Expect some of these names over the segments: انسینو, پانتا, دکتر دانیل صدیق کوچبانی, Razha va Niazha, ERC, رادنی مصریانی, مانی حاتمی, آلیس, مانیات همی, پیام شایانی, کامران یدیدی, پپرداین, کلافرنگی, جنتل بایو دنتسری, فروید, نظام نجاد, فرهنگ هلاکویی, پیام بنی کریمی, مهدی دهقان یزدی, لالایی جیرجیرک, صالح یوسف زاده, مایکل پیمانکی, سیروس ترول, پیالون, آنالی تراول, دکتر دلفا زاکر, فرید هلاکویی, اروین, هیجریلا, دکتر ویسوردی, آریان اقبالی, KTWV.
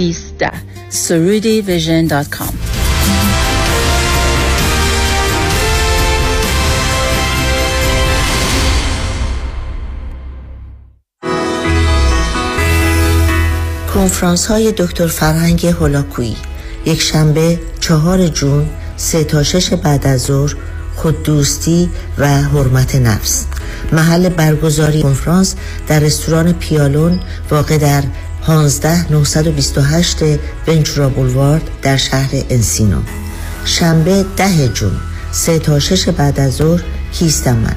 2010 sarudivision.com. کنفرانس های دکتر فرهنگ هلاکویی، یک شنبه 4 جون 3 تا 6 بعد از ظهر، خوددوستی و حرمت نفس. محل برگزاری کنفرانس در رستوران پیالون واقع در 15928 ونچورا بولوارد در شهر انسینو. شنبه 10 جون 3 تا 6 بعد از ظهر، کیستم من.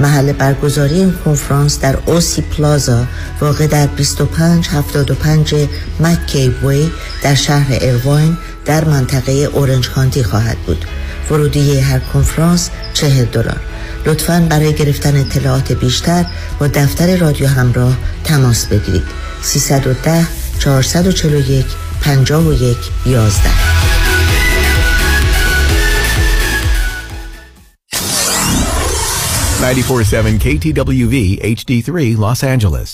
محل برگزاری این کنفرانس در اوسی پلازا واقع در 2575 مکیب وی در شهر اروین در منطقه اورنج کانتی خواهد بود. ورودی هر کنفرانس $40. لطفاً برای گرفتن اطلاعات بیشتر با دفتر رادیو همراه تماس بگیرید. 310-441-5111. ninety-four-seven KTWV HD3 Los Angeles.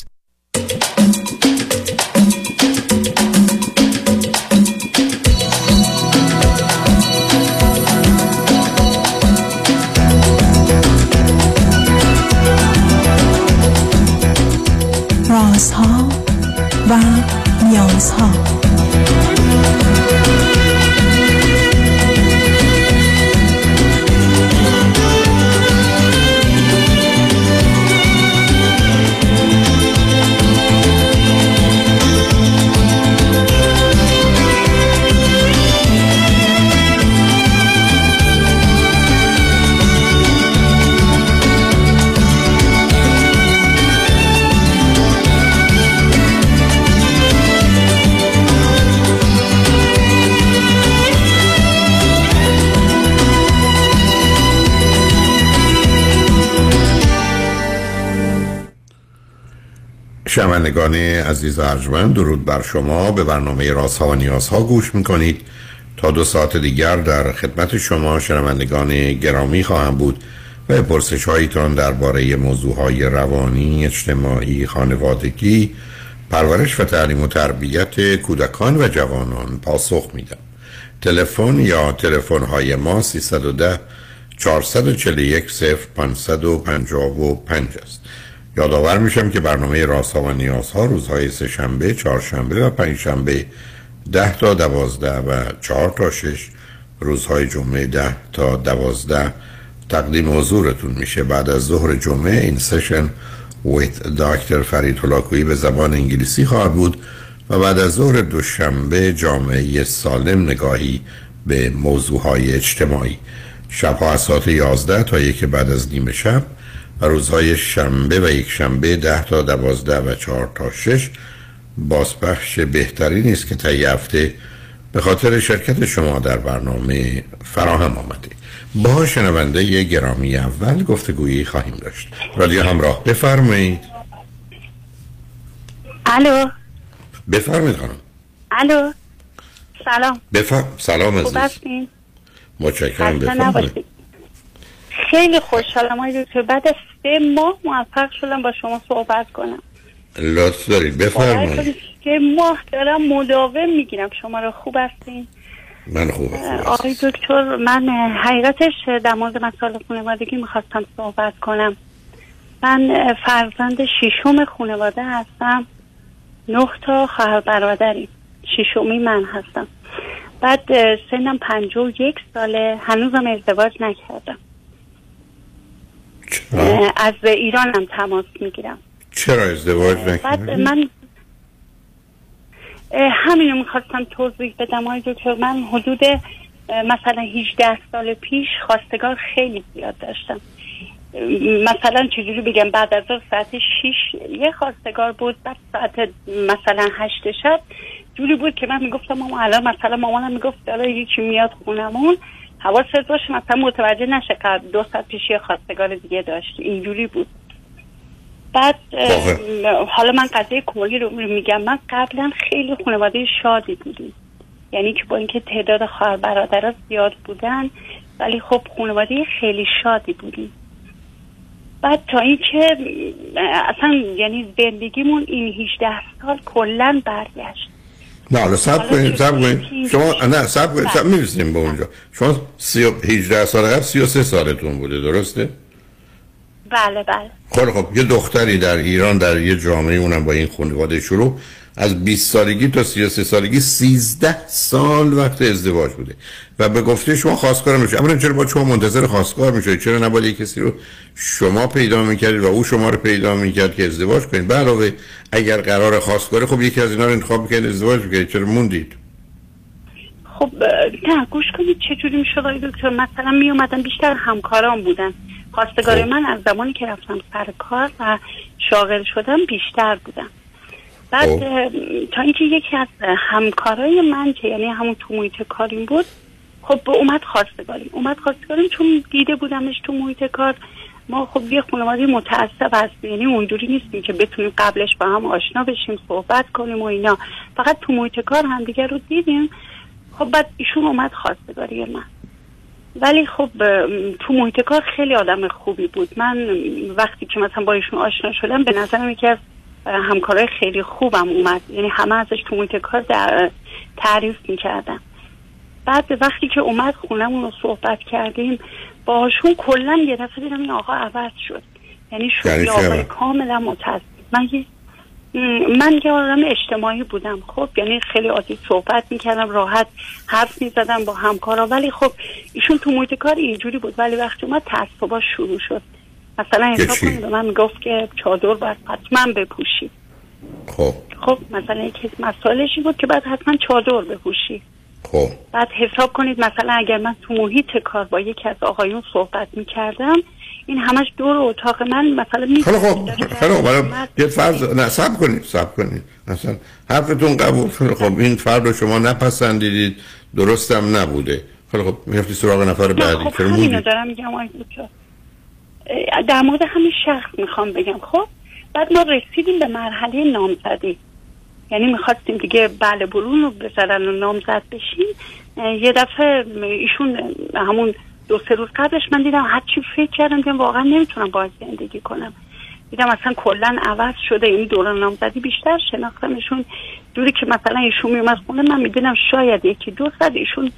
رازها و نیازها. شنوندگان عزیز و ارجمند، درود بر شما. به برنامه رازها و نیازها گوش میکنید. تا 2 ساعت دیگر در خدمت شما شنوندگان گرامی خواهم بود و پرسش هایتان درباره موضوعهای روانی، اجتماعی، خانوادگی، پرورش و تعلیم و تربیت کودکان و جوانان پاسخ میدم. تلفن یا تلفن های ما 310-441-0555 است. یادآور میشم که برنامه رازها و نیازها روزهای سه شنبه، چهارشنبه و پنجشنبه 10 تا 12 و 4 تا 6، روزهای جمعه 10 تا 12 تقدیم حضورتون میشه. بعد از ظهر جمعه این سشن ویت دکتر فرید هلاکویی به زبان انگلیسی خواهد بود و بعد از ظهر دوشنبه جامعه سالم، نگاهی به موضوعهای اجتماعی. شبها از ساعت 11 تا 1 بعد از نیم شب و روزهای شنبه و یک شنبه 10 تا 12 و 4 تا 6 بازپخش بهتری نیست که طی هفته به خاطر شرکت شما در برنامه فراهم آمده. با شنونده گرامی اول گفتگویی خواهیم داشت. رادیو همراه، بفرمایید. الو، بفرمایید خانم. الو، سلام. سلام عزیز، خوب هستین؟ متشکرم. بفرمایید. خیلی خوشحالم آقای دکتر، بعد از 3 ماه موفق شدم با شما صحبت کنم. لطف دارید، بفرمایید. 3 ماه دارم مداوم میگیرم شما رو. خوب هستین؟ من خوب هستم آقای دکتر. من حقیقتش در مورد مسائل خانوادگی میخواستم صحبت کنم. من فرزند 6م خانواده هستم. 9 تا خواهر برادریم. 6می من هستم. بعد سنم 51 ساله. هنوزم ازدواج نکردم. چرا؟ از ایرانم تماس میگیرم. چرا ازدواج نکردید؟ من همین رو میخواستم توضیح بدم آقای دکتر. من حدود مثلا 18 سال پیش خواستگار خیلی زیاد داشتم. مثلا چجوری بگم، بعد از ساعت 6 یه خواستگار بود، بعد ساعت مثلا 8 شب جوری بود که من میگفتم ماما الان، مثلا مامانم میگفت الان یکی میاد خونمون، حواست باشه مثلا متوجه نشه که 2 ساعت پیش یه خواستگار دیگه داشت. اینجوری بود. بعد حالا من قضیه کلی رو میگم. من قبلا خیلی خانواده شادی بودیم، یعنی که با اینکه تعداد خواهر برادرها زیاد بودن ولی خب خانواده خیلی شادی بودیم. بعد تا اینکه اصلا یعنی زندگیمون این 18 سال کلا برگشت. نه سب کنیم شما نه سب میرسیم به اونجا. شما 18 سال قبل 33 سالتون بوده، درسته؟ بله بله. خب یه دختری در ایران در یه جامعه اونم با این خانواده شروع از 20 سالگی تا 33 سالگی 13 سال وقت ازدواج بوده و به گفته شما خواستگار میشه. اما چرا با شما منتظر خواستگار میشه؟ چرا نباید یک کسی رو شما پیدا میکردید و او شما رو پیدا میکرد که ازدواج کنید؟ به علاوه اگر قرار خواستگاره خب یکی از اینا رو انتخاب میکرد ازدواج میکرد. چرا موندید؟ خب نه گوش کنید چجوری میشد آقای دکتر. مثلا میومدن بیشتر همکاران بودن. خواستگار من از زمانی که رفتم سر کار و شاغل شدم بیشتر بودن. بعد تا اینکه یکی از همکارای من که یعنی همون تو محیط کاریم بود، خب اومد خواستگاریم. چون دیده بودمش تو محیط کار ما، خب یه خانواده متعصب هستیم، یعنی اونجوری نیستیم که بتونیم قبلش با هم آشنا بشیم، صحبت کنیم و اینا. فقط تو محیط کار هم دیگه رو دیدیم. خب بعد ایشون اومد خواستگاری من، ولی خب تو محیط کار خیلی آدم خوبی بود. من وقتی که مثلا با ایشون آشنا شدم به نظرم یکی از همکارای خیلی خوبم اومد، یعنی همه ازش تو محیط کار تعریف میکردم. بعد وقتی که اومد خونمون رو صحبت کردیم باشون کلا یه دفعه دیدم این آقا عوض شد، یعنی شغل کاملا متضاد. من یه آدم اجتماعی بودم، خب یعنی خیلی عادی صحبت میکردم، راحت حرف میزدم با همکارا، ولی خب ایشون تو محیط کار اینجوری بود. ولی وقتی اومد تعصباش شروع شد، مثلا اینطور من میگفت که چادر باید حتما بپوشی. خب مثلا یکی مسائلشی بود که باید حتما چادر بپوشی. خب بعد حساب کنید مثلا اگر من تو محیط کار با یکی از آقایون صحبت میکردم این همش دور اتاق من مثلا میشه. خب یه فرض نصب کنید مثلا حرفتون قبول. خب این فرد رو شما نپسندیدید، درستم نبوده. خب میرفتی سراغ نفر بعدی. خب همینو دارم میگم آقای دکتر، در مورد همین شخص میخوام بگم. خب بعد ما رسیدیم به مرحله نامزدی، یعنی میخواستیم دیگه بله برون رو بذارن و نامزد بشیم. یه دفعه ایشون همون دو سه روز قبلش من دیدم هرچی فکر کردم دیدم واقعا نمیتونم باهاش زندگی کنم. دیدم اصلا کلا عوض شده. این دوران نامزدی بیشتر شناختمشون، جوری که مثلا ایشون میومد خونه من میدیدم شاید یکی دو ساعت ایشون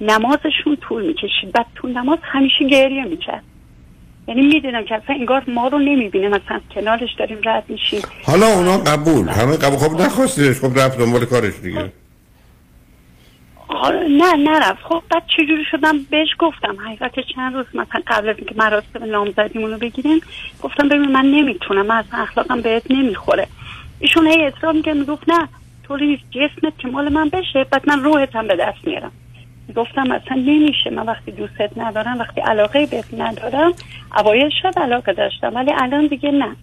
نمازشون طول میکشید، بعد تو نماز همیشه گریه میکرد. یعنی میدونم که اصلا انگار ما رو نمیبینه، مثلا کنارش داریم رد میشیم. حالا اونا قبول همه قبول. خب نخواستیدش، خب رفت دنبال کارش دیگه. نه رفت. خب بعد چجوری شدم بهش گفتم حقیقت چند روز مثلا قبل از اینکه مراسم نامزدیمون رو بگیریم گفتم ببین من نمیتونم، من اصلا اخلاقم بهت نمیخوره. ایشون هی اصرار میگفت نه طوری نیست، جسمت که مال من بشه بعد من روحت هم به دست میارم. گفتم اصلا نمیشه، من وقتی دوستت ندارم، وقتی علاقه بهت ندارم. اوایل شد علاقه داشتم ولی الان دیگه نه.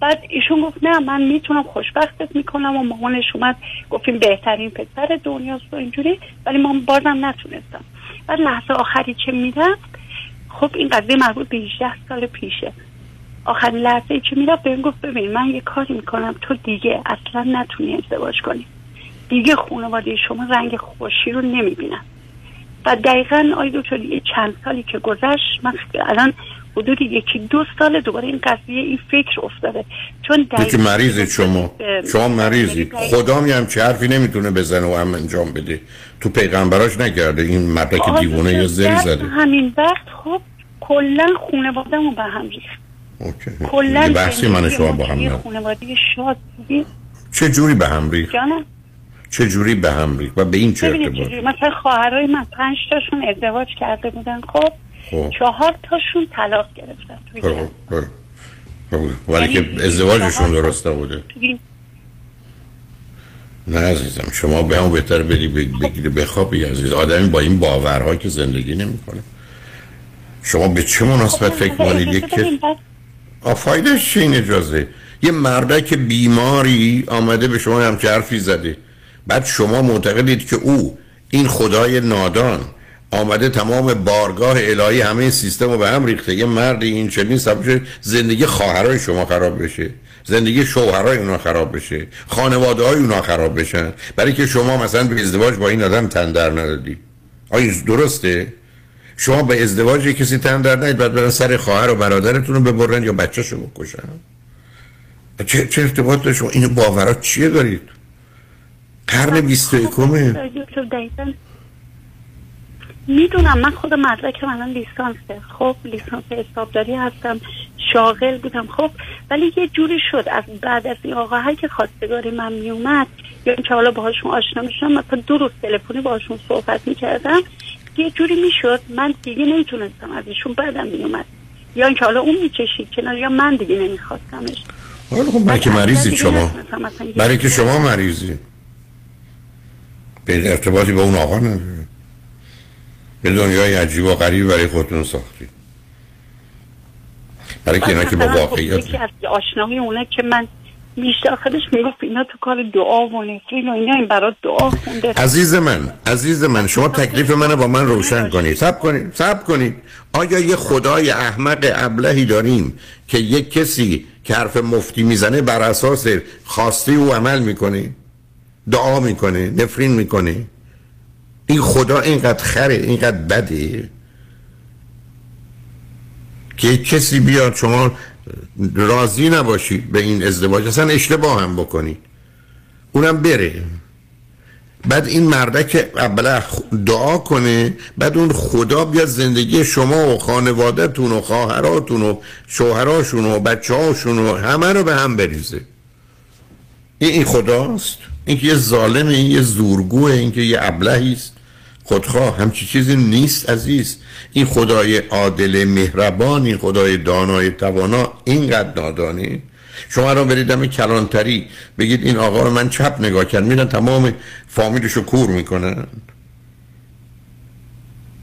بعد ایشون گفت نه من میتونم خوشبختت میکنم و مامانش اومد گفتیم بهترین پسر دنیاست و اینجوری، ولی من بازم نتونستم. بعد لحظه آخری که میرفت، خب این قضیه مربوط به 18 سال پیشه، آخرین لحظه که میرفت بهم گفت ببین من یه کاری میکنم تو دیگه اصلا نتونی ازدواج کنی، دیگه خانواده شما رنگ خوشی رو نمیبینن. و دقیقاً آی دکتر چند سالی که گذشت، من الان حدود یکی دو سال دوباره این قضیه این فکر افتاده. چون دقیقاً مریضید شما مریضید. خدا هم چه حرفی نمیتونه بزنه و هم انجام بده. تو پیغمبراش نکرده این مدرک دیوونه یا زری زده. همین وقت خب کلاً خانواده‌مو به هم ریخت. اوکی. کلاً بحثی من شما با هم نه. خانواده شاد بودی. چه جوری به هم ریخت؟ چجوری به هم ریخت و به این چه ارتباطی؟ مثلا خواهرای من 5 تاشون ازدواج کرده بودن، خب 4 تاشون طلاق گرفتن توی ولی که ازدواجشون درست بوده. نه عزیزم شما به هم بهتر بری بگیری بخوابی. عزیز آدمی با این باورها که زندگی نمی‌کنه. شما به چه مناسبت فکر می‌کنید که فایده‌ش چیه؟ اجازه یه مرده که بیماری آمده به شما هم حرفی زده، بعد شما معتقدید که او این خدای نادان آمده تمام بارگاه الهی همه سیستم رو به هم ریخته. یه مرد این چنین سبب زندگی خواهرای شما خراب بشه، زندگی شوهرای اونا خراب بشه، خانواده‌های اونا خراب بشن برای که شما مثلا به ازدواج با این آدم تن در ندادی. آیا درسته؟ شما به ازدواج کسی تن در ندید بعد برن سر خواهر و برادرتون رو ببرن یا بچه‌شو بکشن. چه ارتباطی شما این باورات چیه دارید؟ قرن 21م دکتر دایتن میدونم. من خود مدرکم الان لیسانسه، خب لیسانس حسابداری هستم، شاغل بودم، خب ولی یه جوری شد از بعد از این آقاهایی که خواستگاری من میومد یا اینکه حالا باهاشون آشنا میشدم، مثلا دو روز تلفنی باهاشون صحبت میکردم یه جوری میشد من دیگه نمیتونستم از ایشون بعدم میومد، یا اینکه حالا اون میکشید کنار یا من دیگه نمیخواستمش. حالا خب برای که مریضید شما، برای که شما مریضید به ارتباطی با اون آقا نداره، یه دنیای عجیب و غریب برای خودتون ساختید. برای که اینا که با واقعیت آشنایی اونا که من بیشتر خودش میگفت اینا تو کار دعا و نفرین و اینا، این برای دعا خونده. عزیز من شما تکلیف منو با من روشن کنید. صبر کنید. آیا یه خدای احمق ابلهی داریم که یه کسی که حرف مفتی میزنه بر اساس خواسته او عمل میکنه، دعا میکنه، نفرین میکنه؟ این خدا اینقدر خره، اینقدر بده که کسی بیاد شما راضی نباشید به این ازدواج، اصلا اشتباه هم بکنید اونم بره، بعد این مردک ابله دعا کنه، بعد اون خدا بیاد زندگی شما و خانواده‌تون و خواهراتون و شوهراشون و بچه‌هاشون و همه رو به هم بریزه. این خداست؟ این که یه ظالمه، این یه زورگوه، این که یه ابلهی است خودخواه، همچی چیزی نیست عزیز. این خدای عادل مهربان، این خدای دانای توانا اینقدر نادانی؟ شما رو برید همه کلانتری بگید این آقا رو من چپ نگاه کرد، میرن تمام فامیلشو کور میکنن،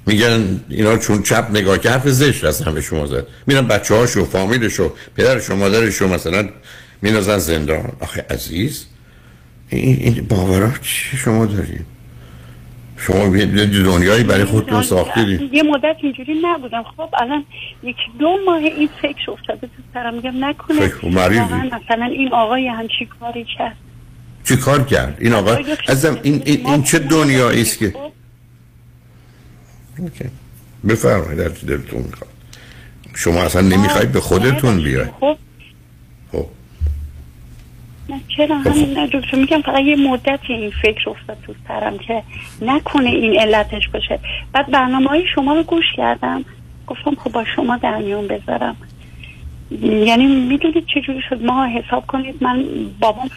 میگن اینا چون چپ نگاه کرد حرف زشت از همه شما زد، میرن بچه هاشو فامیلشو پدرشو مادرشو مثلا مینازن زندان. آخه عزیز این باورا چی شما دارید؟ شما یه دنیایی برای خودتون ساختید. یه مدت اینجوری نبودم، خب الان یک دو ماه این فکر افتاده تو سرم، میگم نکنه مثلا این آقای همچی کاری کرد. چی کار کرد این آقا؟ عزیزم این چه دنیایی است که اوکی بفرمایید در دلتون میخواد. شما اصلا نمیخواید به خودتون بیاید. خب نه چرا همین نجوشو میگم، فقط یه مدتی این فکر افتاد تو سرم که نکنه این علتش باشه. بعد برنامه‌های شما رو گوش کردم، گفتم خب با شما در میون بذارم. یعنی میدونید چجوری شد؟ ما حساب کنید من بابام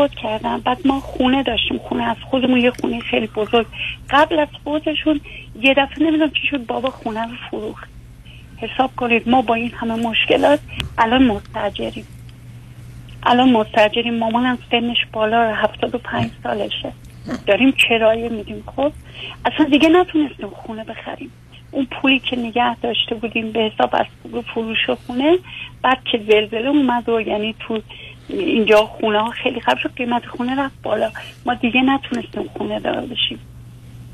فوت کردم، بعد ما خونه داشتیم، خونه از خودمون، یه خونه خیلی بزرگ. قبل از فوتشون یه دفعه نمیدونم چی شد بابا خونه رو فروخت. حساب کنید ما با این همه مشکلات الان مستاجریم. مامانم سنش بالا 75 سالشه، داریم کرایه میدیم. خب اصلا دیگه نتونستیم خونه بخریم. اون پولی که نگه داشته بودیم به حساب از فروش خونه، بعد که زلزله اومد و یعنی تو اینجا خونه ها خیلی خراب شد، قیمت خونه رفت بالا، ما دیگه نتونستیم خونه دار بشیم.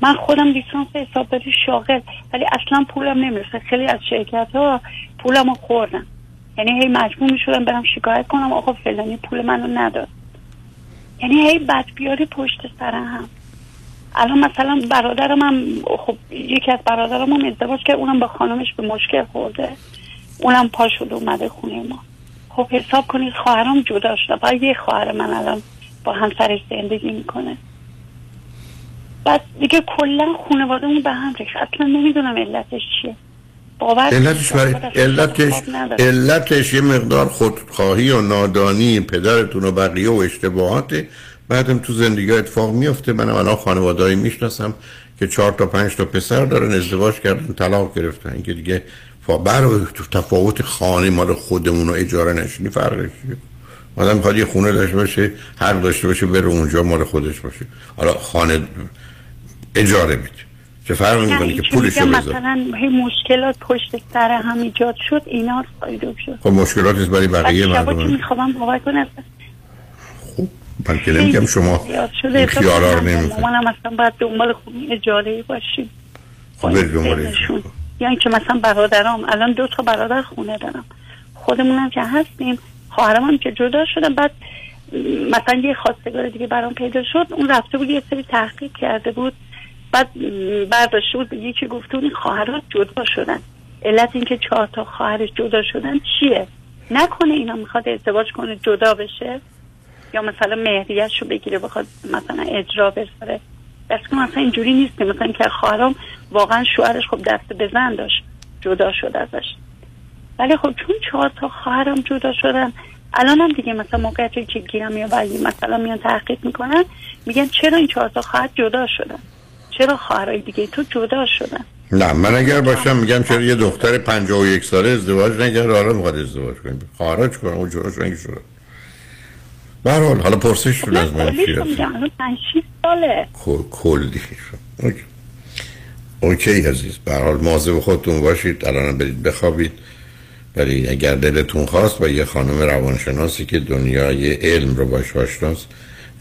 من خودم لیسانس حسابداری شاغل، ولی اصلا پولم نمیرسه. خیلی از شرکت ها پولمو خوردن، یعنی هی مجبور میشدم برم شکایت کنم آقا فلانی پول منو نداد، یعنی هی بدبیاری پشت سرم. هم الان مثلا برادرم، خب یکی از برادرم هم ازدواج کرد، اونم با خانمش به مشکل خورده، اونم پا شد اومده خونه ما. خب حساب کنید خواهرام جدا شده، با یه خواهر من الان با همسرش زندگی میکنه. بعد دیگه کلا خانواده‌مون به هم ریخت، اصلا نمیدونم علتش چیه. علتش یه مقدار خودخواهی و نادانی پدرتون و بقیه و اشتباهاته، بعدم تو زندگی اتفاق میفته. منم الان خانواده‌ای میشناسم که 4 تا 5 تا پسر دارن، ازدواج کردن، طلاق گرفتن، اینکه دیگه تفاوت خانه مال خودمون و اجاره نشینی فرقش چیه؟ آدم میخواد یه خونه داشته باشه، حق داشته باشه بره اونجا مال خودش باشه، حالا خانه اجاره بده چه فرقی می‌کنه که پولشو بذاره. مثلا هی مشکلات پشت سر هم ایجاد شد، اینا سایدوب شد. خب مشکلات نیست برای بقیه مردم. من می‌خوام باور کنم. خب من که نمی‌گم شما خیارا نمی‌فهمم. منم اصلا باید دنبال خونه اجاره باشیم. خب دنبال شون. یعنی که مثلا برادرام، الان 2 تا برادر خونه دارم. خودمونم که هستیم، خواهرامم که جدا شدن، بعد مثلا یه خواستگار دیگه برام پیدا شد، اون رفته بود یه سری تحقیق کرده بود. بعد برداشته بود یکی گفته اون خواهرات جدا شدن، علت اینکه 4 تا خواهرش جدا شدن چیه؟ نکنه اینا میخواد ازدواج کنه جدا بشه، یا مثلا مهریه‌شو بگیره بخواد مثلا اجرا بذاره. درست که مثلا اینجوری نیست. مثلا که خواهرام واقعا شوهرش خب دست بزن داشت، جدا شد ازش، ولی خب چون 4 تا خواهرام جدا شدن، الان هم دیگه مثلا موقعی که گیرم یا ولی مثلا میان تحقیق میکنن میگن چرا این 4 تا خواهر جدا شدن، چرا خواهرای دیگه تو جدا شدن. نه من اگر باشم میگم چرا یه دختر 51 ساله ازدواج نگره، حالا میخواد ازدواج کنه، خواهرا چیکار اون جدا شدن شده. به هر حال حالا پرسش شد از من چی میگم 5 ساله کلی شد. اوکی عزیز، به هر حال مواظب خودتون باشید، الان برید بخوابید، ولی اگر دلتون خواست با یه خانم روانشناسی که دنیای علم رو باش آشناست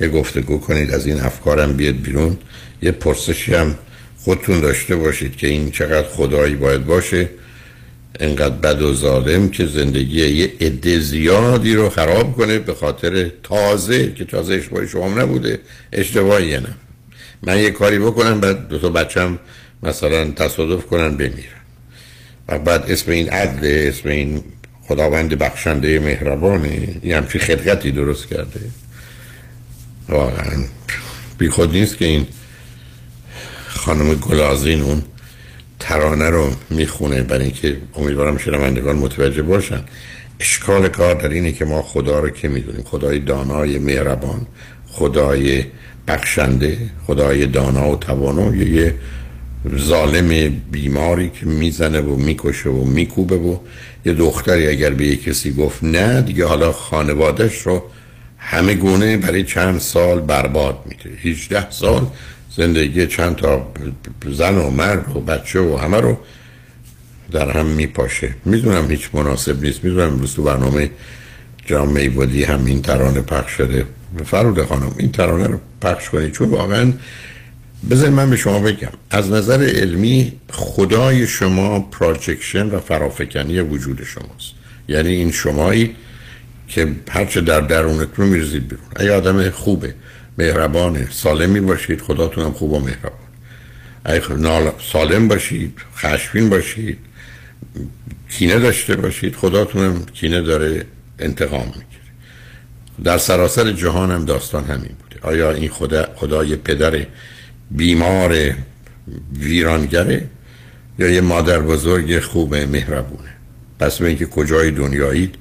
یه گفتگو کنید، از این افکارم بیاد بیرون، یه پرسشی هم خودتون داشته باشید که این چقدر خدایی باید باشه انقدر بد و ظالم که زندگی یه عده زیادی رو خراب کنه به خاطر تازه که تازه اشتباهی شما هم نبوده، اشتباهی نه من یه کاری بکنم بعد 2 تا بچه‌م مثلا تصادف کنن بمیرن و بعد اسم این عدل، اسم این خداوند بخشنده مهربانه، یه همچین خلقتی درست کرده. واقعا بی خود نیست که این خانم گلازین اون ترانه رو میخونه، برای اینکه امیدوارم شنوندگان متوجه باشن اشکال کار در اینه که ما خدا رو که میدونیم، خدای دانای مهربان، خدای بخشنده، خدای دانا و توانا، یه ظالم بیماری که میزنه و میکشه و میکوبه و یه دختری اگر به یه کسی گفت نه دیگه حالا خانوادش رو همه گونه برای چند سال برباد میده. 18 سال زندگی چند تا زن و مرد و بچه و همه رو در هم میپاشه. میدونم هیچ مناسب نیست، میدونم امروز تو برنامه جامعه بودی هم این ترانه پخش شده. فرود خانم این ترانه رو پخش کنید، چون واقعا بذار من به شما بگم از نظر علمی خدای شما پراجکشن و فرافکنی وجود شماست، یعنی این شمایی که هرچه در درونتون میریزید بیرون. اگه آدم خوبه، مهربانه، سالمی باشید خداتون هم خوب و مهربان. اگه سالم باشید، خشمگین باشید، کینه داشته باشید خداتون هم کینه داره، انتقام میگیره. در سراسر جهان هم داستان همین بوده. آیا این خدای پدر بیمار ویرانگره یا یه مادر بزرگ خوب مهربونه؟ پس به اینکه کجای دنیایید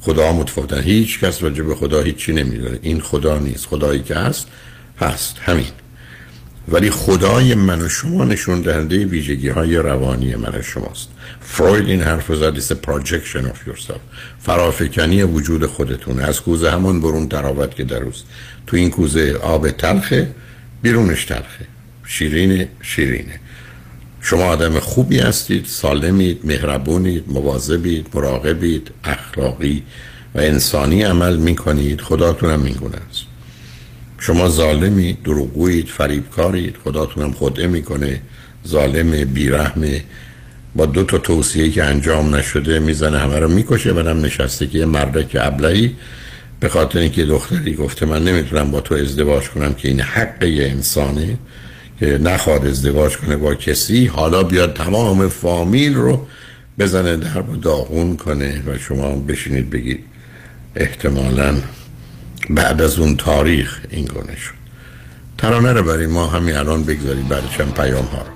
خدا متفاوتن، هیچ کس راجع به خدا هیچی نمیدونه. این خدا نیست، خدایی که هست هست همین. ولی خدای من و شما نشون دهنده ویژگی های روانی من و شماست. فروید این حرف زد is a projection of yourself، فرافکنی وجود خودتون. از کوزه همون برون تراوت که دروست، تو این کوزه آب تلخه، بیرونش تلخه، شیرینه شیرینه. شما آدم خوبی هستید، سالمید، مهربونید، مواظبید، مراقبید، اخلاقی و انسانی عمل میکنید، خداتون هم اینگونه است. شما ظالمید، دروغگویید، فریبکارید، خداتون هم خدعه میکنه، ظالم، بیرحمه، با 2 تا توصیه که انجام نشده میزنه همه رو میکشه. من هم نشسته که یه مردک ابلهی به خاطر اینکه دختری گفته من نمیتونم با تو ازدواج کنم که این حق یه انسانه که نخواد ازدواج کنه با کسی، حالا بیاد تمام فامیل رو بزنه در و داغون کنه و شما بشینید بگید احتمالاً بعد از اون تاریخ این گونه شد. ترانه رو برای ما همین الان بگذارید، بعد چند پیام ها رو.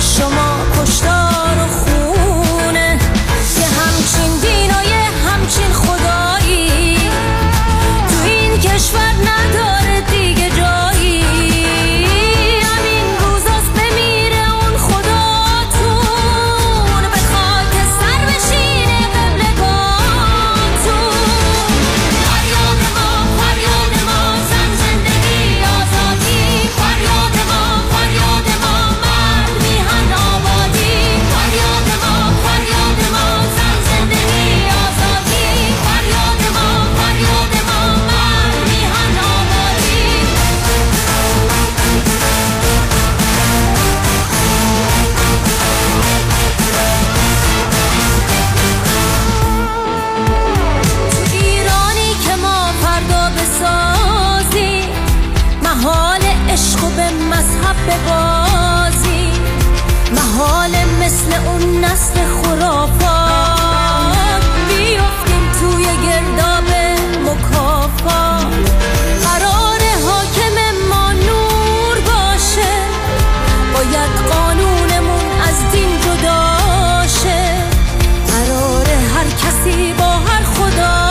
شما کشتار و خونه به بازی، محال مثل اون نسل خرافات بیافتیم توی گرداب مکافات. قرار حاکم ما نور باشه، باید قانونمون از دین جدا شه. قرار هر کسی با هر خدا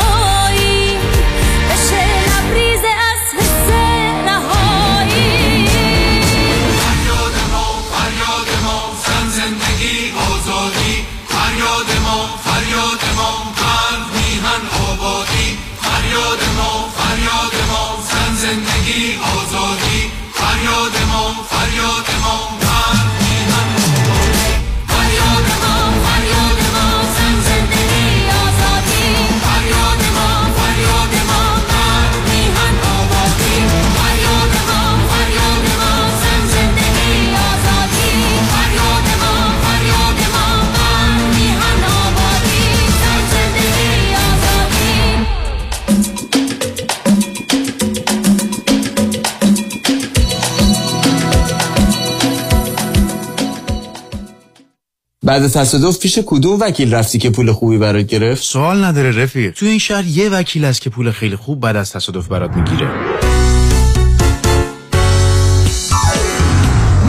بعد تصادف پیش کدوم وکیل رفتی که پول خوبی برات گرفت؟ سوال نداره رفیق، تو این شهر یه وکیل هست که پول خیلی خوب بعد از تصادف برات میگیره.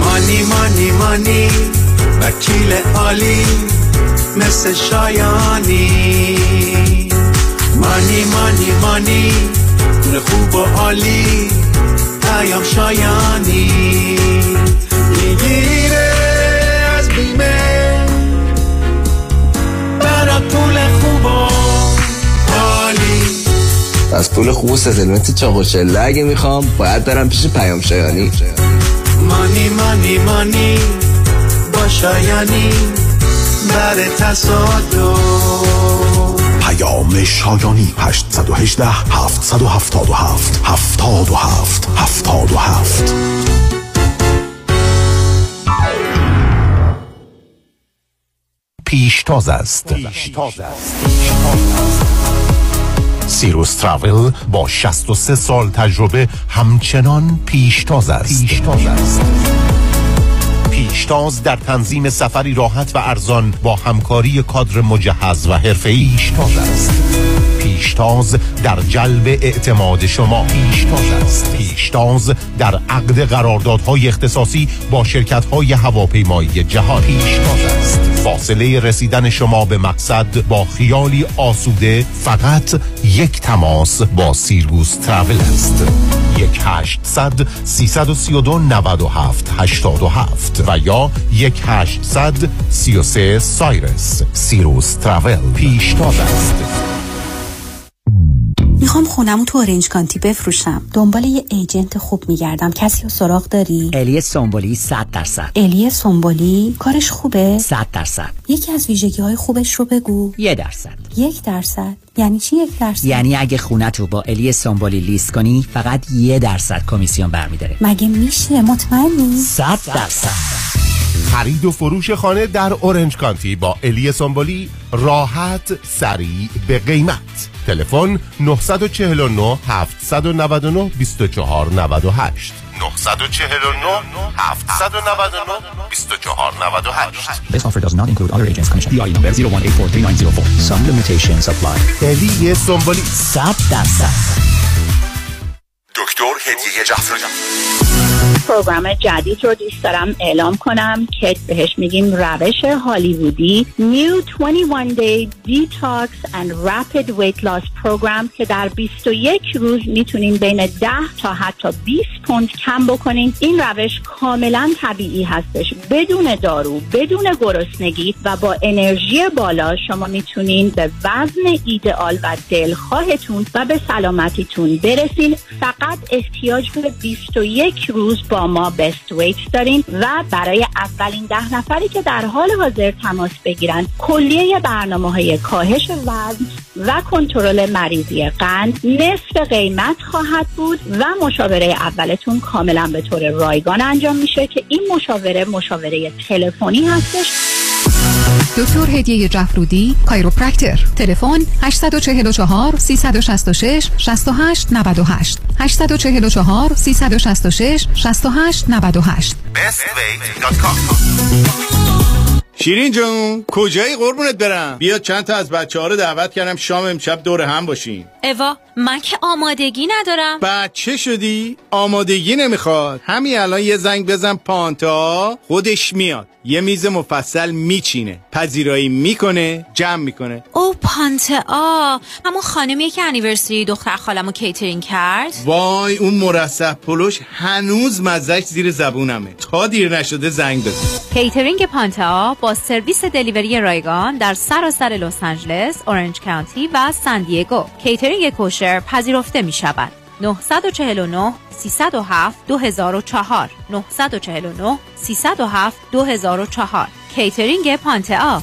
مانی مانی مانی وکیل عالی مثل شایانی. مانی مانی مانی پول خوب و عالی پیام شایانی میگیره از بیمه پول خوب و عالی. از پول خوب و سزلمت چاقوشله اگه میخوام باید برم پیش پیام شایانی. مانی مانی مانی با شایانی بر تصادف. پیام شایانی 818 777 77 77 77. پیشتاز است. سیروس ترول با 63 سال تجربه همچنان پیشتاز است. پیشتاز در تنظیم سفری راحت و ارزان با همکاری کادر مجهز و حرفه‌ای است. پیشتاز در جلب اعتماد شما پیشتاز است. پیشتاز در عقد قراردادهای اختصاصی با شرکت‌های هواپیمایی جهان پیشتاز است. فاصله رسیدن شما به مقصد با خیالی آسوده فقط یک تماس با سیروس ترول است. 1-800-332-97-87 و یا 1-800-33-سایرس. سیروس ترول پیشتاز است. میخوام خونمو تو اورنج کانتی بفروشم. دنبال یه ایجنت خوب میگردم. کسی رو سراغ داری؟ الیه سونبلی 100%. الیه سونبلی کارش خوبه؟ 100%. یکی از ویژگی های خوبش رو بگو. 1%. 1%؟ یعنی چی 1%؟ یعنی اگه خونه تو با الیه سونبلی لیست کنی فقط 1% کمیسیون برمیداره. مگه میشه؟ مطمئنی؟ 100%. خرید و فروش خانه در اورنج کانتی با الیه سونبلی راحت، سریع، به قیمت. تلفن 949 799 2498. 949 799 2498. This offer does not include other agents commission. DI number 0184390. Some limitations apply. الیه سونبلی 100%. دکتر هدیه جعفرودی. پروگرام جدید رو دوست دارم اعلام کنم که بهش میگیم روش هالیوودی New 21 Day Detox and Rapid Weight Loss Program که در 21 روز میتونین بین 10 تا حتی 20 پوند کم بکنین. این روش کاملا طبیعی هستش، بدون دارو، بدون گرسنگی و با انرژی بالا شما میتونین به وزن ایدئال و دلخواهتون و به سلامتیتون برسین. فقط احتیاج به 21 روز با ما بست ویت دارین و برای اولین 10 نفری که در حال حاضر تماس بگیرن کلیه برنامه‌های کاهش وزن و کنترل مریضی قند نصف قیمت خواهد بود و مشاوره اولتون کاملا به طور رایگان انجام میشه که این مشاوره تلفنی هستش. دکتر هدیه جعفرودی، کایروپرکتر. تلفن 844 366 68 98، 844 366 68 98. شیرین جون کجایی قربونت برم؟ بیا چند تا از بچه‌ها رو دعوت کردم شام امشب دور هم باشیم. اوا من که آمادگی ندارم. بچه شدی؟ آمادگی نمیخواد. همین الان یه زنگ بزن پانتا، خودش میاد. یه میز مفصل میچینه، پذیرایی میکنه، جمع میکنه. او پانتا همون خانمیه که انیورسری دختر خالمو کیترینگ کرد. وای اون مرسح پلوش هنوز مزهش زیر زبونمه. تا دیر نشده زنگ بزن. کیترینگ پانتا با سرویس دلیوری رایگان در سراسر لس آنجلس، اورنج کانتی و سان دیگو. کیترینگ کوشر پذیرفته می شود. 949 307 2004، 949 307 2004. کیترینگ پانتا.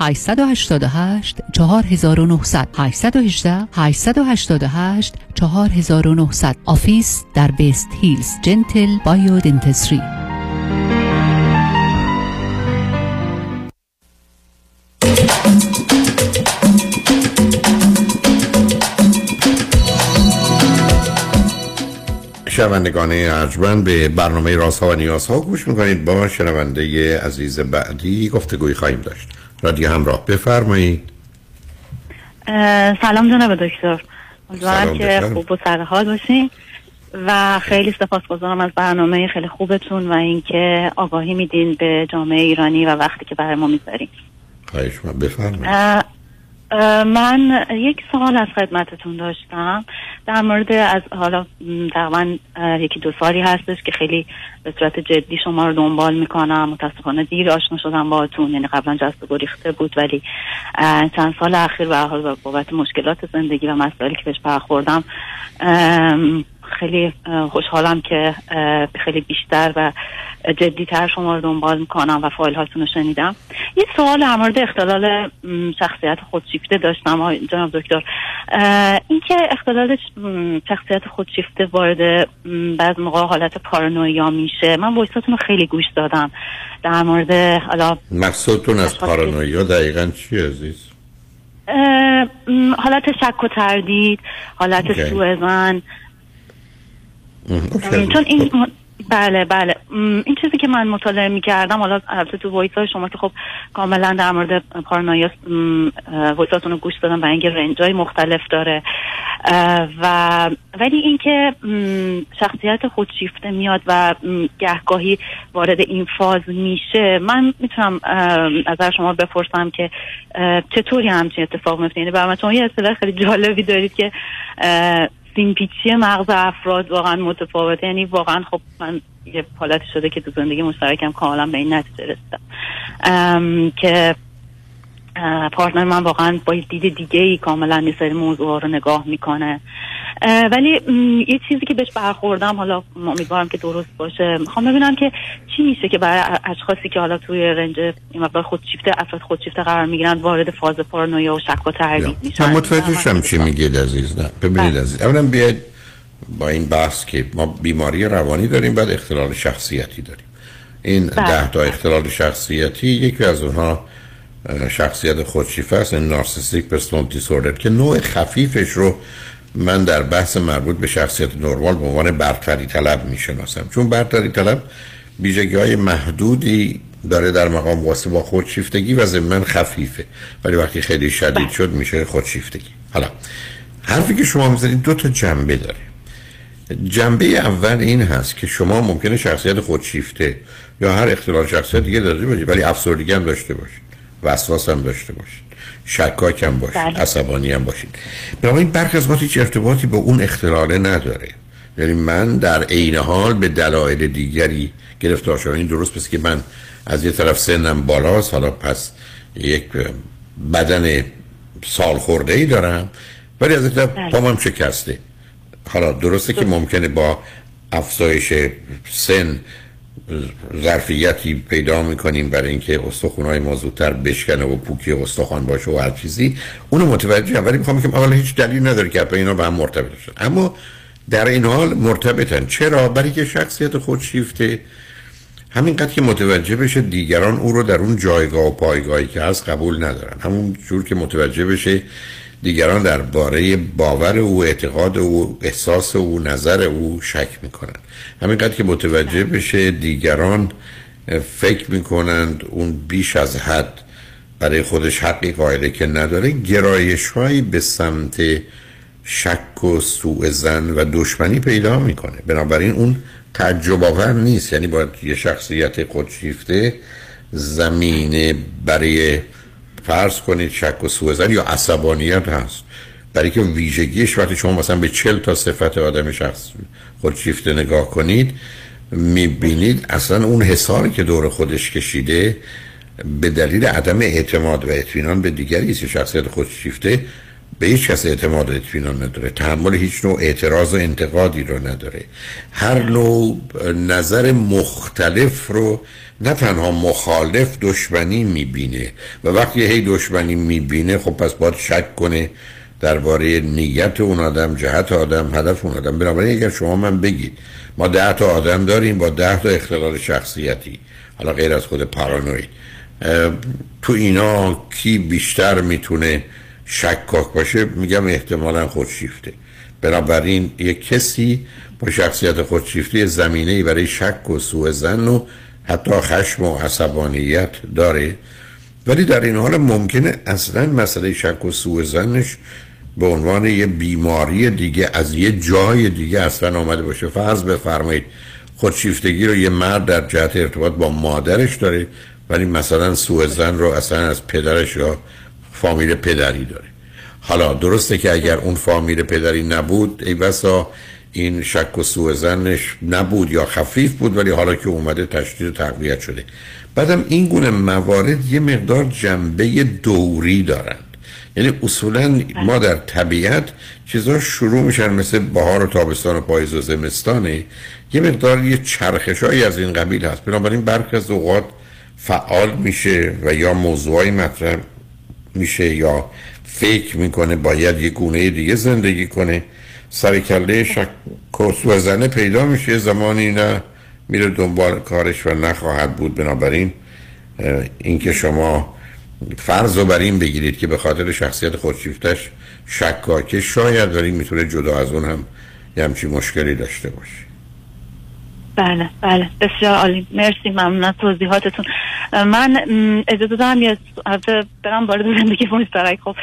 888 4900، 818 888 4900. آفیس در بیست هیلز، جنتل بایو دنتسری. شنوندگان ارجمند، به برنامه رازها و نیازها گوش میکنید. با شنونده عزیز بعدی گفتگوی خواهیم داشت. رادیو همراه، بفرمایید. سلام جناب دکتر، امیدوارم که خوب و سر حال باشین و خیلی سپاسگزارم از برنامه خیلی خوبتون و اینکه آگاهی میدین به جامعه ایرانی و وقتی که برای ما میذارین. خواهش می‌کنم، بفرمایید. من یک سوال از خدمتتون داشتم در مورد، از حالا تقریبا یکی دو سالی هستش که خیلی به صورت جدی شما رو دنبال میکنم. متاسفانه دیر آشنا شدم باهاتون، یعنی قبلا جست و گریخته بود، ولی چند سال اخیر به هر حال بابت مشکلات زندگی و مسائلی که بهش برخوردم خیلی خوشحالم که خیلی بیشتر و جدیتر شما رو دنبال میکنم و فایل هاتون رو شنیدم. یه سوال در مورد اختلال شخصیت خودشیفته داشتم جناب دکتر. این که اختلال شخصیت خودشیفته وارد بعض موقع حالت پارانویا میشه، من وایساتون رو خیلی گوش دادم در مورد حالا مقصودتون از پارانویا دقیقا چی عزیز؟ حالت شک و تردید، حالت سوءظن. چون این بله این چیزی که من مطالعه می‌کردم، حالا البته تو وایس‌های شما که خب کاملا در مورد پارانویا وایساتون رو گوش دادم و اینکه رنج‌های مختلف داره و ولی اینکه شخصیت خودشیفته میاد و گهگاهی وارد این فاز میشه، من میتونم از شما بپرسم که چطوری همچین اتفاق میفته؟ یعنی برام شما یه اصطلاح خیلی جالبی دارید که این پیچی مغز افراد واقعا متفاوته، یعنی واقعا خب من یه حالتی شده که تو زندگی مشترکم کاملا به این نتیجه رسیدم که پارتنر من واقعا با دید دیگه ای کاملا یه سری موضوعها رو نگاه میکنه. ولی یه چیزی که بهش برخوردم، حالا امیدوارم که درست باشه، میخوام ببینم که چی میشه که برای اشخاصی که حالا توی رنج این مقدار خودشیفته، افراد خودشیفته قرار میگیرن، وارد فاز پارانویا و شک و تردید میشن. من متوجهم چی میگید عزیز. نه ببینید عزیز، اولا بیاید با این بحث که ما بیماری روانی داریم، بعد اختلال شخصیتی داریم. این 10 تا اختلال شخصیتی، یکی از اونها شخصیت خودشیفته است، نارسیسیک پرسونالیتی دیسوردر، که نوع خفیفش رو من در بحث مربوط به شخصیت نرمال به عنوان برتری طلب میشناسم، چون برتری طلب ویژگی‌های محدودی داره در مقام واسه با خودشیفتگی و ضمن خفیفه، ولی وقتی خیلی شدید شد میشه خودشیفتگی. حالا حرفی که شما می‌زنید دو تا جنبه داره. جنبه اول این هست که شما ممکنه شخصیت خودشیفته یا هر اختلال شخصیت دیگه داشته باشید، ولی افسردگی هم داشته باشید، وسواس هم داشته باشید، شکاک هم باشید، عصبانی هم باشید. بنابراین برخی از ما هیچ ارتباطی به اون اختلاله نداره. یعنی من در عین حال به دلایل دیگری گرفتار شدم. این درست پس که من از یه طرف سنم بالاست، حالا پس یک بدن سال خورده ای دارم، ولی از یک طرف پامم شکسته. حالا درسته که ممکنه با افزایش سن ظرفیتی پیدا میکنیم برای اینکه استخوان‌های ما زودتر بشکنه و پوکی استخوان باشه و هر چیزی، اونو متوجهم، ولی میخوام بگم اولا هیچ دلیل نداره که اینا با هم مرتبط باشن. اما در این حال مرتبطن. چرا؟ برای که شخصیت خودشیفته. همینقدر که متوجه بشه دیگران او رو در اون جایگاه و پایگاهی که هست قبول ندارن، همون جور که متوجه بشه دیگران درباره باور او، اعتقاد او، احساس او، نظر او شک میکنن، همینقدر که متوجه بشه دیگران فکر میکنند اون بیش از حد برای خودش حقی قائله که نداره، گرایش‌هایی به سمت شک و سوء ظن و دشمنی پیدا میکنه. بنابراین اون تعجب آور نیست، یعنی باید یه شخصیت خودشیفته زمینه برای فرض کنید شک و سوءظن یا عصبانیت هست، برای که ویژگیش وقتی شما مثلا به 40 تا صفت آدم شخص خودشیفته نگاه کنید میبینید اصلا اون حصاری که دور خودش کشیده به دلیل عدم اعتماد و اطمینان به دیگری است. شخصیت خودشیفته به هیچ کس اعتماد و اطمینان نداره، تحمل هیچ نوع اعتراض و انتقادی رو نداره، هر نوع نظر مختلف رو نه تنها مخالف، دشمنی میبینه و وقتی هی دشمنی میبینه خب پس باید شک کنه درباره نیت اون آدم، جهت آدم، هدف اون آدم. بنابراین اگر شما من بگید ما 10 تا آدم داریم با 10 تا اختلال شخصیتی، حالا غیر از خود پارانوید، تو اینا کی بیشتر میتونه شکاک باشه؟ میگم احتمالاً خودشیفته. بنابراین یک کسی با شخصیت خودشیفته زمینه‌ای برای شک و سوء ظن و حتی خشم و عصبانیت داره، ولی در این حال ممکنه اصلا مسئله شک و سوء ظنش به عنوان یه بیماری دیگه از یه جای دیگه اصلا آمده باشه. فرض بفرمایید خودشیفتگی رو یه مرد در جهت ارتباط با مادرش داره، ولی مثلا سوء ظن رو اصلا از پدرش یا فامیل پدری داره. حالا درسته که اگر اون فامیل پدری نبود ای بسا این شک و سوء ظنش نبود یا خفیف بود، ولی حالا که اومده تشدید و تقویت شده. بعدم این گونه موارد یه مقدار جنبه دوری دارند، یعنی اصولا ما در طبیعت چیزا شروع میشن مثل بهار و تابستان و پاییز و زمستانه، یه مقدار یه چرخشایی از این قبیل هست. بنابراین برخی از اوقات فعال میشه و یا موضوعی مطرح میشه یا فکر میکنه باید یک گونه دیگه زندگی کنه، سرکله شک و سوء ظن پیدا میشه، زمانی نه میره دنبال کارش و نخواهد بود. بنابراین اینکه شما فرض رو بر این بگیرید که به خاطر شخصیت خودشیفتش شکاکه، شاید ولی میتونه جدا از اون هم یه همچین مشکلی داشته باشه. بله بله، بسیار عالی، مرسی، ممنون از توضیحاتتون. من اجازه دارم یه هفته برم وارد زندگی مشترک، خب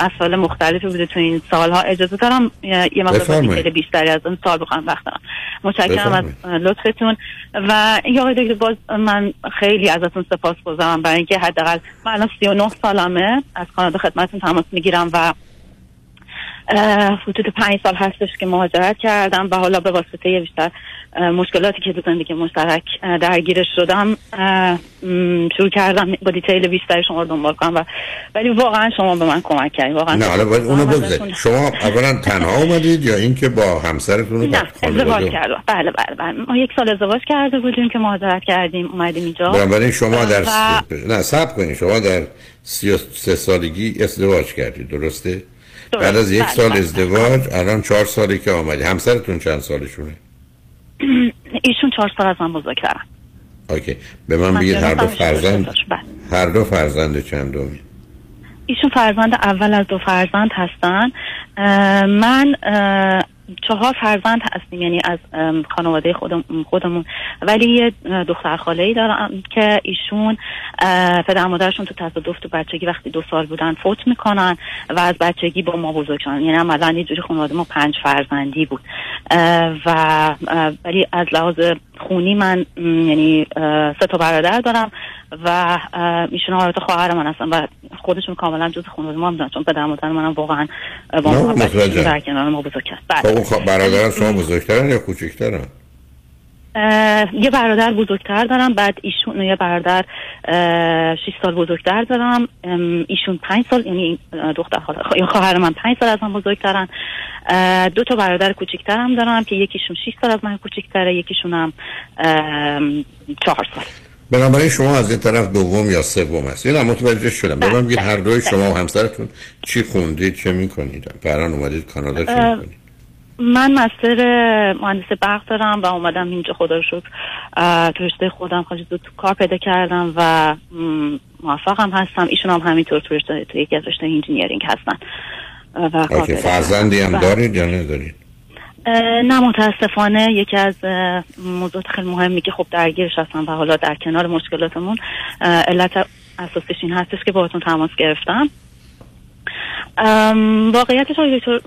مسائل مختلفی بوده تو این سالها، اجازه دارم یه مقدار بیشتری از اون سال بخوام وقت دارم. متشکرم از لطفتون و یا دیگه باز من خیلی ازتون سپاسگزارم برای اینکه حداقل من الان 39 سالمه، از کانادا خدمتتون تماس میگیرم و حدود 5 سال هستش که مهاجرت کردم و حالا به واسطه بیشتر مشکلاتی که تو زندگی مشترک درگیرش شدم شروع کردم با دیتیل بیشتری شما رو دنبال کنم و ولی واقعا شما به من کمک کردید. واقعا نه، حالا باید اونو بگذارید. شما اولا تنها اومدید یا اینکه با همسرتون؟ نه، ازدواج کردم. بله بله بله، ما 1 سال ازدواج کرده بودیم که مهاجرت کردیم اومدیم اینجا. بنابراین شما در نه صبر کنید، شما در 33 سالگی ازدواج کردید، درسته؟ بعد از 1 سال ازدواج الان 4 سالی که آمدی. همسرتون چند سالشونه؟ ایشون 4 سال از من بزرگترن. اوکی، به من بگید هر دو فرزند، هر دو فرزند چندمی؟ ایشون فرزند اول از 2 فرزند هستن، من 4 فرزند هستیم، یعنی از خانواده خودمون، ولی یه دختر خاله‌ای دارم که ایشون پدر مادرشون تو تصادف تو بچگی وقتی 2 سال بودن فوت میکنن و از بچگی با ما بزرگ شدن، یعنی مثلا یه جوری خانواده ما 5 فرزندی بود و ولی از لحاظ خونی من یعنی 3 تا برادر دارم و ایشون حالت خواهر من هستن و خودشون کاملا جزء خانواده ما هم دارن، چون پدر مادر منم واقعا با ما بچگی در کنار ما بزرگ کردن. برادرم شما بزرگترن یا کوچکترن؟ یه برادر بزرگتر دارم، بعد ایشون یه برادر 6 سال بزرگتر دارم، ایشون 5 سال، یعنی دختر خواهر من 5 سال از من بزرگترن. دو تا برادر کوچکترم دارم که یکیشون 6 سال از من کوچکتره، یکیشون هم 4 سال. بنابراین شما از این طرف دوم یا سوم هست. اینا متوجه شدم. به من بگید هر دوی شما و همسرتون چی خوندید، چه می‌کنید؟ الان اومدید کانادا چی می‌کنید؟ من مستر مهندسی برق دارم و اومدم اینجا، خدا رو شکر تو رشته خودم خالص تو کار پیدا کردم و موفقم هستم. ایشون هم همینطور تو رشته، تو یکی از رشته انجینیرینگ هستن و کار پیدا. فرزندی هم دارید یا ندارید؟ نه متاسفانه یکی از موضوعات خیلی مهمی که خب درگیرش هستم و حالا در کنار مشکلاتمون علت اساسیش این هستش که باهاتون تماس گرفتم. واقعیتش دکتر،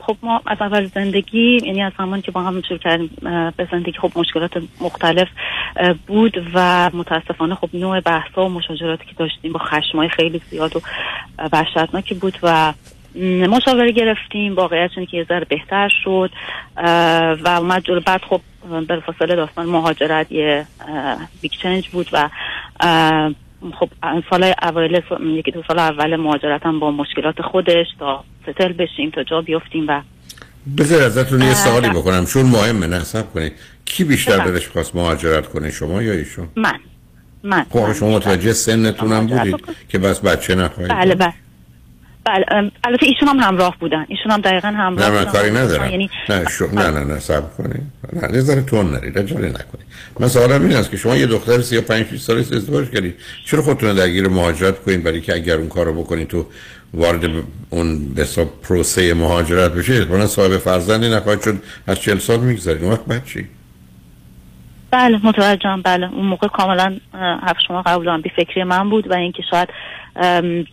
خب ما از اول زندگی، یعنی از زمانی که با هم شروع کردیم به زندگی، خب مشکلات مختلف بود و متاسفانه خب نوع بحث‌ها و مشاجراتی که داشتیم با خشم‌های خیلی زیاد و وحشتناکی بود و مشاوره گرفتیم. واقعیتش اینه که یه ذره بهتر شد و اومد جلو. بعد خب بلافاصله داستان مهاجرت یه بیگ چنج بود و خب سال اوایل، یکی دو سال اول مهاجرتم با مشکلات خودش تا ستل بشیم، تا جا بیافتیم. و بذار ازتون یه سوالی بکنم چون مهمه، نصب کنید. کی بیشتر دلش خواست مهاجرت کنه، شما یا ایشون؟ من. خب شما متوجه سنتونم بودید که بس بچه نخواهید؟ بله. البته ایشون هم همراه بودن، ایشون هم دقیقاً همراه بودن. نه من کاری ندارم، یعنی نه صبر کنید، نه ذره تون نرید، عجله نکنید. من سوالم این است که شما یه دختر 35 ساله ازدواج کردید، چرا خودتون درگیر مهاجرت کنین؟ برای که اگر اون کارو بکنید تو وارد اون به حساب پروسه مهاجرت بشید، اون صاحب فرزندی نخواهید شد، از 40 سال میگذرید، اون وقت بچی. بله متوجهم. بله اون موقع کاملا حرف شما قبول هم بی فکری من بود و اینکه شاید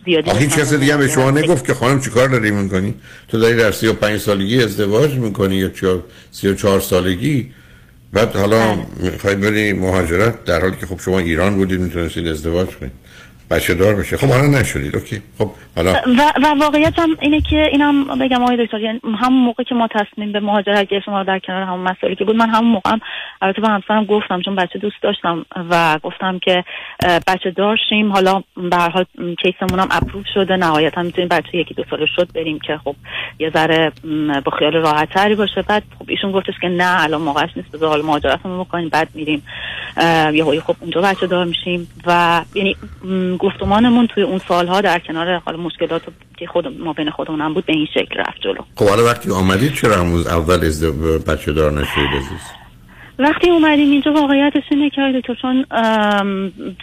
زیادی هیچ کس دیگه به شما نگفت که خانم چیکار داری میکنی؟ تو داری در 35 سالگی ازدواج میکنی یا 34 سالگی، بعد حالا میخوای بری مهاجرت، در حالی که خب شما ایران بودید میتونستید ازدواج کنید، بچه دار بشه. خب حالا نشدید. اوکی. خب حالا و واقعیت هم اینه که اینم بگم آقای دکتر، یعنی همون موقع که ما تصمیم به مهاجرت گرفتیم، ما در کنار همون مسائلی که بود، من همون موقع هم البته به همسرم گفتم، چون بچه دوست داشتم و گفتم که بچه دار شیم. حالا به هر حال کیسمون هم اپروو شده، نهایتا میتونیم بچه یکی دو ساله شد بریم که خب یه ذره با خیال راحت تری باشه. بعد خب ایشون گفتش که نه الان موقعش نیست، بذار حالا مهاجرتمون بکنیم بعد میریم یهو خب اونجا بچه دار میشیم. و یعنی گفتمانمون توی اون سالها در کنار حال مشکلات که خود ما بین خودمون هم بود به این شکل رفت جلو. خب حالا وقتی آمدید چرا همون اول بچه دار نشید عزیز؟ وقتی اومدیم اینجا واقعیتش اینه که آقای دکتر، چون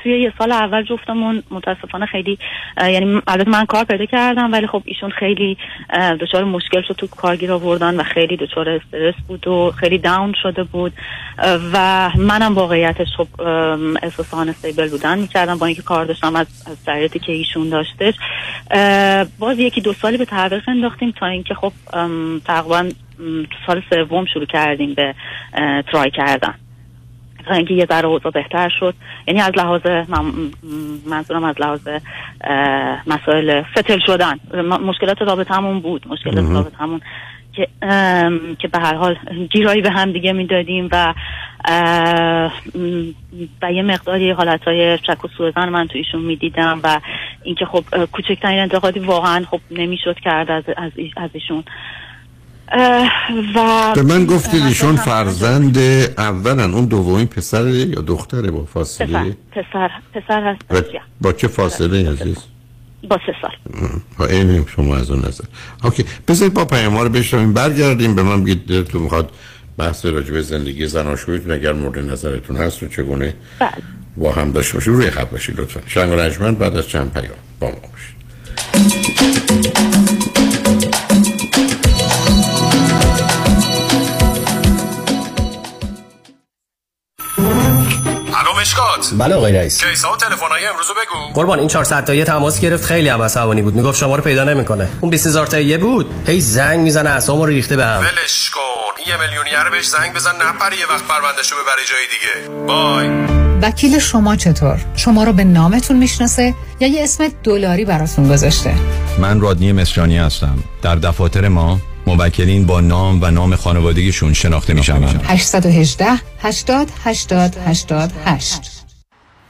توی یه سال اول جفتمون متاسفانه خیلی، یعنی البته من کار پیدا کردم ولی خب ایشون خیلی دچار مشکل شد تو کارگیر آوردن و خیلی دچار استرس بود و خیلی داون شده بود و منم واقعیتش خب احساس آن استیبل بودن میکردم با اینکه کار داشتم از شرایطی که ایشون داشتش. باز یکی دو سالی به تعویق انداختیم تا اینکه خب تقریبا سال سوم شروع کردیم به ترای کردن، تا اینکه یه ذره اوضاع بهتر شد. یعنی از لحاظ منظورم از لحاظ مسائل ستل شدن، مشکلات رابطه‌مون بود، مشکلات رابطه‌مون که به هر حال گیرایی به هم دیگه میدادیم و یه مقداری حالتهای شک و سوءظن من تو ایشون میدیدم و اینکه خب کوچکترین انتقادی واقعا خب نمیشد کرد از ایشون. و به من گفتید ایشون فرزند اولن، اون دومین پسر یا دختره با فاصله؟ پسر هست. با چه فاصله عزیز؟ با 3 سال. اینم شما از اون نظر. اوکی بذارید با پیام‌ها رو بشنویم برگردیم به من بگید دلتون می‌خواد بحث راجع به زندگی زناشوییتون اگر مورد نظرتون هست و چگونه بله با هم داشته باشید روی خط باشید لطفاً. شنگ و رنجمند بعد از چند پیام با ما باشید. مشکات. بله آقای رئیس. کیسا و تلفن‌های امروز بگو. قربان این 400 تایی تماس گرفت، خیلی هم عصبانی بود، میگفت شما رو پیدا نمیکنه. اون 20000 تایی بود، هی زنگ میزنه، اسمو ریخته بهم. ولش کن. یه میلیونیر بهش زنگ بزن نپره، یه وقت پروندهشو ببر جای دیگه. بای. وکیل شما چطور؟ شما رو به نامتون میشناسه یا یه اسم دلاری براتون گذاشته؟ من رادنی مصریانی هستم. در دفاتر ما موکلین با نام و نام خانوادگیشون شناخته میشن. 818 80 80 88.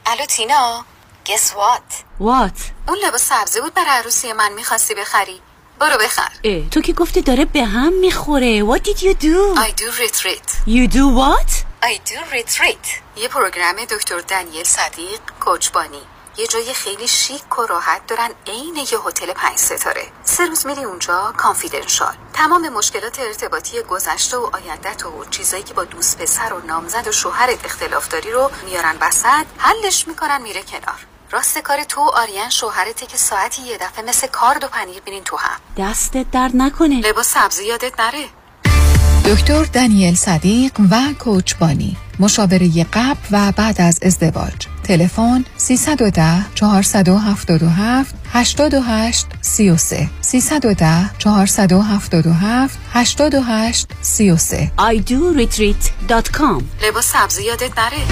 الو تینا، guess what اون لباس سبزی بود برای عروسی من میخواستی بخری، برو بخر. تو که گفتی داره به هم میخوره. What did you do? I do retreat. You do what? I do retreat. یه پروگرام دکتر دانیل صدیق کوچبانی، یه جای خیلی شیک و راحت دارن، عین یه هتل 5 ستاره. 3 روز میری اونجا کانفیدنشال. تمام مشکلات ارتباطی گذشته و آیندت و چیزایی که با دوست پسر و نامزد و شوهرت اختلاف داری رو میارن وسط، حلش میکنن میره کنار. راست کار تو آریان شوهرته که ساعتی یه دفعه مثل کارد و پنیر میرین تو هم. دستت درد نکنه. لباس سبزی یادت نره. دکتر دانیل صدیق و کوچبانی، مشاوره قبل و بعد از ازدواج. تلفن 310 477 88 33. 310 477 88 33. idoretreat.com. لباس سبزی یادت نره.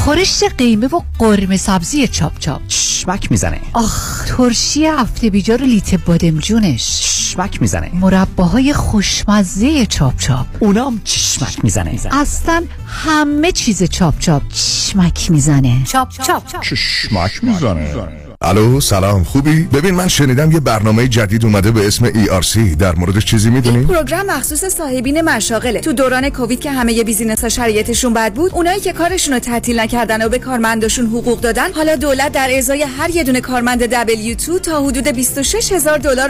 خورشت قیمه و قرمه سبزی چاپ چاپ شمک میزنه. آخ، ترشی هفته بیجار و لیت بادمجونش شمک میزنه. مرباهای خوشمزه چاپ چاپ، اونام چشمک میزنه. اصلا همه چیز چاپ چاپ چشمک میزنه. چاپ چاپ چشمک میزنه. الو سلام، خوبی؟ ببین من شنیدم یه برنامه جدید اومده به اسم ERC، در موردش چیزی میدونی؟ این پروگرام مخصوص صاحبین مشاغله. تو دوران کووید که همه ی بیزینس‌ها شرایطشون بد بود، اونایی که کارشون رو تعطیل نکردن و به کارمنداشون حقوق دادن، حالا دولت در ازای هر یه دونه کارمند W2 تا حدود $26,000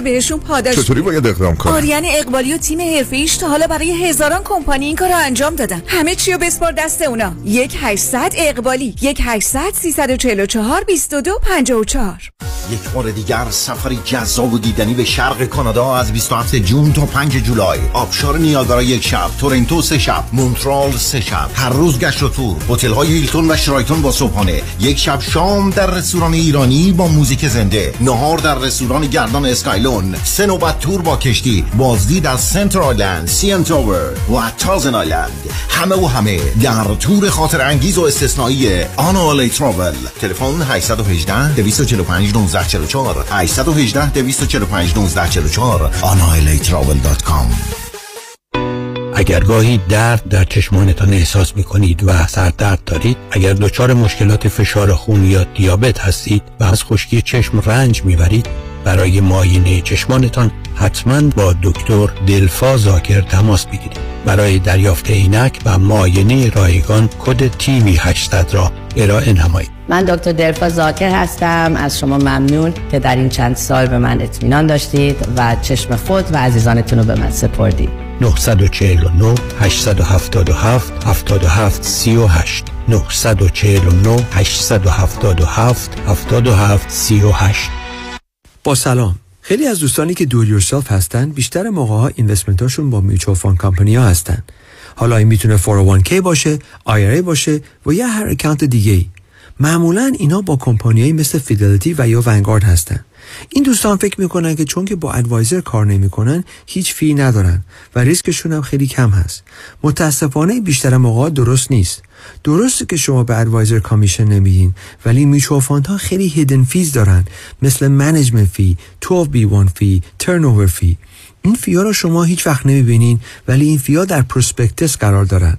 بهشون پاداش. چطوری باید اقدام کنم؟ آریان اقبالی و تیم حرفه‌ایش تا حالا برای هزاران کمپانی این کارو انجام دادن. همه چی رو بسپار دست اونا. 1800 اقبالی، 1800 344 2254. یک بار دیگر سفری جذاب و دیدنی به شرق کانادا از 27 جون تا 5 جولای. آبشار نیاگارا 1 شب، تورنتو 3 شب، مونترال 3 شب. هر روز گشت و تور، هتل‌های هیلتون و شرایتون با صبحانه، 1 شب شام در رستوران ایرانی با موزیک زنده، نهار در رستوران گردان اسکایلون، 3 نوبت تور با کشتی، بازدید از سنترال آیلند، سی ان تاور و تازن آیلند. همه و همه در تور خاطر انگیز و استثنایی آنالی تراول. تلفن 818 245 1944. 818 245 1944. anailaytravel.com. اگر گاهی درد در چشمانتان احساس می‌کنید و سردرد دارید، اگر دچار مشکلات فشار خون یا دیابت هستید و از خشکی چشم رنج می‌برید، برای معاینه چشمانتان حتماً با دکتر دلفا زاکر تماس بگیرید. برای دریافت عینک و معاینه رایگان کد TV 800 را ارائه نمایید. من دکتر دلفا زاکر هستم. از شما ممنون که در این چند سال به من اطمینان داشتید و چشم خود و عزیزانتون رو به من سپردید. 949 877 7738. 949 877 7738. با سلام. خیلی از دوستانی که دور یورسلف هستن، بیشتر موقع‌ها اینوستمنت‌هاشون با میوچوال فاند کمپانی‌ها هستن. حالا این میتونه 401k باشه، IRA باشه و یا هر اکانت دیگه‌ای. معمولاً اینا با کمپانی‌هایی مثل فیدلیتی و یا ونگارد هستن. این دوستان فکر میکنن که چون که با ادوایزر کار نمیکنن، هیچ فی ندارن و ریسکشون هم خیلی کم هست. متأسفانه بیشتر موقع‌ها درست نیست. درسته که شما به ادوایزر کامیشن نمیدین، ولی میچوال فاندها خیلی هیدن فیز دارن، مثل منیجمنت فی، 12B1 فی، ترنوور فی. این فی‌ها رو شما هیچ وقت نمیبینین، ولی این فی‌ها در پروسپکتس قرار دارن.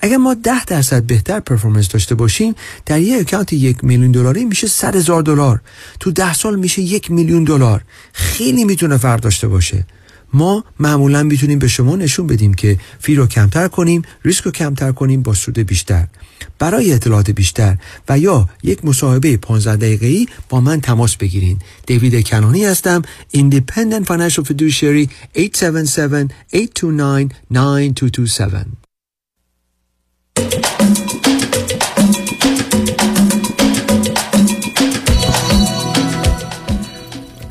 اگر ما 10% بهتر پرفورمنس داشته باشیم، در یک اکانت $1,000,000 میشه $100,000. تو 10 سال میشه $1,000,000. خیلی میتونه فرق داشته باشه. ما معمولا میتونیم به شما نشون بدیم که فی رو کمتر کنیم، ریسک رو کمتر کنیم با سود بیشتر. برای اطلاعات بیشتر و یا یک مصاحبه 15 دقیقه‌ای با من تماس بگیرین. دیوید کنانی هستم، Independent Financial Fiduciary. 877-829-9227.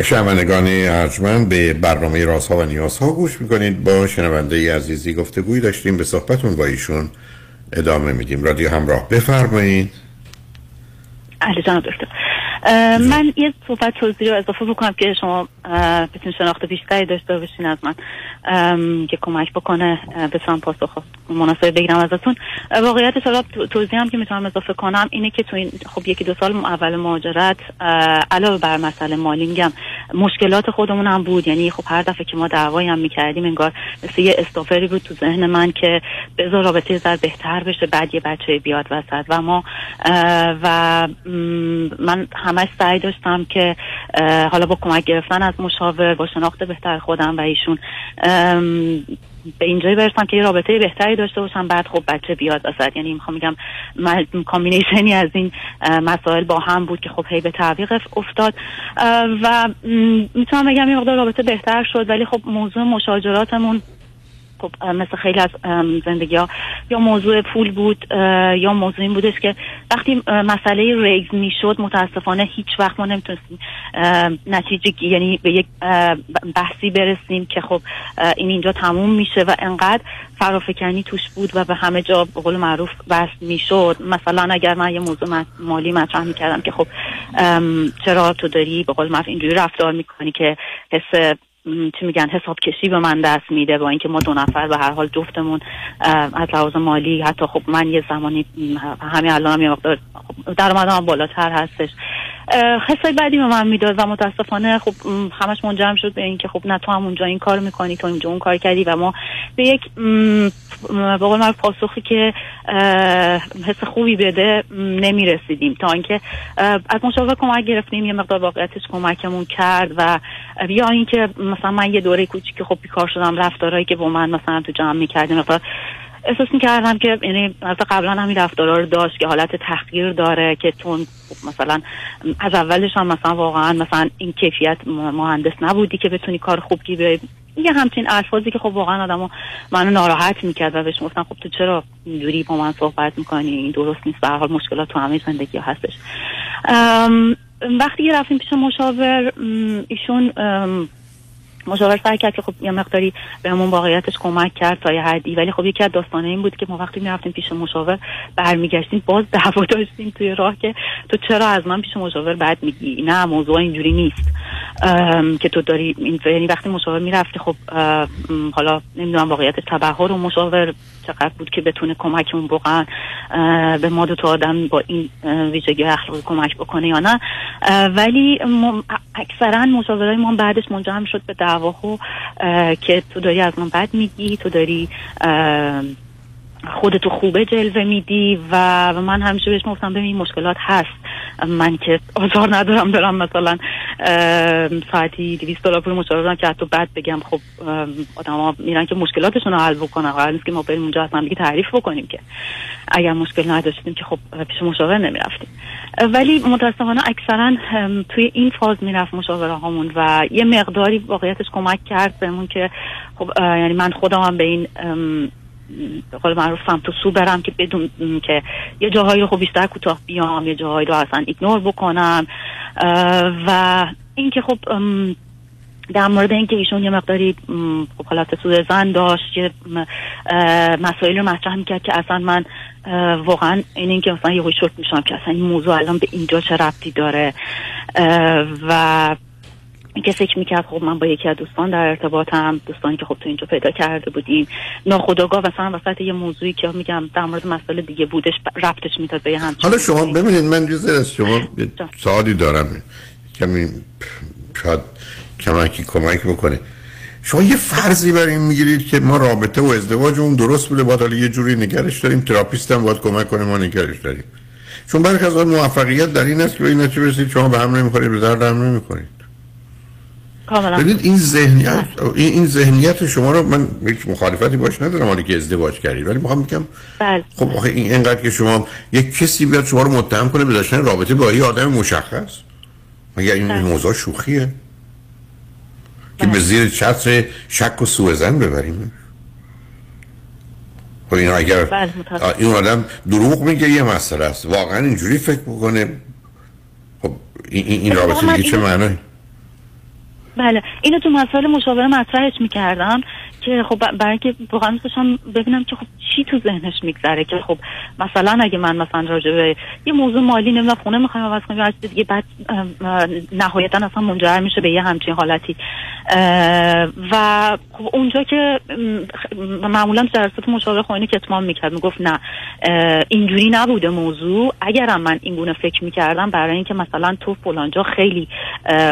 شنوندگان ارجمند، به برنامه رازها و نیازها گوش میکنید. با شنونده عزیزی گفتگوی داشتیم، به صحبتون با ایشون ادامه میدیم. رادیو همراه، بفرمایید. علی جان دکتر، من یه صحبت توضیحی رو اضافه بکنم که شما بتونید شناخت بیشتری داشته باشین از من که کمک بکنه بتونم پاسخ مناسب بگیرم ازتون. واقعیتش حالا توضیحی که میتونم اضافه کنم اینه که تو این خب یکی دو سال اول مهاجرت علاوه بر مسئله مالینگم مشکلات خودمون هم بود، یعنی خب هر دفعه که ما دعوایی هم می‌کردیم انگار مثل یه استافری بود تو ذهن من که بذار رابطه زر بهتر بشه بعد یه بچه بیاد وسط و ما و من همش سعی داشتم که حالا با کمک گرفتن از مشاور با شناخت بهتر خودم و ایشون به اینجایی برسم که یه رابطه بهتری داشته باشم بعد خب بچه بیاد وسط. یعنی میخوام بگم کامبینیشنی از این مسائل با هم بود که خب هی به تعویق افتاد و میتونم بگم یه مقدار رابطه بهتر شد، ولی خب موضوع مشاجراتمون خب مثل خیلی از زندگی ها یا موضوع پول بود یا موضوع این بودش که وقتی مسئله ریز می شد متاسفانه هیچ وقت ما نمیتونستیم نتیجه یعنی به یک بحثی برسیم که خب این اینجا تموم میشه و انقدر فرافکنی توش بود و به همه جا به قول معروف بحث می شد. مثلا اگر من یه موضوع مالی مطرح می کردم که خب چرا تو داری به قول معروف اینجوری رفتار می کنی که حس چی میگن حساب کشی به من دست میده، با اینکه ما دو نفر به هر حال جفتمون از لحاظ مالی حتی خب من یه زمانی همین الان هم یه مقدار درآمدم بالاتر هستش حسای بدی به من میداد و متاسفانه خب همش منجم شد به اینکه خب نه تو هم اونجا این کار میکنی تو اینجا اون کار کردی و ما به یک به قول من پاسخی که حس خوبی بده نمیرسیدیم تا اینکه از مشاور کمک گرفتیم یه مقدار واقعیتش کمکمون کرد و یا اینکه مثلا من یه دوره کوچیک که خب بیکار شدم رفتارهایی که با من مثلا تو جمع میکردیم مثلا احساس می‌کردم که یعنی مثلا قبلا هم این رفتارا رو داشت که حالت تحقیر داره که تون مثلا از اولش هم مثلا واقعا مثلا این کیفیت مهندس نبودی که بتونی کار خوبی به یه همچین الفاظی که خب واقعا آدمو منو ناراحت می‌کرد و بهش گفتم خب تو چرا اینجوری با من صحبت می‌کنی، این درست نیست، به هر حال مشکلات تو همه زندگی‌ها هستش. وقتی رفتیم پیش مشاور ایشون مشاور سعی کرد که خب یه مقداری بهمون واقعیتش کمک کرد تا یه حدی، ولی خب یکی از داستانه این بود که ما وقتی میرفتیم پیش مشاور برمیگشتیم باز دعوا داشتیم توی راه که تو چرا از من پیش مشاور بد میگی، نه موضوع اینجوری نیست که تو داری این، یعنی وقتی مشاور میرفتی خب حالا نمیدونم واقعیت تبحر و مشاور چقدر بود که بتونه کمکمون واقعا به ما دو تا آدم با این ویژگی اخلاقی کمک بکنه یا نه، ولی اکثرا مشاورای ما بعدش منجم شد به دعواها که تو داری از من بد میگی، تو داری خودتو خوبه جلوه میدی و من همیشه بهش میگفتم ببین مشکلات هست، من که آزار ندارم دارم مثلا ساعتی $200 پول مشاور دارم که حتی بد بگم خب آدما میرن که مشکلاتشون رو حل بکنن، قرار نیست که ما بریم اونجا اصلا دیگه تعریف بکنیم که اگر مشکل نداشتیم که خب پیش مشاور نمیرفتیم. ولی متاسفانه اکثرا توی این فاز میرفت مشاورهامون و یه مقداری واقعیتش کمک کرد بهمون که خب یعنی من خودمم به این به قول معروف سمت و سو برم که بدون که یه جاهایی رو خب بیشتر کوتاه بیام، یه جاهایی رو اصلا ایگنور بکنم و این که خب در مورد اینکه ایشون یه مقداری خب حالت سوزن داشت یه مسائل رو مطرح میکرد که اصلا من واقعا اینکه مثلا یه شوک میشم که اصلا این موضوع الان به اینجا چه ربطی داره و که فکر میکرد خب من با یکی از دوستان در ارتباطم، دوستانی که خب تو اینجا پیدا کرده بودیم، ناخودآگاه مثلا وسط یه موضوعی که میگم در مورد مسئله دیگه بودش ربطش میداد به همین. حالا شما ببینید من جزء از شما سوالی دارم کمی شاید کمک بکنه. شما یه فرضی بر این میگیرید که ما رابطه و ازدواجمون درست بوده، باید یه جوری نگرش داریم، تراپیست هم باید کمک کنه ما نگرش داریم. چون برخی از موفقیت در این است که به این نتیجه رسید شما به هم نمیخورید، به درد هم نمیخورید. ببینید این ذهنیت شما رو من هیچ مخالفتی باش ندارم حالی که ازدواج کردید، ولی میخوام بگم خب آخه این انقدر که شما یک کسی بیاد شما رو متهم کنه به داشتن رابطه با یه آدم مشخص، مگر این موضوع شوخیه که به زیر چتر شک و سوء ظن ببریم؟ خب این اگر این آدم دروغ میگه یه مسئله است، واقعا اینجوری فکر بکنه خب این رابطه دیگه چه معنی؟ بله اینو تو مسائل مشاوره مطرحش میکردم که خب برای که واقعا می‌خوام ببینم که خب چی تو ذهنش میگذره که خب مثلا اگه من مثلا راجع به یه موضوع مالی نمیدونم خونه می‌خوام عوض کنم یا دیگه بعد نهایتاً اصلا منجر میشه به یه همچین حالتی و خب اونجا که معمولاً جلسات مشاوره خونه کتمان میکرد میگفت نه اینجوری نبوده موضوع، اگرم من اینگونه فکر میکردم برای اینکه مثلا تو فلان جا خیلی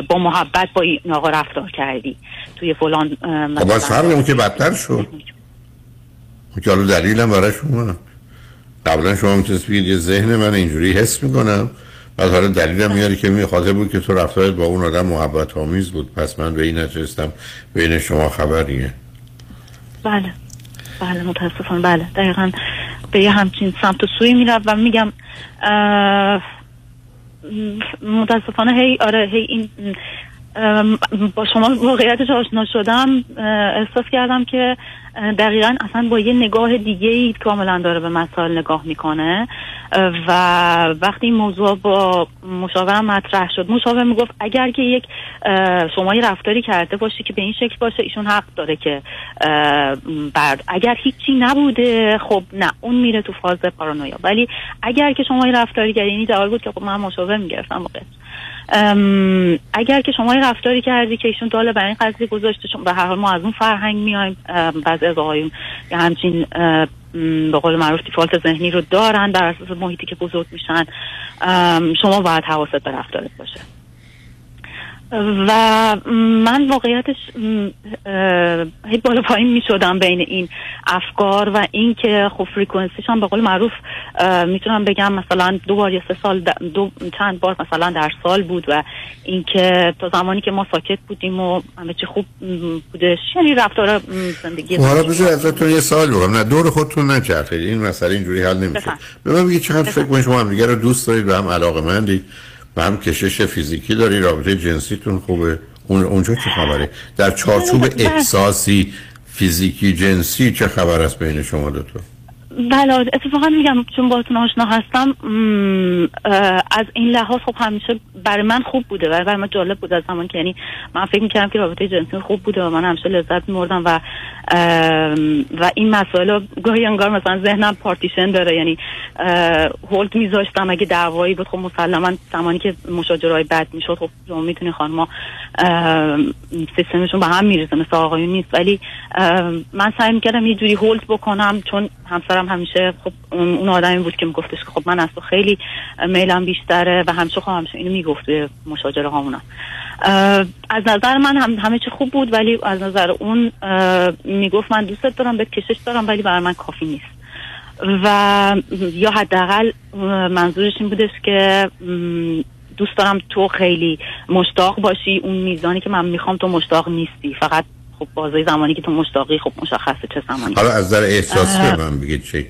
با محبت با این آقا رفتار کردی توی فلان مثلا که بدتر شد که حالا دلیلم برای شما قبلا شما میتونست بگید یه ذهن من اینجوری حس میکنم بعد حالا دلیلم میاری که میخاطر بود که تو رفتارت با اون آدم محبت آمیز بود پس من به این نترستم بین شما خبریه. بله بله متاسفانه بله دقیقا به یه همچین سمت و سوی میرم و میگم متاسفانه هی آره هی این با شما واقعیتش آشنا شدم احساس کردم که دقیقاً اصلا با یه نگاه دیگه‌ای کاملاً داره به مسائل نگاه میکنه و وقتی این موضوع با مشاورم مطرح شد مشاور میگفت اگر که یک شما یه رفتاری کرده باشی که به این شکل باشه ایشون حق داره که بعد اگر هیچی نبوده خب نه اون میره تو فاز پارانویا، ولی اگر که شما یه رفتاری کردی یعنی جواب بود که خب من مشاور میگرفتم واقعا اگر که شما یه رفتاری کردی که ایشون داله برای این قضیه گذاشته چون به هر حال ما از اون فرهنگ میایم بعضی از آقایون یا همچین به قول معروف دیفالت ذهنی رو دارن بر اساس محیطی که بزرگ میشن شما باید حواست به رفتارت باشه و من واقعیتش هی بالا پایین می شدم بین این افکار و این که خب فریکونسیش هم به قول معروف میتونم بگم مثلا 2 بار یا 3 سال چند بار مثلا در سال بود و این که تا زمانی که ما ساکت بودیم و همه چی خوب بودش یعنی رفتار زندگی ما را بذار ازتون یه سال بگم نه دور خودتون نچرخید این مسئله اینجوری حل نمیشه. به من بگید چقدر فکر کنید شما هم دیگه رو دوست دارید و هم علاقه‌مندید و هم کشش فیزیکی داری رابطه جنسیتون خوبه اونجا چه خبره؟ در چارچوب احساسی فیزیکی جنسی چه خبر است بین شما دوتا؟ بله اتفاقا میگم چون باهاتون آشنا هستم از این لحاظ خب همیشه برای من خوب بوده و برای من جالب بوده از زمان که یعنی من فکر میکردم که رابطه جنسی خوب بوده و من همیشه لذت می‌بردم و این مسائل گاهی انگار مثلا ذهنم پارتیشن داره یعنی هولد میذاشتم اگه دعوایی بود خب مسلماً زمانی که مشاجرهای بد میشد خب شما میتونی خانم‌ها سیستمشون به هم میریزه مثل آقایون نیست، ولی من سعی میکردم یه جوری هولد بکنم چون همسرم همیشه خب اون آدمی بود که میگفتش که خب من از تو خیلی میلم بیشتره و همیشه اینو میگفت به مشاجره هامونم از نظر من همه چی خوب بود ولی از نظر اون میگفت من دوست دارم بهت کشش دارم ولی برای من کافی نیست و یا حداقل منظورش این بودش که دوست دارم تو خیلی مشتاق باشی اون میزانی که من میخوام تو مشتاق نیستی فقط خب بازه زمانی که تو مشتاقی خب مشخصه چه زمانی. حالا از در احساسی به من بگید چی؟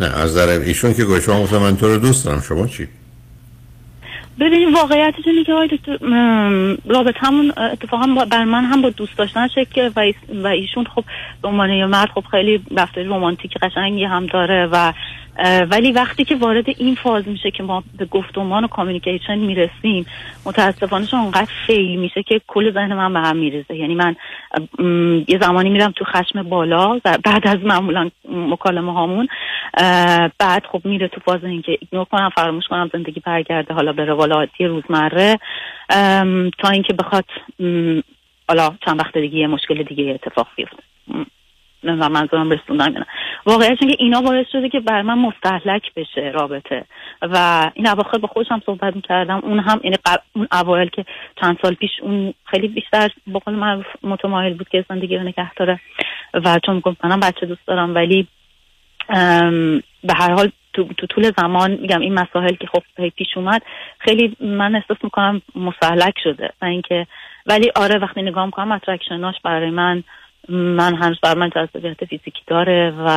نه از در ایشون که گوش شما گفتم من تو رو دوست دارم شما چی؟ ببینید واقعیتش اینه که آقای دکتر رابطه‌مون اتفاقا بر من هم با دوست داشتن شکل و ایشون خب به عنوان یه مرد خب خیلی رفتار رمانتیک قشنگی هم داره و ولی وقتی که وارد این فاز میشه که ما به گفتمان و کامیونیکیشن میرسیم متاسفانه اونقدر فیل میشه که کل ذهن من به هم میریزه یعنی من یه زمانی میرم تو خشم بالا بعد از معمولا مکالمه هامون بعد خب میره تو فاز این که ایگنور کنم فراموش کنم زندگی برگرده حالا به روال عادی روزمره تا اینکه بخواد حالا چند وقت دیگه یه مشکل دیگه اتفاق بیفته و منظورم رسوندم یا نه. واقعیتش اینه که اینا باعث شده که بر من مستهلک بشه رابطه و این اواخر با خودم صحبت می‌کردم اون هم یعنی اون اوایل که چند سال پیش اون خیلی بیشتر به قول من متمایل بود که زندگی رو نگه داره و چون گفتم بچه دوست دارم ولی به هر حال تو طول زمان میگم این مسائل که خب پیش اومد خیلی من احساس می‌کنم مستهلک شده و اینکه ولی آره وقتی نگاه می‌کنم اترکشناش برای من هنوز بر من جذابیت فیزیکی داره و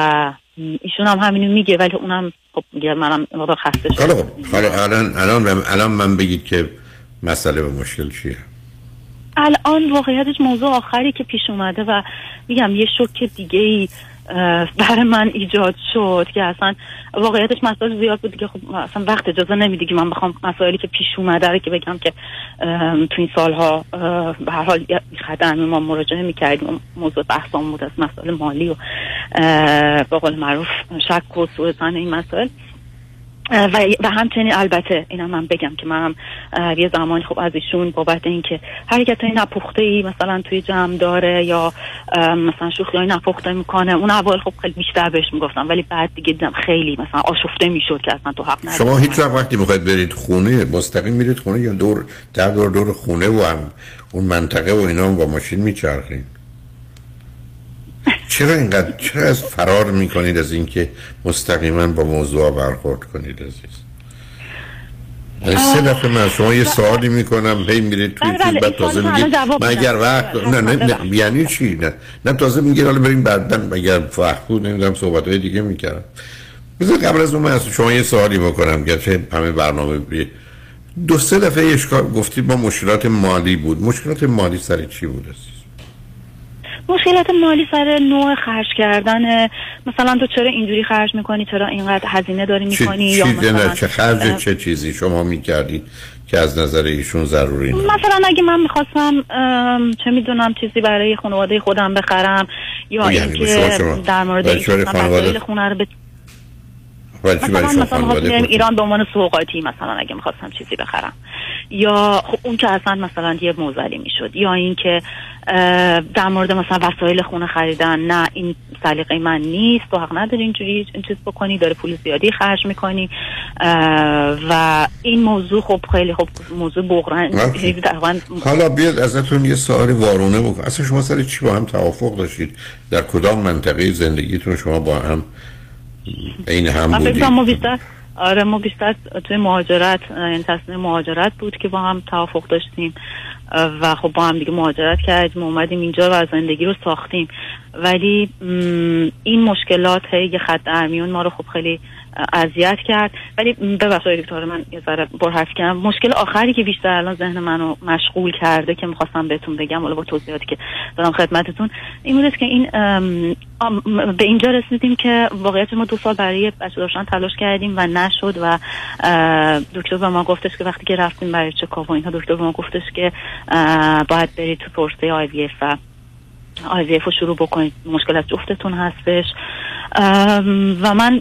ایشون هم همینو میگه ولی اونم خب میگه منم واقعا خسته شدم. الان من بگید که مسئله و مشکل چیه؟ الان واقعیتش موضوع آخری که پیش اومده و میگم یه شوک دیگه ای برای من ایجاد شد که اصلا واقعیتش مسائل زیاد بود که خب اصلا وقت اجازه نمیده که من بخوام مسائلی که پیش اومده رو که بگم که تو این سالها به هر حال خدمه ما مراجعه میکردیم، موضوع بحثمون بود از مسائل مالی و به قول معروف شک و سوء ظن این مسائل و همچنین البته اینا من بگم که من یه زمان خب از ایشون بابت اینکه حرکتای نپخته‌ای مثلا توی جمع داره یا مثلا شوخیای نپخته میکنه، اون اول خب خیلی بیشتر بهش میگفتم، ولی بعد دیگه دیدم خیلی مثلا آشفته میشد که اصلا تو حق نداره. شما هیچ وقتی میخواید برید خونه مستقیم میرید خونه یا دور خونه و هم اون منطقه و اینا با ماشین میچرخید؟ چرا از فرار میکنید از اینکه مستقیما با موضوع برخورد کنید عزیز؟ سه دفعه من شما یه سوالی میکنم هی میرید توی بعد تازه میگید مگر وقت نه یعنی چی؟ نه تازه میگید حالا بریم بعدن مگر وقت بود نمیدونم صحبتهای دیگه میکردم. بذار قبل از اون من از شما یه سوالی بکنم. گرچه همه برنامه دو سه دفعه اشکار گفتید با مشکلات مالی بود. مشکلات مالی سر چی بود عزیز؟ مشکلات مالی سر نوع خرج کردن، مثلا تو چرا اینجوری خرج میکنی، چرا اینقدر هزینه داری میکنی، یا مثلا چه خرج چه چیزی شما میکردید که از نظر ایشون ضروری نه؟ مثلا اگه من میخواستم چه میدونم چیزی برای خانواده خودم بخرم یا اینکه در مورد ایشون مسائل خونه رو مثلا میام ایران به عنوان سوغاتی، مثلا اگه میخواستم چیزی بخرم یا خب اون که اصلا مثلا یه موزلی میشد، یا اینکه در مورد مثلا وسایل خونه خریدن، نه این سلیقه من نیست، تو حق نداری اینجوری این چیز بکنی، داره پول زیادی خرج میکنی و این موضوع خب خیلی خب موضوع بغرن. حالا بیاد ازتون یه سوال وارونه بکنم، اصلا شما سر چی با هم توافق داشتید؟ در کدام منطقه زندگیتون شما با هم این هم بودید؟ ما بیشتر توی مهاجرت، یعنی تصمیم مهاجرت بود که با هم توافق داشتیم و خب با هم دیگه مهاجرت کردیم، اومدیم اینجا و زندگی رو ساختیم، ولی این مشکلات یه خط در میون ما رو خب خیلی اذیت کرد. ولی ببخشید دکتر من یه ذره برحرف کردم. مشکل آخری که بیشتر الان ذهن منو مشغول کرده که می‌خواستم بهتون بگم، حالا با توضیحاتی که دادم خدمتتون، این بودش که این به اینجا رسیدیم که واقعیت ما 2 سال برای بچه داشتن تلاش کردیم و نشد و دکتر به ما گفتش که وقتی که رفتیم برای چکاپ و اینها، دکتر به ما گفتش که باید برید تو پروسه IVF و IVF رو شروع بکنید، مشکل از جفتتون هستش و من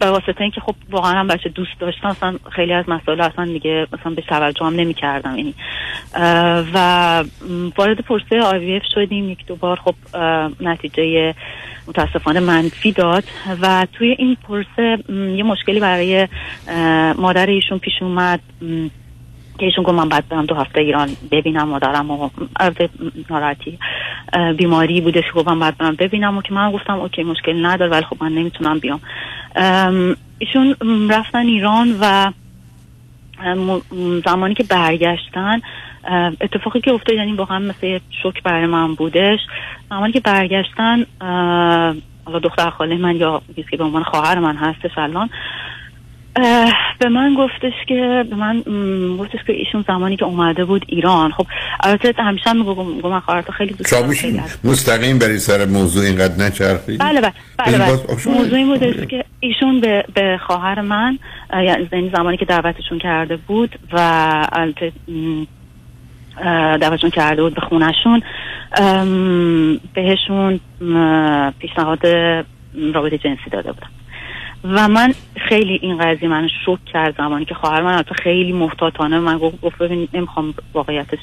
به واسطه اینکه خب واقعا هم بچه دوست داشتم، اصلا خیلی از مسائل اصلا دیگه مثلا به توجه هم نمی کردم، یعنی و وارد پروسه IVF شدیم. 1-2 بار خب نتیجه متاسفانه منفی داد و توی این پروسه یه مشکلی برای مادر ایشون پیش اومد که ایشون گفت من باید برم 2 هفته ایران ببینم مادرم و عرض ناراحتی بیماری بوده که گفت من باید برم ببینم و که من گفتم اوکی مشکل نداره ولی خب من نمیتونم بیام. ایشون رفتن ایران و زمانی که برگشتن اتفاقی که افتاد، یعنی واقعا مثل شوک برای من بودش، زمانی که برگشتن حالا دختر خاله من یا کسی که به عنوان خواهر من هستش الان به من گفتش که ایشون زمانی که اومده بود ایران، خب البته همیشه میگم من خواهرتو خیلی دوست داشتم، مستقیم برای سر موضوع اینقدر نچرخید. بله. موضوعی بود که ایشون به خواهر من، یعنی زمانی که دعوتشون کرده بود و البته دعوتشون کرده بود به خونهشون، بهشون پیشنهاد رابطه جنسی داده بودم و من خیلی این قضیه من شوک کرد زمانی که خواهر من البته خیلی محتاطانه من گفت ببین نمیخوام، واقعیتش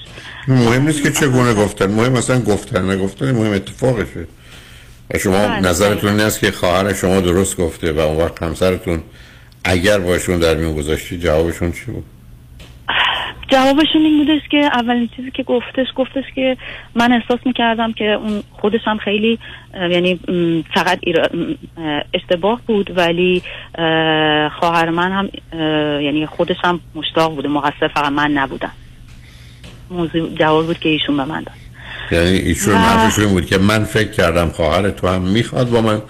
مهم نیست که چگونه گفتن، مهم اصلا گفتن نگفتن، مهم اتفاقشه. شما نظرتون این است که خواهر شما درست گفته و اون وقت همسرتون اگر باشون در میون گذاشتی جوابشون چی بود؟ جوابشون این بودش که اولین چیزی که گفتش که من احساس میکردم که اون خودش هم خیلی یعنی فقط اشتباه بود ولی خواهر من هم یعنی خودش هم مشتاق بوده، مقصر فقط من نبودم. موضوع جواب بود که ایشون به من داد، یعنی ایشون معرفشون بود که من فکر کردم خواهر تو هم میخواد با من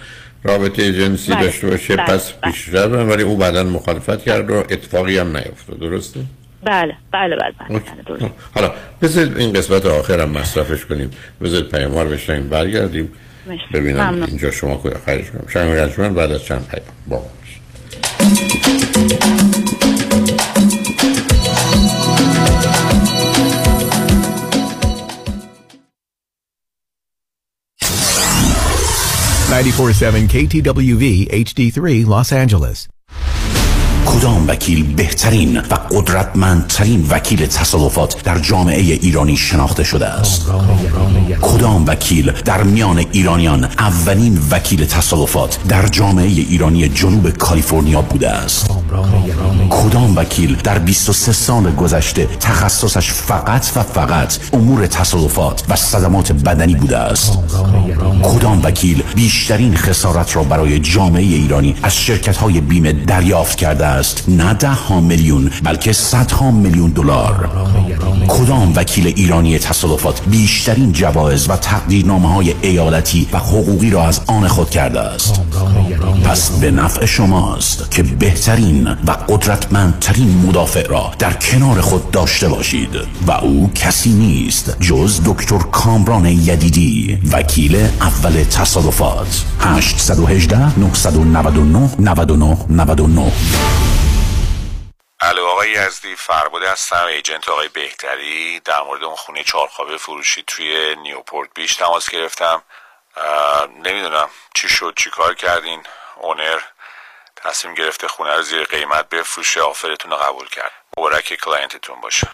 رابطه جنسی داشته باشه پس پیش رویم، ولی او بعداً مخالفت کرد و اتفاقی هم نیفتاد. درسته؟ بله. حالا بذارید این قسمت آخر هم مصرفش کنیم، بذارید پیاموار بشنیم برگردیم ببینم ممنون. اینجا شما کجا خرج کنم شما رجمن بعد از چند پیام با ما باشید. $94.7 KTWV HD3 Los Angeles. کدام وکیل بهترین و قدرتمندترین وکیل تصادفات در جامعه ایرانی شناخته شده است؟ کدام وکیل در میان ایرانیان اولین وکیل تصادفات در جامعه ایرانی جنوب کالیفرنیا بوده است؟ کدام وکیل در 23 سال گذشته تخصصش فقط و فقط امور تصادفات و صدمات بدنی بوده است؟ کدام وکیل بیشترین خسارت را برای جامعه ایرانی از شرکت‌های بیمه دریافت کرده است؟ نه ده‌ها میلیون بلکه صدها میلیون $. کدام وکیل ایرانی تصادفات بیشترین جوایز و تقدیرنامه‌های ایالتی و حقوقی را از آن خود کرده است؟ پس به نفع شماست که بهترین و قدرتمندترین مدافع را در کنار خود داشته باشید و او کسی نیست جز دکتر کامران یدیدی، وکیل اول تصادفات. 818 999 99 99. الو آقای یزدی، فرباده هستم، ایجنت آقای بهتری. در مورد اون خونه چهارخوابه فروشی توی نیوپورت بیش تماس گرفتم. نمیدونم چی شد، چی کار کردین. اونر تصمیم گرفته خونه رو زیر قیمت بفروشه. آفرتون رو قبول کرد. مبارک کلاینتتون باشه.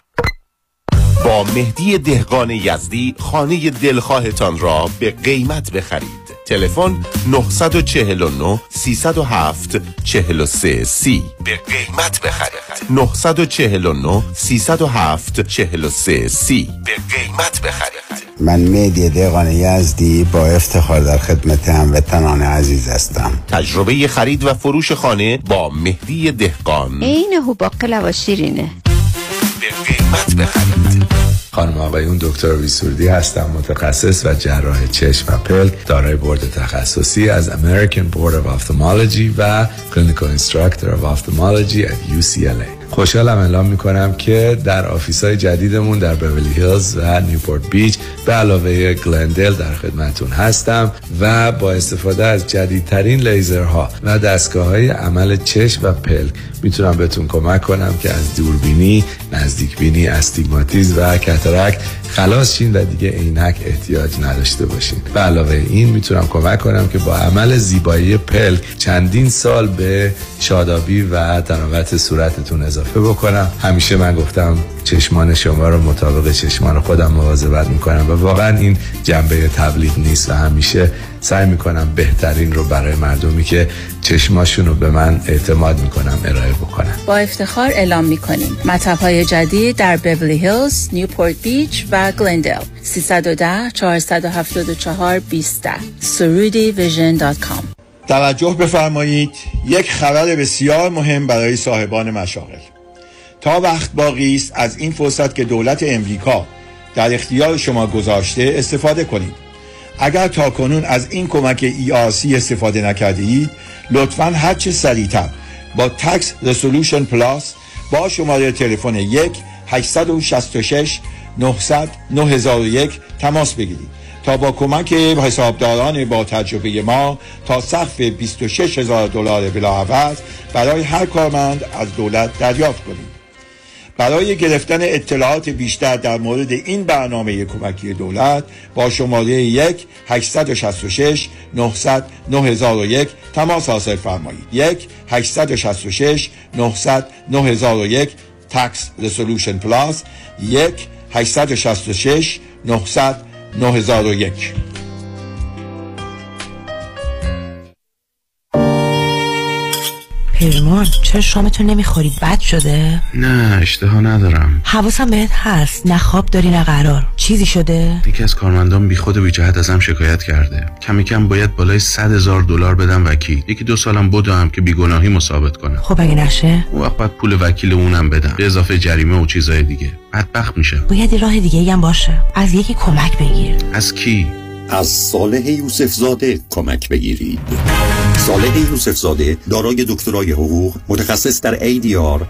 با مهدی دهقان یزدی خانه دلخواهتان را به قیمت بخرید. تلفن 949 307 43 30. به قیمت بخرید. 949 307 43 30. به قیمت بخرید. من مهدی دهقان یزدی با افتخار در خدمت هموطنان عزیز هستم. تجربه خرید و فروش خانه با مهدی دهقان اینه، هو باقلا و شیرینه. به قیمت بخرید. خانم آقایون، دکتر ویسوردی هستم، متخصص و جراح چشم و پلک، دارای بورد تخصصی از American Board of Ophthalmology و Clinical Instructor of Ophthalmology at UCLA. خوشحالم اعلام میکنم که در آفیس‌های جدیدمون در بیولی هیلز و نیوپورت بیچ به علاوه گلندل در خدمتون هستم و با استفاده از جدیدترین لیزرها و دستگاه‌های عمل چشم و پلک میتونم بهتون کمک کنم که از دوربینی، نزدیکبینی، استیگماتیسم و کاتاراکت خلاص شین و دیگه عینک احتیاج نداشته باشین. به علاوه این میتونم کمک کنم که با عمل زیبایی پلک چندین سال به شادابی و تناوت صورتتون اضافه بکنم. همیشه من گفتم چشمان شما رو مطابق چشمان خودم مواظبت میکنم و واقعا این جنبه تبلیغ نیست و همیشه سعی میکنم بهترین رو برای مردمی که چشماشون رو به من اعتماد میکنم ارائه بکنم. با افتخار اعلام میکنیم مطب‌های جدید در بیولی هیلز، نیوپورت بیچ و گلندل. 310 474 20. surudivision.com. توجه بفرمایید، یک خبر بسیار مهم برای صاحبان مشاغل. تا وقت باقی است از این فرصت که دولت امریکا در اختیار شما گذاشته استفاده کنید. اگر تاکنون از این کمک ERC استفاده نکرده اید، لطفاً هر چه سریعتر با تکس رسولوشن پلاس با شماره تلفن 1-866-900-9001 تماس بگیرید تا با کمک حسابداران با تجربه ما تا سقف $26,000 بلاعوض برای هر کارمند از دولت دریافت کنید. برای گرفتن اطلاعات بیشتر در مورد این برنامه کمکی دولت با شماره 1-866-900-9001 تماس حاصل فرمایید. 1-866-900-9001 تکس رسولوشن پلاس. 1-866-900-9001. پیمان، چرا شامتون نمیخوری؟ بد شده؟ نه، اشتها ندارم. حواسم بهت هست، نه خواب داری نه قرار. چیزی شده؟ یکی از کارمندان بیخود و بیجهت ازم شکایت کرده. کمی کم باید بالای $100,000 بدم وکیل. یکی دو سالم بدم که بیگناهی ثابت کنم. خب اگه نشه؟ اون وقت باید پول وکیل اونم بدم به اضافه جریمه و چیزهای دیگه. بدبخت میشم. باید راه دیگه هم باشه. از یکی کمک بگیر. از کی؟ از صالح یوسف زاده کمک بگیرید. صالح یوسف زاده دارای دکترای حقوق، متخصص در ADR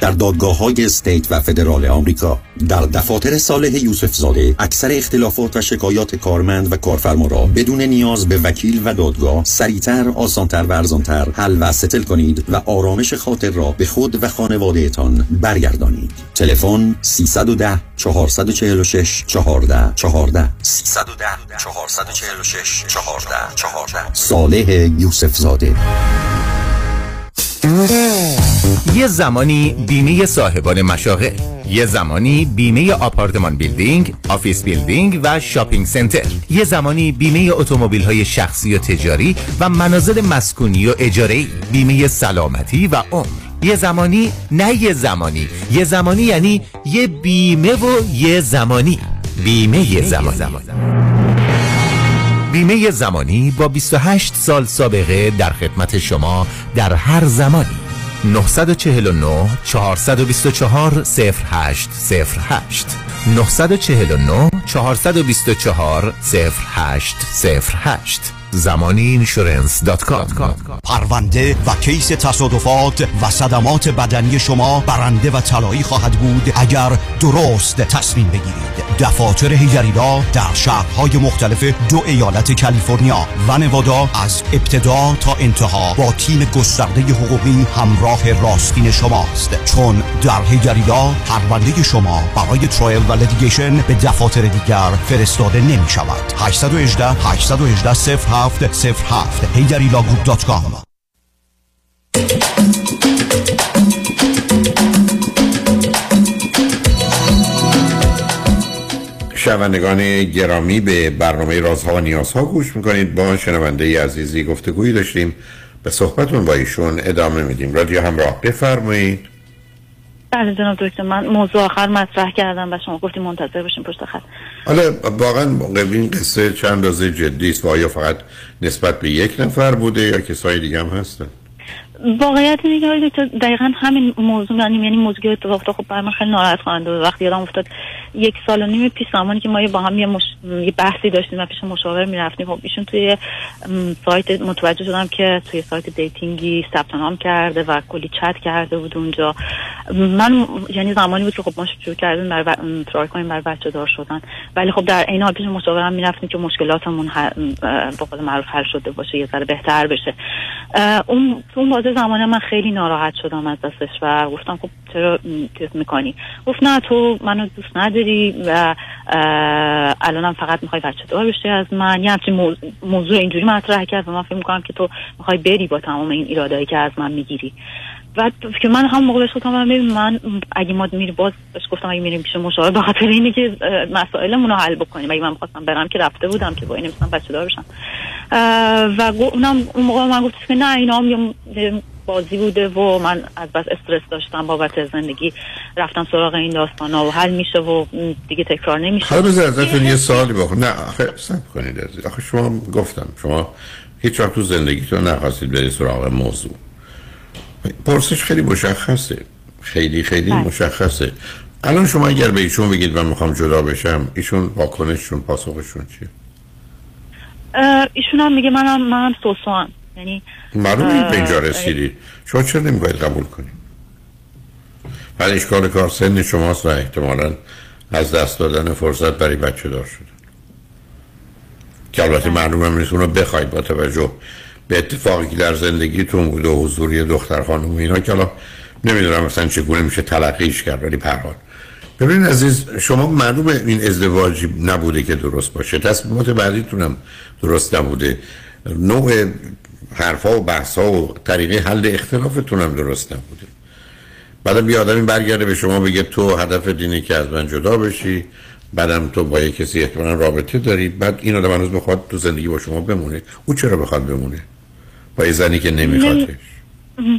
در دادگاه‌های استیت و فدرال آمریکا. در دفاتر صالح یوسف زاده اکثر اختلافات و شکایات کارمند و کارفرما را بدون نیاز به وکیل و دادگاه سریع‌تر، آسان‌تر و ارزان‌تر حل و سَتل کنید و آرامش خاطر را به خود و خانواده‌تان برگردانید. تلفن 310 446 1414 310 446 1414 صالح یوسف زاده. یه زمانی بیمه صاحبان مشاغل، یه زمانی بیمه آپارتمان بیلدینگ، آفیس بیلدینگ و شاپینگ سنتر، یه زمانی بیمه اتومبیل‌های شخصی و تجاری و منازل مسکونی و اجاره‌ای، بیمه سلامتی و عمر. یه زمانی نه یه زمانی، یه زمانی یعنی یه بیمه و یه زمانی بیمه زمانی. بیمه زمانی با 28 سال سابقه در خدمت شما در هر زمانی. 949 424 0808 949 424 0808 زمانیinsurance.com. پرونده و کیس تصادفات و صدمات بدنی شما برنده و طلایی خواهد بود اگر درست تصمیم بگیرید. دفاتر هیجریلا در شهرهای مختلف دو ایالت کالیفرنیا و نوادا از ابتدا تا انتها با تیم گسترده حقوقی همراه راستین شماست، چون در هیجریلا پرونده شما برای ترایل و لیتیگیشن به دفاتر دیگر فرستاده نمی شود. 818 0707 heydarilagroup.com. شنوندگان گرامی، به برنامه رازها و نیازها گوش میکنید. با شنونده عزیزی گفتگویی داشتیم، به صحبتون با ایشون ادامه میدیم. رادیو همراه، بفرمایید. بله جناب دکتر، من موضوع آخر مطرح کردم و شما گفتیم منتظر باشیم پشت خط. حالا واقعا این قصه چند اندازه جدی است و آیا فقط نسبت به یک نفر بوده یا کسای دیگه هم هستن؟ واقعیت اینه که دکتر دقیقاً همین موضوع، یعنی موضوعی اتفاق خب برام خیلی ناراحت کننده بود. وقتی یادم افتاد 1 سال و نیم پیش زمانی که ما با هم یه بحثی داشتیم و پیش مشاور می‌رفتیم، خب ایشون توی سایت متوجه شدم که توی سایت دیتینگی ثبت نام کرده و کلی چت کرده بود اونجا. من یعنی زمانی بود که خب ما شروع کردیم برای ترای کنیم برای بچه دار شدن، ولی خب در عین حال پیش مشاورم می‌رفتیم که مشکلاتمون به قول معروف حل شده باشه، یه ذره بهتر بشه. اون بازه زمانه من خیلی ناراحت شدم از دستش و گفتم خب چرا چیز میکنی؟ گفت نه تو منو دوست نداری و الانم فقط میخوای بچه دار بشی از من. یه همچین موضوع اینجوری مطرح کرد و من فکر میکنم که تو میخوای بری با تمام این ایرادایی که از من میگیری. بعد که من هم موقع گفتم من اگه ما میریم باز گفتم اگه میریم پیش مشاور به خاطر اینه که مسائلمون رو حل بکنیم. اگه من می‌خواستم برم که رفته بودم که با این نمی‌خواستم بچه دار بشم. و اونم اون موقع من گفتم که نه اینا هم بازی بوده و من از بس استرس داشتم بابت زندگی، رفتم سراغ این داستانا و حل میشه و دیگه تکرار نمیشه. حالا بذار ازتون یه سوالی بکنم. نه آخه صبر کنید عزیز، آخه شما گفتم شما هیچ وقت تو زندگیتون نخواستید برید سراغ موضوع. پرسش خیلی مشخصه، خیلی مشخصه. الان شما اگر به ایشون بگید من میخوام جدا بشم، ایشون واکنششون، پاسخشون چیه؟ ایشون هم میگه منم سوسوام. یعنی معلومه به اینجا رسیدید، شما چرا نمیخواید قبول کنید؟ ولی اشکال کار سن شماست و احتمالاً از دست دادن فرصت برای بچه دار شدن که البته معلومم نیست اونو بخواید با توجه به اتفاقی که در زندگیتون بوده و حضور یه دختر خانم اینا که الان نمیدونم مثلا چگونه میشه تلقیش کرد. ولی پرهان ببینید عزیز، شما معلومه این ازدواجی نبوده که درست باشه، تصمیمات بعدیتونم درست نبوده، نوع حرفا و بحثا و طریقه حل اختلافتونم درست نبوده. بعدم یه آدمی برگرده به شما بگه تو هدف دینی که از من جدا بشی، بعدم تو با یه کسی احتمالاً رابطه داری، بعد این آدم هنوز بخواد تو زندگی با شما بمونه. او چرا بخواد بمونه با یه زنی که نمیخوادش؟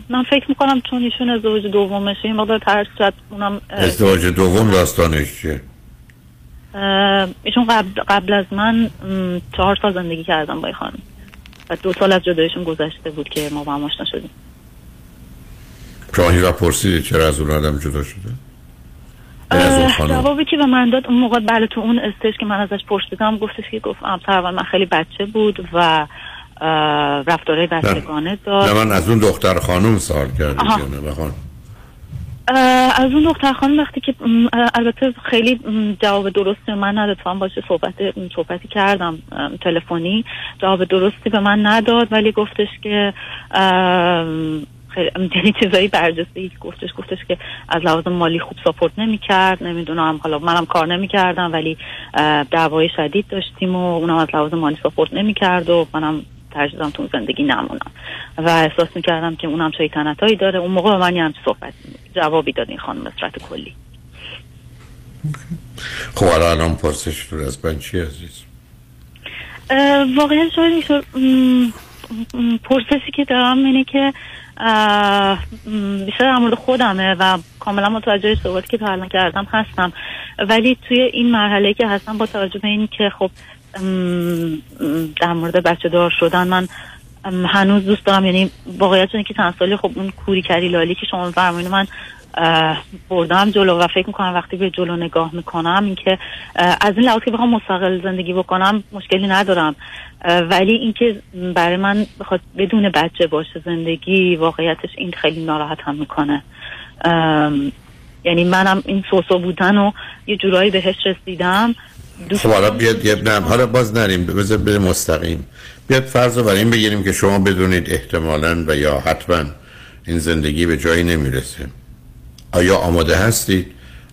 من فکر میکنم چون ایشون ازدواج دومشه این مقدار ترس شد. اونم ازدواج دوم داستانش چیه؟ ایشون قبل از من 4 سال زندگی کردم با این خانم و 2 سال از جدایشون گذشته بود که ما با هم آشنا شدیم. شما هیچ وقت پرسیدید چرا از اون آدم جدا شده؟ از اون خانم. جوابی که به من داد اون موقع، بله، تو اون استیج که من ازش پرسیدم گفتش که همسر من خیلی بچه بود و رفتارهای بچگانه داشت. من از اون دختر خانم سوال کردم بخوام. از اون دختر خانم وقتی که البته خیلی جواب درستی من نداد، فهم باشه صحبتی کردم تلفنی، جواب درستی به من نداد، ولی گفتش که خیلی چیزایی برجسته‌ای گفتش که از لحاظ مالی خوب ساپورت نمی‌کرد، نمیدونم حالا منم کار نمی‌کردم ولی دعوای شدید داشتیم و اونم از لحاظ مالی ساپورت نمی‌کرد و منم ترجیح دادم تو زندگی نمونم و احساس می‌کردم که اونم شیطنتایی داره. اون موقع به من همین صحبت جوابی داد این خانم صورت کلی. خب الان پرسش تو از من چی عزیز؟ واقعا شاید پرسشی که دارم اینه که بیشتر در مورد خودمه و کاملا متوجه صحبتی که تا الان کردم هستم، ولی توی این مرحله که هستم با توجه به این که خب در مورد بچه دار شدن من هنوز دوست دارم، یعنی واقعیت اینه که چند سالی خب اون کوری کری لالی که شما فرمودین من بردم جلو و فکر میکنم وقتی به جلو نگاه میکنم اینکه از این لحاظ که بخوام مستقل زندگی بکنم مشکلی ندارم، ولی اینکه برای من بخواد بدون بچه باشه زندگی، واقعیتش این خیلی ناراحتم میکنه. یعنی منم این سوسو بودن و یه جورایی بهش رسیدم. خب حالا بیاد حالا باز نریم، بذار بریم مستقیم. بیاد فرض رو بر این بگیریم که شما بدونید احتمالاً و یا حتما این زندگی به جایی نمیرسه. آیا آماده هستید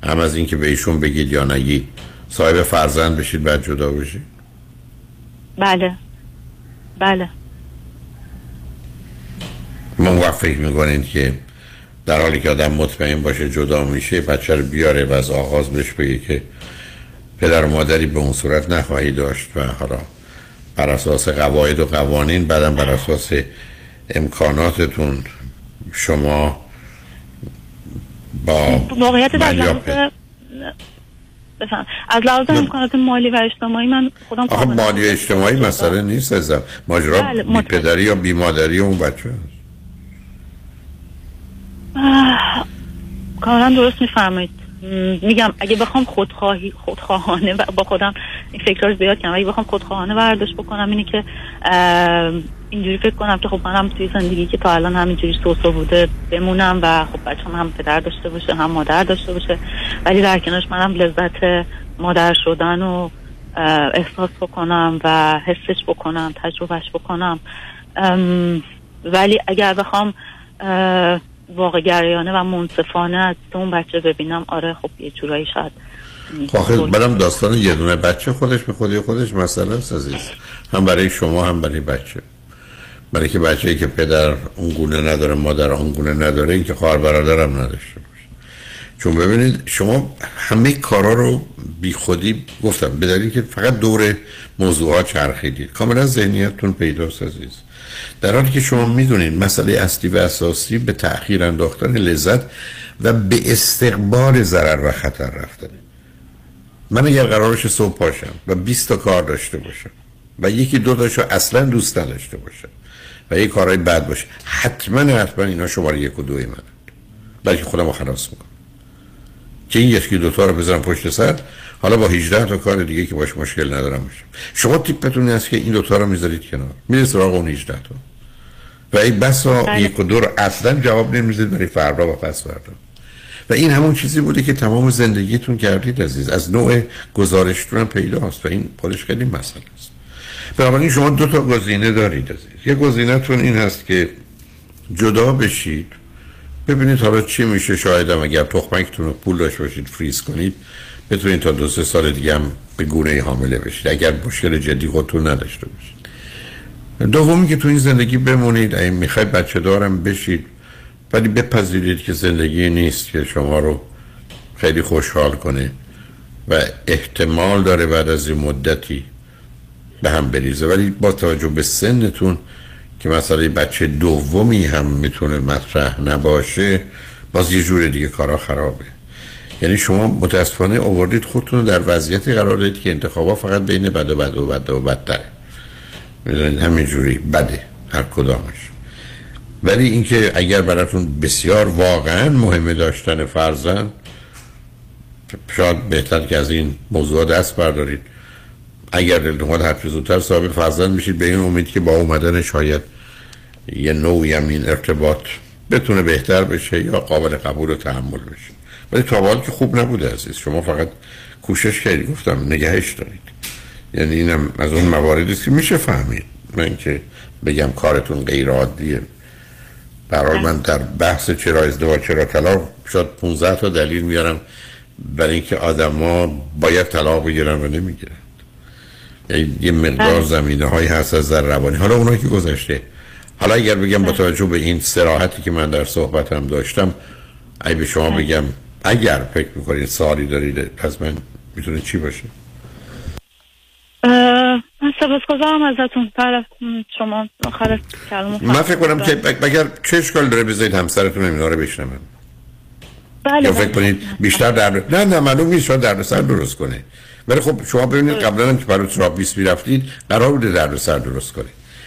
هم از اینکه به ایشون بگید یا نگید صاحب فرزند بشید بعد جدا بشید؟ بله. موافقت می‌کنید که در حالی که آدم مطمئن باشه جدا میشه بچه رو بیاره و از آغاز بهش بگه که پدر و مادری به اون صورت نخواهی داشت و حالا بر اساس قواعد و قوانین بعدم بر اساس امکاناتتون شما با واقعیت از لحاظ امکانات مالی و اجتماعی من خودم آخه مالی و اجتماعی مسئله نیست ازم، ماجرا بی پدری یا بی مادری اون بچه هست. کاملا درست میفرمایید. میگم اگه بخوام خودخواهانه با خودم این فکرها زیاد کنم، اگه بخوام خودخواهانه برداشت بکنم اینه که اینجوری فکر کنم که خب منم توی زندگی که تا الان همینجوری سوسو بوده بمونم و خب بچه‌م هم پدر داشته باشه هم مادر داشته باشه، ولی در کنارش منم لذت مادر شدن و احساس بکنم و حسش بکنم، تجربهش بکنم. ولی اگر بخوام واقع گرایانه و منصفانه از اون بچه ببینم، آره خب یه جورایی شاید. خب برام داستان یه دونه بچه خودش به خودی خودش مسئله است عزیز، هم برای شما هم برای بچه، برای که بچه‌ای که پدر اون گونه نداره مادر اون گونه نداره این که خواهر برادر هم نداشته باشه. چون ببینید شما همه کارا رو بی خودی گفتم به دلیلی که فقط دور موضوعات چرخیدید، کاملا ذهنیتتون پیداست عزیز، در حالی که شما میدونید مسئله اصلی و اساسی به تأخیر انداختن لذت و به استقبال ضرر و خطر رفتن. من اگر قرارش صبح پاشم و 20 تا کار داشته باشم و یکی دو تاشو اصلا دوست نداشته باشم و یه کارهای بد باشه، حتما اینا شماره 1 و 2 منه، بلکه خودمو خلاص میکنم که این یکی دو تا رو بذارم پشت سر، حالا با 18 تا کار دیگه که باش مشکل ندارم باشم. شما تیپتون هست که این دو تا رو میذارید کنار، میرید سراغ اون 18 تا و این بسا 1 و 2 رو اصلا جواب نمیدید برای فردا و پس فردا. و این همون چیزی بوده که تمام زندگیتون کردید عزیز، از نوع گزارشتون هم پیداست و این خودش خیلی مسئله است. بنابراین شما 2 تا گزینه دارید عزیز. یه گزینه‌تون این هست که جدا بشید، ببینید حالا چی میشه، شاید هم اگر تخمکتون رو پول داشت باشید فریز کنید بتونید تا 2-3 سال دیگه هم به گونه‌ای حامله بشید اگر مشکل جدی خودتون نداشته باشید. دومی که تو این زندگی بمونید، اگه میخواید بچه دارم بشید ولی بپذیرید که زندگی نیست که شما رو خیلی خوشحال کنه و احتمال داره بعد از این مدتی به هم بریزه، ولی با توجه به سنتون که مسئله بچه دومی هم میتونه مطرح نباشه باز یه جور دیگه کارا خرابه. یعنی شما متاسفانه آوردید خودتون رو در وضعیتی قرار دادید که انتخابا فقط بین بد و بد و بد و بدتره، میدونید همین جوری بده هر کدامش. ولی اینکه اگر براتون بسیار واقعا مهمه داشتن فرزند شاید بهتر که از این موضوع دست بردارید. اگر دلتون هر چه زودتر صاحب فرزند میشید، به این امید که با اومدن شاید یه نوعی این ارتباط بتونه بهتر بشه یا قابل قبول و تحمل بشه. ولی تا حالا که خوب نبوده عزیز، شما فقط کوشش کردید، گفتم نگهش دارید. یعنی اینم از اون مواردی است که میشه فهمید. من که بگم کارتون غیر عادیه، برای من در بحث چرا ازدواج چرا طلاق شاید 15 تا دلیل میارم برای اینکه آدما باید طلاق بگیرن و نمیگیرن. یعنی یه مقدار زمینه‌هایی هست از نظر روانی، حالا اونایی که گذشته. حالا اگر بگم با توجه به این صراحتی که من در صحبتم داشتم، اگه به شما بگم اگر فکر می‌کنید سوالی دارید از من، میتونه چی باشه؟ من سپاسگزارم ازتون. طرف شما آخر کلمه من فکر کنم که اگر چه اشکال داره بذارید همسرتون اینا رو بشنونن. بله. یا فکر کنید بیشتر در نه معلوم نیست شما دردسر درست کنه. ولی خب شما ببینید قبلا هم که برای تراپی می‌رفتید، قرار بوده دردسر درست کنه.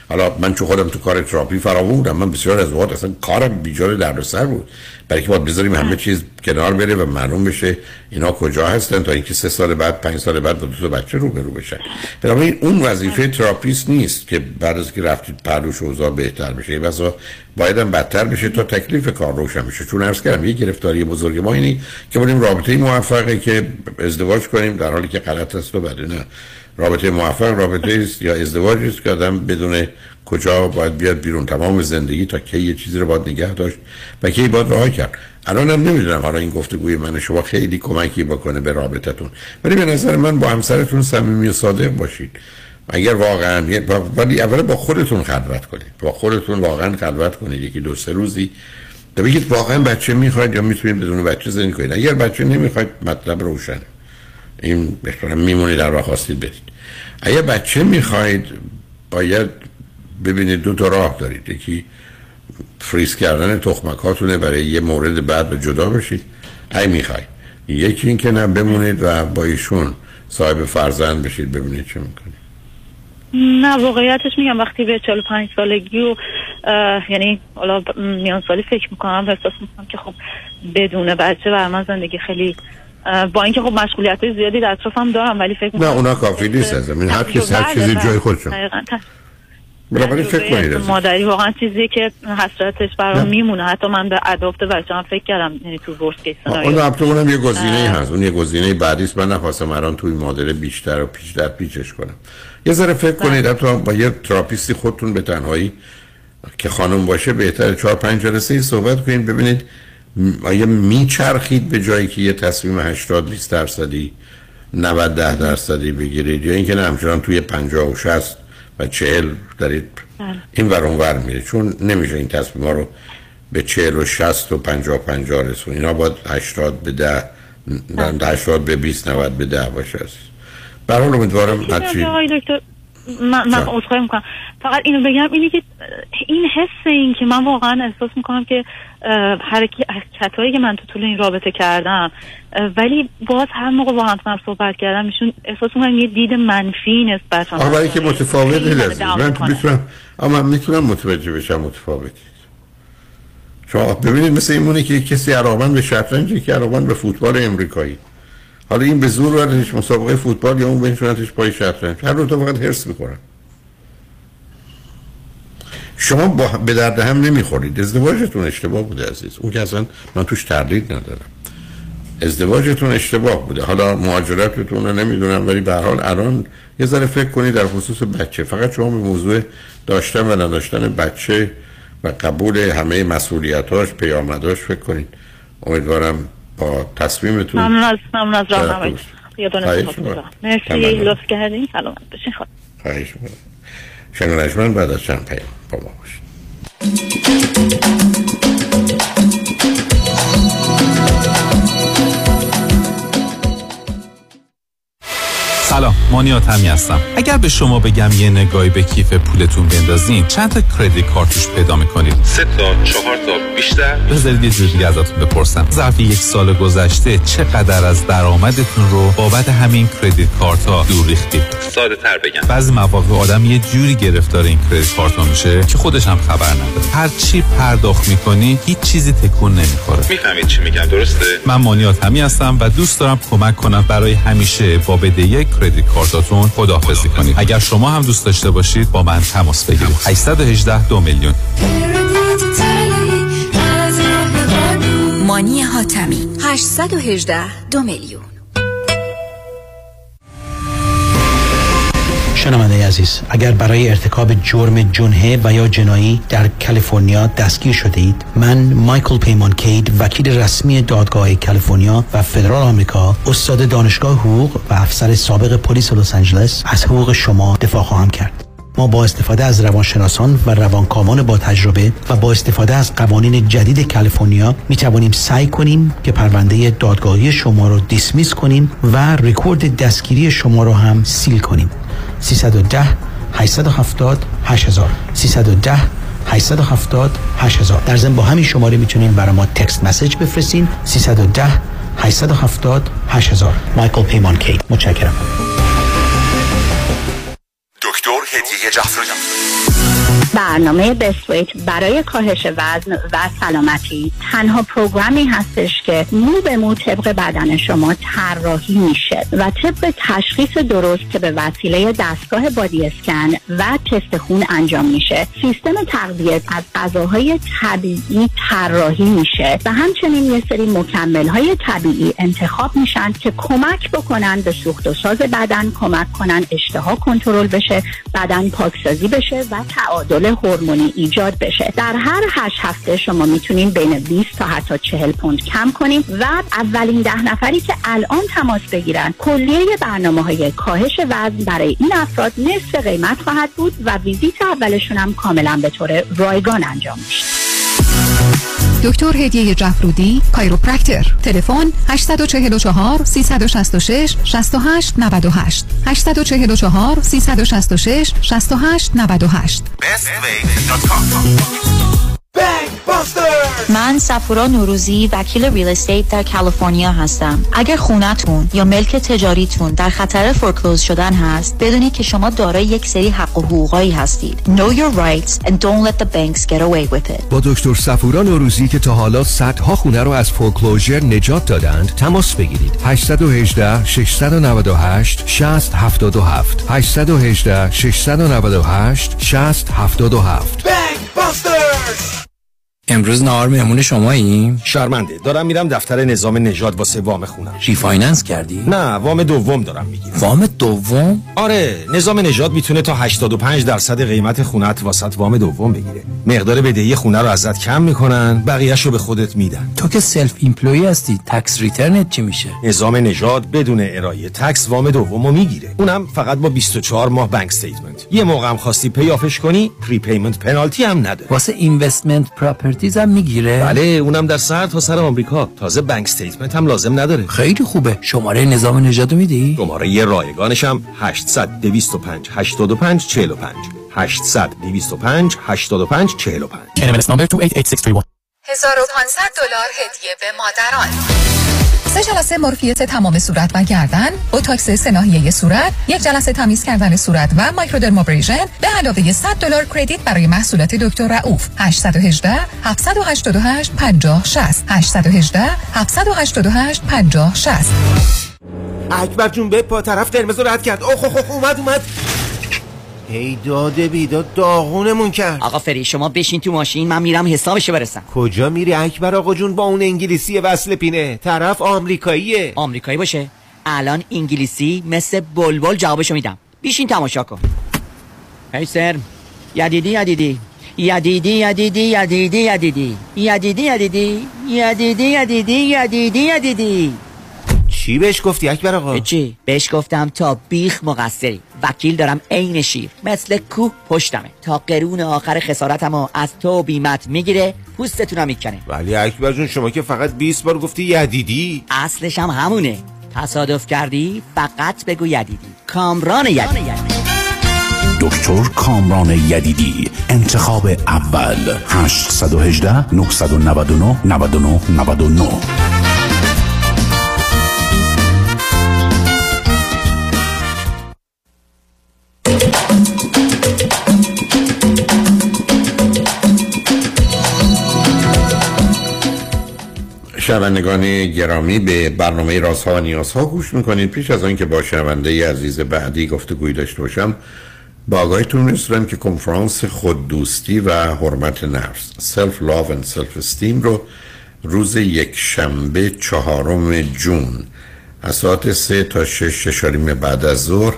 حالا من چون خودم تو کار تراپی فراوون بودم، من بسیار از اوقات اصلا کارم بیجای دردسر بود، برای اینکه باید بذاریم همه چیز کنار بره و معلوم بشه اینا کجا هستن تا اینکه 3 سال بعد 5 سال بعد با دو تا بچه روبرو بشن. بنابراین اون وظیفه تراپیست نیست که بعد از که رفتید پلوش اوضاع بهتر بشه، بسا بایدم بدتر بشه تا تکلیف کار روشن بشه. چون عرض کردم یک گرفتاری بزرگ ما اینه که بریم رابطه موفقی که ازدواج کنیم در حالی که غلط است و بده. نه، رابطه موفق رابطه است یا ازدواجی است که آدم بدونه کجا باید بیاد بیرون. تمام زندگی تا کی یه چیزی رو باید نگه داشت و کی باید رها کرد. الانم نمیدونم حالا این گفتگوی من شما خیلی کمکی بکنه به رابطتون، ولی به نظر من با همسرتون صمیمی و صادق باشید. اگر واقعا ولی اول با خودتون خلوت کنید، با خودتون واقعا خلوت کنید یکی دو سه روزی، تا بگید واقعا بچه میخواید یا میتونید بدون بچه زندگی کنید. اگر بچه نمیخواید مطلب روشنه، این بهتره میمونید در خواستید بدید. اگر بچه میخواید باید ببینید دو تا راه دارید، یکی فریز کردن تخمکاتونه برای یه مورد بعد و جدا بشید اگه میخواید، یکی این که نه بمونید و با ایشون صاحب فرزند بشید ببینید چه میکنید. نه واقعیتش میگم وقتی به 45 سالگی و یعنی حالا میان سالی فکر میکنم و احساس میکنم که خب بدون بچه برای من زندگی خیلی با اینکه خب مشغولیت‌های زیادی در اطرافم دارم ولی فکر می‌کنم نه اونا کافی نیست. از این هر کس هر چیزی جای خودشه. برای فکر کنید مادری واقعا چیزی که حسرتش برام میمونه. حتی من به اداپت بچه‌ام فکر کردم، یعنی تو ورست کیس سناریو اون اونم یه گزینه‌ای هست، اون یه گزینه بعدی است. من نخواستم الان توی معادله بیشتر و پیچ در پیچش کنم. یه ذره فکر کنید حتی با یه تراپیستی خودتون به تنهایی که خانم باشه بهتر 4-5 جلسه صحبت کنید ببینید آیا میچرخید به جایی که یه تصمیم 80-20% 90-10% بگیرید، یا اینکه نه همچنان توی 50-60 و 40 دارید این ور اون ور میره. چون نمیشه این تصمیم ها رو به 40-60 و 50-50 رسون. اینا باید 80-20 90-10 باشه. برای اون امیدوارم من عذرخواهی میکنم. فقط اینو بگم اینی که این حس این که من واقعا احساس میکنم که حرکتایی که من تو طول این رابطه کردم ولی باز هر موقع با همسرم صحبت کردم ایشون احساس میکنم یه دید منفی نسبت هم برای که متفاوته. من میتونم متوجه بشم متفاوتی شما ببینید. مثل این مونه که کسی علاقه‌مند به شطرنج، یکی علاقه‌مند به فوتبال آمریکایی. حالا این به زور ورزش مسابقه فوتبال یا اون بنشونتش پای شطرنج، هر دو تا فقط حرص می‌خورن. شما به درد هم نمیخورید. ازدواجتون اشتباه بوده عزیز، اون که اصلا من توش تردید ندارم. ازدواجتون اشتباه بوده. حالا مهاجرتتون رو نمیدونم، ولی به هر حال الان یه ذره فکر کنید در خصوص بچه. فقط شما به موضوع داشتن و نداشتن بچه و قبول همه مسئولیتاش پیامداش فکر کنید. امیدوارم با تصمیمتون ممنون از راهنماییتون. مرسی، لطف کردین. سلامت باشین. خواهش می‌کنم. شنوندگان بعد از چند پیام با ما باشید. سلام، مانیات همی هستم. اگر به شما بگم یه نگاهی به کیف پولتون بندازین، چند تا کریدیت کارتوش پیدا میکنید؟ 3 تا 4 تا بیشتر. بذارید یه جور دیگه ازتون بپرسم، ظرف یک سال گذشته چقدر از درآمدتون رو بابت همین کریدیت کارت‌ها دور ریختید؟ ساده‌تر بگم، بعضی مواقع آدم یه جوری گرفتار این کریدیت کارت‌ها میشه که خودش هم خبر نداره. هر چی پرداخت میکنی هیچ چیزی تکون نمیخوره. میفهمید چی میگم، درسته؟ من مانیات همی هستم و دوست دارم کمک کنم برای همیشه با بدهی کریدیت کارتاتون خداحافظی کنید. اگر شما هم دوست داشته باشید با من تماس بگیرید. 818 2 میلیون. مانی حاتمی 818 2 میلیون. شنونده عزیز، اگر برای ارتکاب جرم جنحه و یا جنایی در کالیفرنیا دستگیر شده اید، من مایکل پیمانکی، وکیل رسمی دادگاه کالیفرنیا و فدرال آمریکا، استاد دانشگاه حقوق و افسر سابق پلیس لس آنجلس، از حقوق شما دفاع خواهم کرد. ما با استفاده از روانشناسان و روانکاوان با تجربه و با استفاده از قوانین جدید کالیفرنیا می توانیم سعی کنیم که پرونده دادگاهی شما را دیسمیس کنیم و رکورد دستگیری شما را هم سیل کنیم. 310 870 8000 310 870 8000. در ضمن با همین شماره میتونین برای ما تکست مسیج بفرستین. 310 870 8000. مایکل پیمانکی. متشکرم. دکتر هدیه جعفرودی. برنامه بست ویت برای کاهش وزن و سلامتی تنها پروگرامی هستش که مو به مو طبق بدن شما طراحی میشه و طبق تشخیص درست که به وسیله دستگاه بادی اسکن و تست خون انجام میشه، سیستم تغذیه از غذاهای طبیعی طراحی میشه و همچنین یه سری مکمل‌های طبیعی انتخاب میشن که کمک بکنن به سوخت و ساز بدن، کمک کنن اشتها کنترل بشه، بدن پاکسازی بشه و تعادل هورمونی ایجاد بشه. در هر 8 هفته شما میتونین بین 20 تا حتی 40 پوند کم کنین و اولین 10 نفری که الان تماس بگیرن کلیه برنامه‌های کاهش وزن برای این افراد نصف قیمت خواهد بود و ویزیت اولشون هم کاملا به طور رایگان انجام میشه. دکتر هدیه جعفرودی، کایروپرکتر. تلفن 844 366 68 98. 844 366 68 98. من سفورا نوروزی، وکیل ریل استیت در کالیفرنیا هستم. اگر خونتون یا ملک تجاریتون در خطر فورکلوز شدن هست، بدونید که شما دارای یک سری حق و حقوقایی هستید. Know your rights and don't let the banks get away with it. با دکتر سفورا نوروزی که تا حالا صدها خونه رو از فورکلوزر نجات دادند، تماس بگیرید. 818 698 6077. 818 698 6077. Bankbusters. امروز نهار مهمون شماییم؟ شرمنده، دارم میرم دفتر نظام نجاد واسه وام خونم. ریفایننس کردی؟ نه، وام دوم دارم میگیرم. وام دوم؟ آره، نظام نجاد میتونه تا 85% قیمت خونت واسه وام دوم بگیره. مقدار بدهی خونه رو ازت کم میکنن، بقیه‌شو به خودت میدن. تو که سلف ایمپلوی هستی، تکس ریترنت چی میشه؟ نظام نجاد بدون ارائه تکس وام دومو میگیره. اونم فقط با 24 ماه بانک استیتمنت. یه موقع هم خواستی پیافش کنی، پریپیمنت پنالتی هم نداره. واسه اینوستمنت پراپرتی تیزم میگیره؟ بله، اونم در سر تا سر آمریکا. تازه بانک استیتمنت هم لازم نداره. خیلی خوبه. شماره نظام نجات میدی؟ شماره یه رایگانش هم 800 205 85 45. 800 205 85 45. NMLS number 288631. $1500 هدیه به مادران. 3 جلسه مورفیت تمام صورت و گردن، بوتاکس سه ناحیه صورت، 1 جلسه تمیز کردن صورت و مایکرودرمابریژن، به علاوه $100 کردیت برای محصولات دکتر رؤوف. 818 788 5060. 818 788 5060. اکبر جون به پا طرف قرمز رد کرد. اوه اومد. هی داده بیداد داغونمون کرد. آقا فری شما بشین تو ماشین، من میرم حسابشو برسم. کجا میری اکبر آقا جون؟ با اون انگلیسی وصل پینه، طرف آمریکاییه. آمریکایی باشه، الان انگلیسی مثل بلبل جوابشو میدم. بشین تماشا کن. هی سر یدیدی. چی بهش گفتی اکبر آقا؟ چی؟ بهش گفتم تا بیخ مقصری، وکیل دارم عین شیر، مثل کوه پشتمه، تا قرون آخر خسارتمو از تو بیمت میگیره، پوستتونم میکنه. ولی اکبر جون شما که فقط 20 بار گفتی یدیدی. اصلش هم همونه. تصادف کردی فقط بگو یدیدی. کامران یدیدی. دکتر کامران یدیدی، انتخاب اول، 818-999-9999. شنوندگان گرامی، به برنامه رازها و نیازها گوش میکنید. پیش از آن که با شنونده عزیز بعدی گفتگوی داشته باشم، با آگاهیتون رسیدم که کنفرانس خوددوستی و حرمت نفس، Self Love and Self Esteem، رو روز یک شنبه 4 جون از ساعت 3 تا 6 بعد از ظهر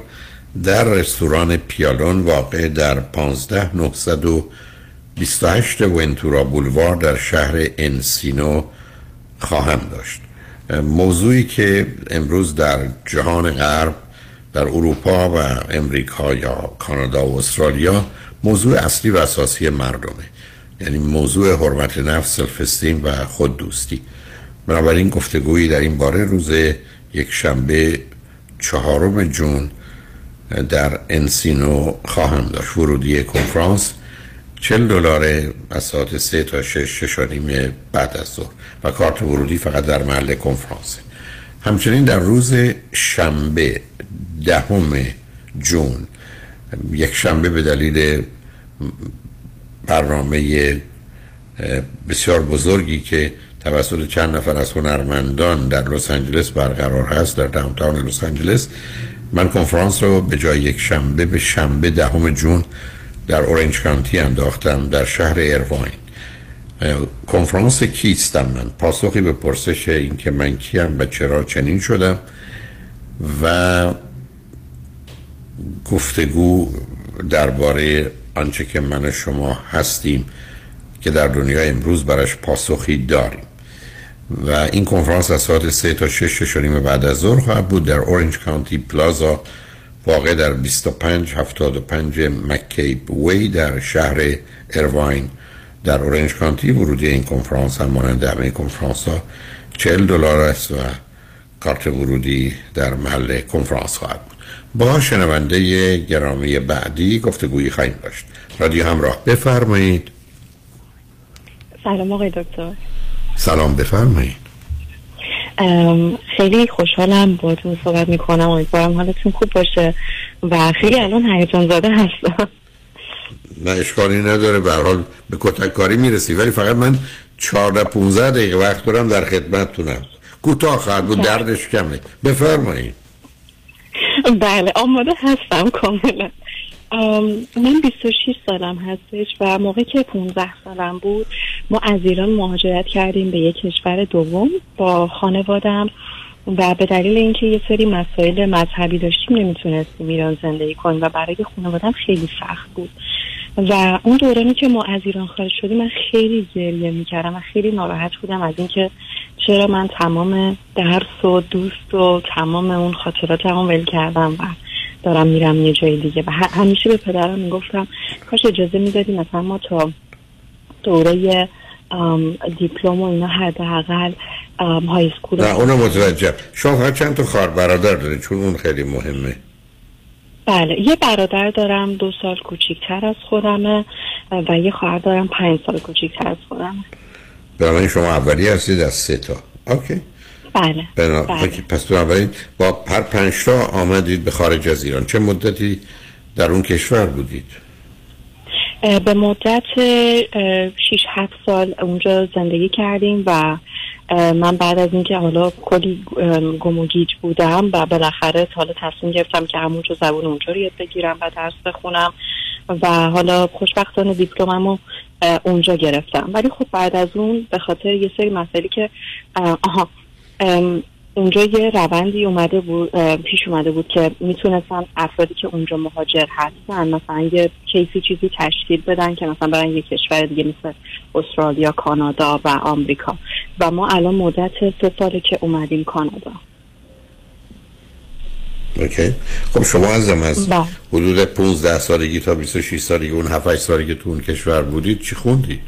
در رستوران پیالون واقع در 15928 ونتورا بولوار در شهر انسینو خواهم داشت. موضوعی که امروز در جهان غرب، در اروپا و امریکا یا کانادا و استرالیا موضوع اصلی و اساسی مردمه، یعنی موضوع حرمت نفس، سلف استیم و خود دوستی. بنابراین گفتگویی در این باره روز یک شنبه 4 جون در انسینو خواهم داشت. ورودی کنفرانس $40 از ساعت 3 تا 6 بعد از ظهر و کارت ورودی فقط در محل کنفرانس. همچنین در روز شنبه 10 جون، یک شنبه، به دلیل برنامه بسیار بزرگی که توسط چند نفر از هنرمندان در لس آنجلس برقرار هست، در داونتاون لس آنجلس، من کنفرانس رو به جای یک شنبه به شنبه 10 جون در اورنج کانتی انداختم در شهر اروین. کنفرانس کیستم من؟ پاسخی به پرسش این که من کیم و چرا چنین شدم و گفتگو درباره آنچه که من و شما هستیم که در دنیای امروز براش پاسخی داریم. و این کنفرانس از ساعت 3 تا 6 بعد از ظهر خواهد بود در اورنج کانتی پلازا واقع در 2575 مکیب وی در شهر اروین در اورنج کانتی. ورودی این کنفرانس هم مانند همه کنفرانس ها $40 است و کارت ورودی در محل کنفرانس خواهد بود. با شنونده گرامی بعدی گفتگویی خواهیم داشت. رادیو همراه، بفرمایید. سلام آقای دکتر. سلام، بفرمایید. خیلی خوشحالم باهاتون صحبت میکنم، امیدوارم حالتون خوب باشه و خیلی الان هیجان زده هستم. نه اشکالی نداره، به هر حال به کتک کاری میرسی، ولی فقط من 14-15 دقیقه وقت دارم، در خدمتتونم. کوتاه خواهد بود، دردش کمه. بفرمایید. بله آماده هستم کاملا. من 26 سالم هستش و موقعی که 15 سالم بود ما از ایران مهاجرت کردیم به یک کشور دوم با خانوادم و به دلیل اینکه یه سری مسائل مذهبی داشتیم نمیتونستیم ایران زندگی کنیم و برای خانوادم خیلی سخت بود و اون دورانی که ما از ایران خارج شدیم من خیلی گریه میکردم و خیلی ناراحت بودم از اینکه چرا من تمام درس و دوست و تمام اون خاطراتم ول کردم و دارم میرم یه جای دیگه. و همیشه به پدرم میگفتم کاش اجازه میدادی مثلا ما تا دوره دیپلم و اینا حداقل های اسکول. نه اونو متوجه. شما چند تا خواهر برادر دارید؟ چون اون خیلی مهمه. بله یه برادر دارم 2 سال کوچیکتر از خودمه و یه خواهر دارم 5 سال کوچیکتر از خودمه. بنابراین شما اولی هستید از 3 تا. اوکی. بله. بله. پس تو اولی با هر 5 تا آمدید به خارج از ایران. چه مدتی در اون کشور بودید؟ به مدت 6-7 سال اونجا زندگی کردیم و من بعد از اینکه حالا کلی گم و گیج بودم و بالاخره حالا تصمیم گرفتم که همونجا زبون اونجا رو یاد بگیرم و درس بخونم و حالا خوشبختانه دیپلممو اونجا گرفتم. ولی خب بعد از اون به خاطر یه سری مسائلی که اونجا یه روندی اومده بود، پیش اومده بود که میتونستن افرادی که اونجا مهاجر هستن مثلا یه چیزی تشکیل بدن که مثلا برن یه کشور دیگه مثل استرالیا، کانادا و آمریکا و ما الان مدت 3 ساله که اومدیم کانادا. اوکی. خب شما از حدود 15 سالگی تا 26 سالگی، اون 7-8 سالگی تو اون کشور بودید، چی خوندید؟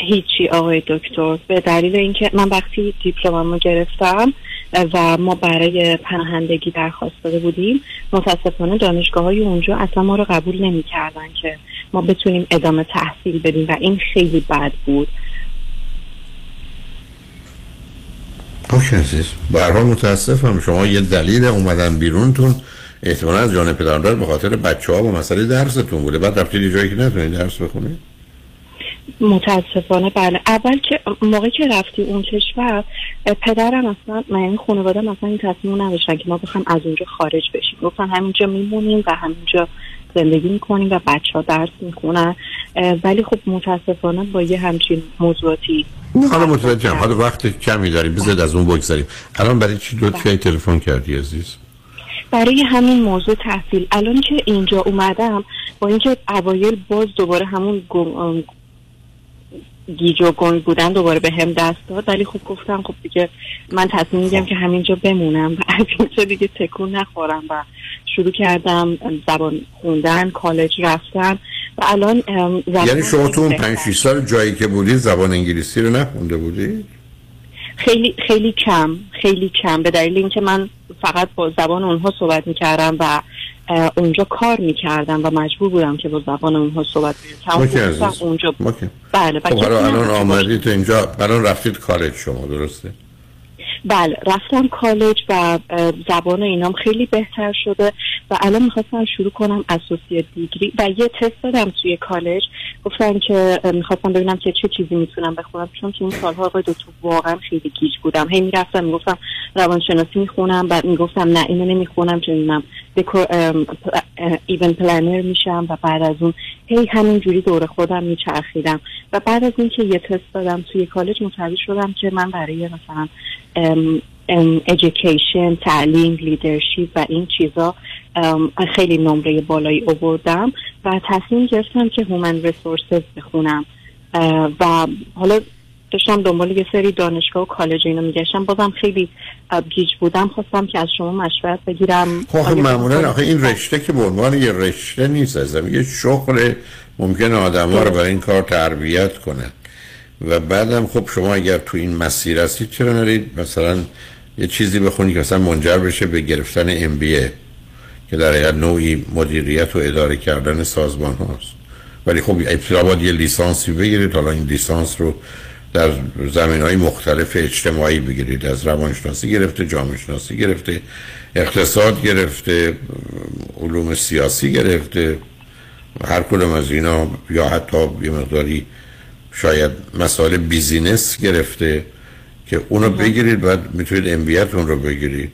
هیچی آقای دکتر. به دلیل اینکه من وقتی دیپلممو گرفتم و ما برای پناهندگی درخواست داده بودیم، متاسفانه دانشگاه‌های اونجا اصلا ما رو قبول نمی‌کردن که ما بتونیم ادامه تحصیل بدیم و این خیلی بد بود. باشه عزیز، به هر حال متاسفم، شما یه دلیل اومدن بیرونتون احتمالاً از جان پدران به خاطر بچه‌ها و مسئله درستون بوده، بعد رفتید یه جایی که نتونید درس بخونید. متاسفانه بله. اول که موقعی که رفتی اون کشور، پدرم اصلا، من خانواده مثلا این تصمیم نداشتن که ما بخوایم از اونجا خارج بشیم، گفتن همینجا میمونیم و همینجا زندگی میکنیم و بچه‌ها درس میکنن، ولی خب متاسفانه با یه همچین موضوعاتی. حالا متوجهم، حالا وقت کمی داریم، بذارید از اون بگذریم. الان برای چی دوتایی تلفن کردی عزیز؟ برای همین موضوع تحصیل. الان که اینجا اومدم، با اینکه اوایل باز دوباره همون گیج و گنگ بودن دوباره به هم دست داد، ولی خب گفتم خب دیگه من تصمیم میگم که همینجا بمونم و از اینجا دیگه تکون نخورم و شروع کردم زبان خوندن، کالج رفتن و الان یعنی شما تو اون 5-6 سال جایی که بودی زبان انگلیسی رو نخونده بودی؟ خیلی کم به دلیل اینکه من فقط با زبان اونها صحبت میکردم و اونجا کار میکردم و مجبور بودم که با زبان اونها صحبت میکردم اونجا. بله. خب الان آمدید اینجا، الان رفتید کالج شما، درسته؟ بله، رفتم کالج و زبان اینام خیلی بهتر شده و الان میخواستم شروع کنم اسوسییت دیگری و یه تست دادم توی کالج، گفتن که میخواستم ببینم که چه چیزی میتونم بخونم، چون تو این سالها آقای دکتر واقعا خیلی گیج بودم، هی میرفتم میگفتم روانشناسی میخونم، بعد میگفتم نه اینو نمیخونم، چون اینم ایون پلانر میشم و بعد از اون هی همینجوری دور خودم میچرخیدم و بعد از اینکه یه تست دادم توی کالج متوجه شدم که من برای مثلا ایژوکیشن، تعلیم، لیدرشپ و این چیزا خیلی نمره بالایی آوردم و تصمیم گرفتم که هومن ریسورسز بخونم و حالا داشتم دنبال یه سری دانشگاه و کالج اینو میگشتم، بازم خیلی گیج بودم، خواستم که از شما مشورت بگیرم. خب معمولا آخه این رشته که به عنوان یه رشته نیست، ازم یه شغل ممکنه آدم‌ها رو برای این کار تربیت کنه و بعدم خب شما اگر تو این مسیر هستید چرا نرید مثلا یه چیزی بخونید که مثلا منجر بشه به گرفتن MBA که در حقیقت نوعی مدیریت و اداره کردن سازمان هاست، ولی خب ابتدا باید یه لیسانسی بگیرید، حالا این لیسانس رو در زمینهای مختلف اجتماعی بگیرید، از روانشناسی گرفته، جامعه شناسی گرفته، اقتصاد گرفته، علوم سیاسی گرفته، هر کدوم از اینا، یا حتی یه مقداری شاید مسائل بیزینس گرفته که اونو بگیرید، بعد میتونید MBAتون رو بگیرید.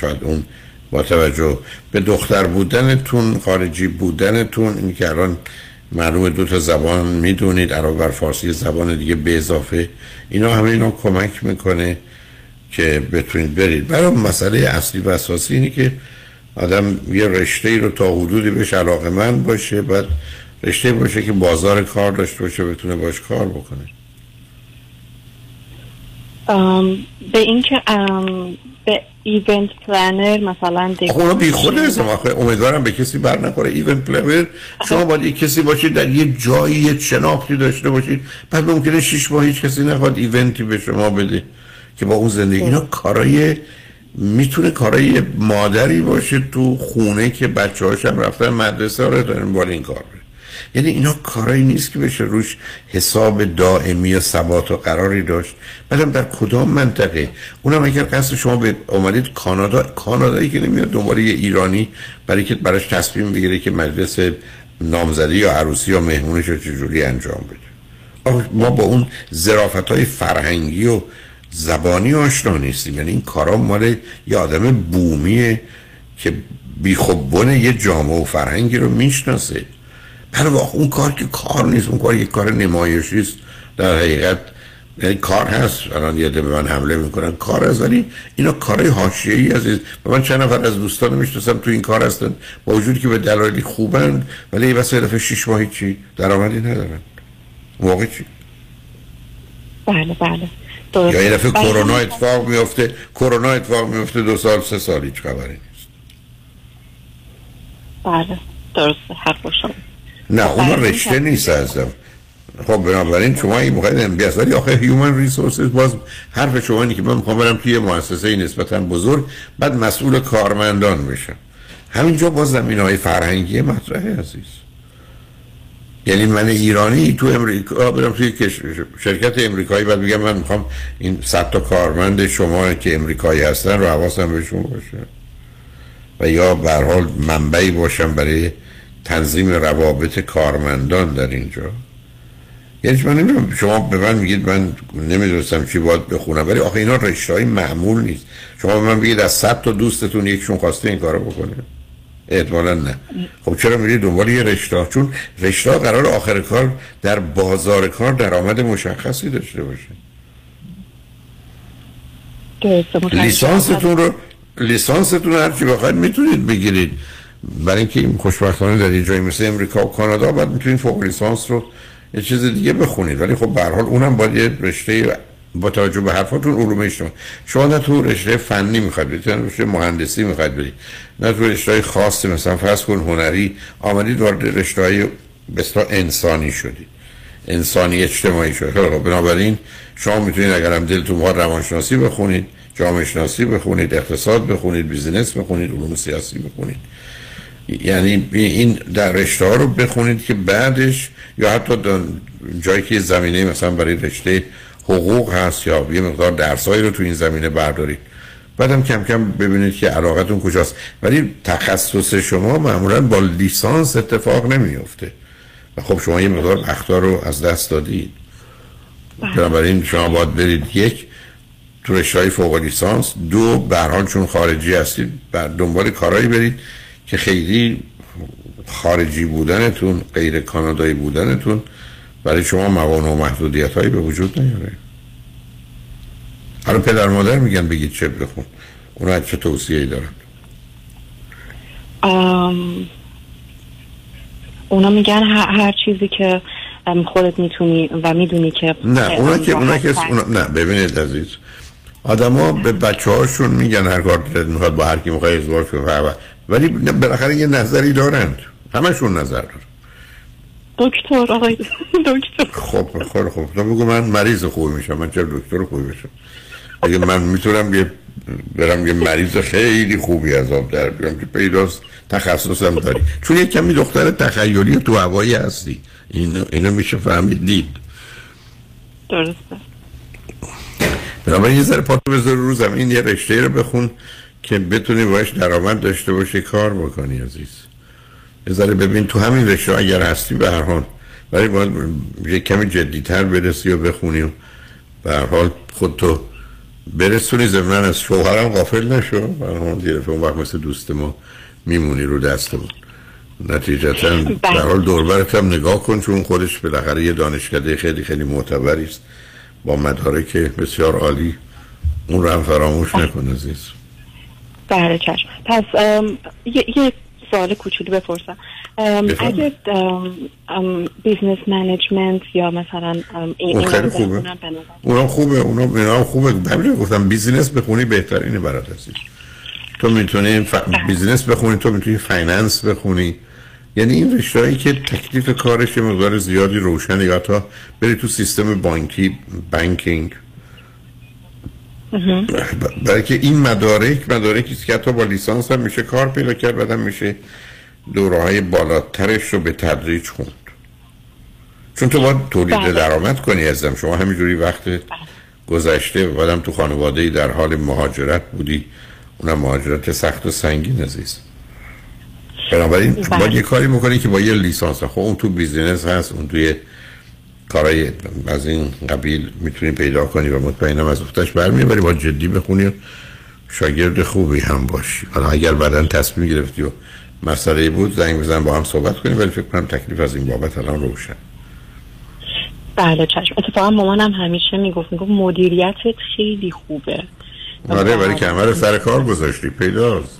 شاید اون با توجه به دختر بودنتون، خارجی بودنتون، این که الان معلومه 2 زبان میدونید علاوه بر فارسی زبان دیگه به اضافه، اینا همه اینا کمک میکنه که بتونید برید. برای مسئله اصلی و اساسی اینه که آدم یه رشته‌ای رو تا حدودی بهش علاقه‌مند باشه، بعد رشته باشه که بازار کار داشته باشه، بتونه باش کار بکنه. به این که به ایونت پلانر مثلا دیگه اونو بی خود امیدوارم به کسی بر نخوره. ایونت پلانر شما باید یک کسی باشید در یه جایی شناختی داشته باشید، بعد ممکنه 6 ماه هیچ کسی نخواد ایونتی به شما بده که با اون زندگی. اینا کارای میتونه کارای مادری باشه تو خونه که بچه‌هاش هم رفتن مدرسه رو دارن با این کار، یعنی اینا کارایی نیست که بشه روش حساب دائمی و ثبات و قراری داشت، بعدم در کدام منطقه، اونم اگر قصد شما به اومدید کانادا، کانادایی که نمیاد دنبال یه ایرانی برای که براش تصمیم بگیره که مجلس نامزدی یا عروسی یا مهمونش رو چجوری انجام بده. ما با اون ظرافت‌های فرهنگی و زبانی آشنا نیستیم، یعنی این کارا مال یه آدم بومیه که بیخوبون یه جامعه و فرهنگی رو میشناسه. برای واقع اون کار که کار نیست، اون کار یک کار نمایشی است در حقیقت. کار هست، الان یه به من حمله میکنن، کار هست، ولی اینا کارهای حاشیه‌ای عزیز. من چند نفر از دوستان میشناسم تو این کار هستن، با وجودی که به دلایلی خوبن، ولی این واسه رفع 6 ماه چی درآمدی ندارن. واقعا چی؟ بله. یا این دفعه کرونا اتفاق میفته 2 سال 3 سال هیچ خبری نیست. بله درسته، حق با شما. نه اون رشته نیست عزیزم، خب بنابراین شما این مخاطب MBS، ولی آخه هیومن ریسورسز باز حرف شما اینه که من میخوام برم توی مؤسسه نسبتاً بزرگ، بعد مسئول کارمندان میشم. همینجا باز زمینه‌های فرهنگی مطرحه عزیز. یعنی من ایرانی تو امریکا برم توی شرکت امریکایی بعد میگم من میخوام این 100 تا کارمند شما که امریکایی هستن رو حواسم بهشون باشه و یا به هر حال منبعی باشم برای تنظیم روابط کارمندان در اینجا. یعنی من نمیدونم شما به من میگید من نمیدونستم چی باید بخونم، ولی آخه اینا رشته‌های معمول نیست. شما به من بگید از 100 تا دوستتون یکشون خواسته این کارو بکنه، احتمالاً نه. خب چرا میرید دنبال یه رشته؟ چون رشته قرار آخر کار در بازار کار درآمد مشخصی داشته باشه. لیسانستون رو هر چی بخواید میتونید بگیرید، برای اینکه خوشبختانه در یه جایی مثل امریکا و کانادا بعد میتونید فوق لیسانس رو یه چیز دیگه بخونید، ولی خب به هر حال اونم باید یه رشته با توجه به حرفاتون علوم اجتماعی. شما نه تو رشته فنی میخواید برید، نه رشته مهندسی میخواید برید، نه تو رشته خاصی مثلا فرض کن هنری، آمدید وارد رشته‌های به اصطلاح انسانی شدید، انسانی اجتماعی شدید. بنابراین شما میتونید اگر هم دلتون بخواد روانشناسی بخونید، جامعه شناسی بخونید، اقتصاد بخونید، بیزینس بخونید، علوم سیاسی بخونید. یعنی این در رشته‌ها رو بخونید که بعدش یا حتی جایی که زمینه مثلا برای رشته حقوق هست یا یه مقدار درسایی رو تو این زمینه بردارید، بعدم کم کم ببینید که علاقتون کجاست. ولی تخصص شما معمولا با لیسانس اتفاق نمیفته و خب شما یه مقدار اخطار رو از دست دادید. بنابراین شما باید برید یک تو رشته‌های فوق لیسانس، دو به هر حال چون خارجی هستید دنبال کارهایی برید که خیلی خارجی بودنتون، غیر کانادایی بودنتون برای شما موانع و محدودیت‌هایی به وجود نیاره. حالا پدر مادر میگن بگید چه بخون، اونا چه توصیه‌ای دارن؟ اونا میگن هر چیزی که خودت میتونی و میدونی که نه اونا نه. ببینید عزیز، آدما به بچه‌هاشون میگن هر کار دلت میخواد با هر کی میخوای ازدواج کن، ولی بالاخره یه نظری دارند، همشون نظر دارن. دکتر آقای دکتر خب تو بگو من مریض خوب میشم، من چرا دکتر خوب میشم؟ اگه من میتونم برم یه مریض خیلی خوبی از آب در بیارم که پیداست تخصصم داری، چون یک کمی دختر تخیلی تو هوایی هستی. اینو میشه فهمید دید، درسته؟ بنابراین یه ذره پاتو بذار رو زمین، یه رشته رو بخون که بتونی باش درآمد داشته باشی، کار بکنی عزیز. بذاره ببین تو همین رشته اگر هستی به هر حال، ولی باید یک کمی جدی‌تر برسی و بخونی و به هر حال خودتو برسونی. ضمناً از شوهرم غافل نشو، به هر حال دیگه اون وقت مثل دوست ما میمونی رو دستمون. نتیجتاً به هر حال دور و برت هم نگاه کن، چون خودش بالاخره یه دانشکده خیلی خیلی معتبری است با مدارک بسیار عالی، اون رو هم فراموش نکن عزیز. بله چشم. پس یه سوال کوچولو بپرسم، اگه بیزنس منیجمنت یا مثلا این خیلی خوبه، اونا خوبه، اونا خوبه. من گفتم بیزنس بخونی بهترینه برات هستی. تو میتونی بیزنس بخونی، تو میتونی فایننس بخونی، یعنی این رشته‌ای که تکلیف کارش مقدار زیادی روشنه، یا تا بری تو سیستم بانکی، بانکینگ، برای که این مدارکی است که حتی با لیسانس هم میشه کار پیدا کرد، بعدم میشه دوره‌های بالاترش رو به تدریج خوند، چون تو باید تولید درآمد کنی ازم. شما همینجوری وقت گذشته بعدم تو خانواده‌ای در حال مهاجرت بودی، اونم مهاجرت سخت و سنگین عزیز. بنابراین باید یه کاری میکنی که با یه لیسانس، خب اون تو بیزینس هست، اون توی کارای از این قبیل میتونی پیدا کنی و مطمئنم از افتش برمیبری. با جدی بخونی و شاگرد خوبی هم باشی. حالا اگر بعداً تصمیم گرفتی و مسئله بود زنگ بزن با هم صحبت کنی، ولی فکر کنم تکلیف از این بابت الان روشن. بله چشم. اتفاقا مامانم همیشه میگفت مدیریتت خیلی خوبه. آره برای کمر سر کار گذاشتی پیداست.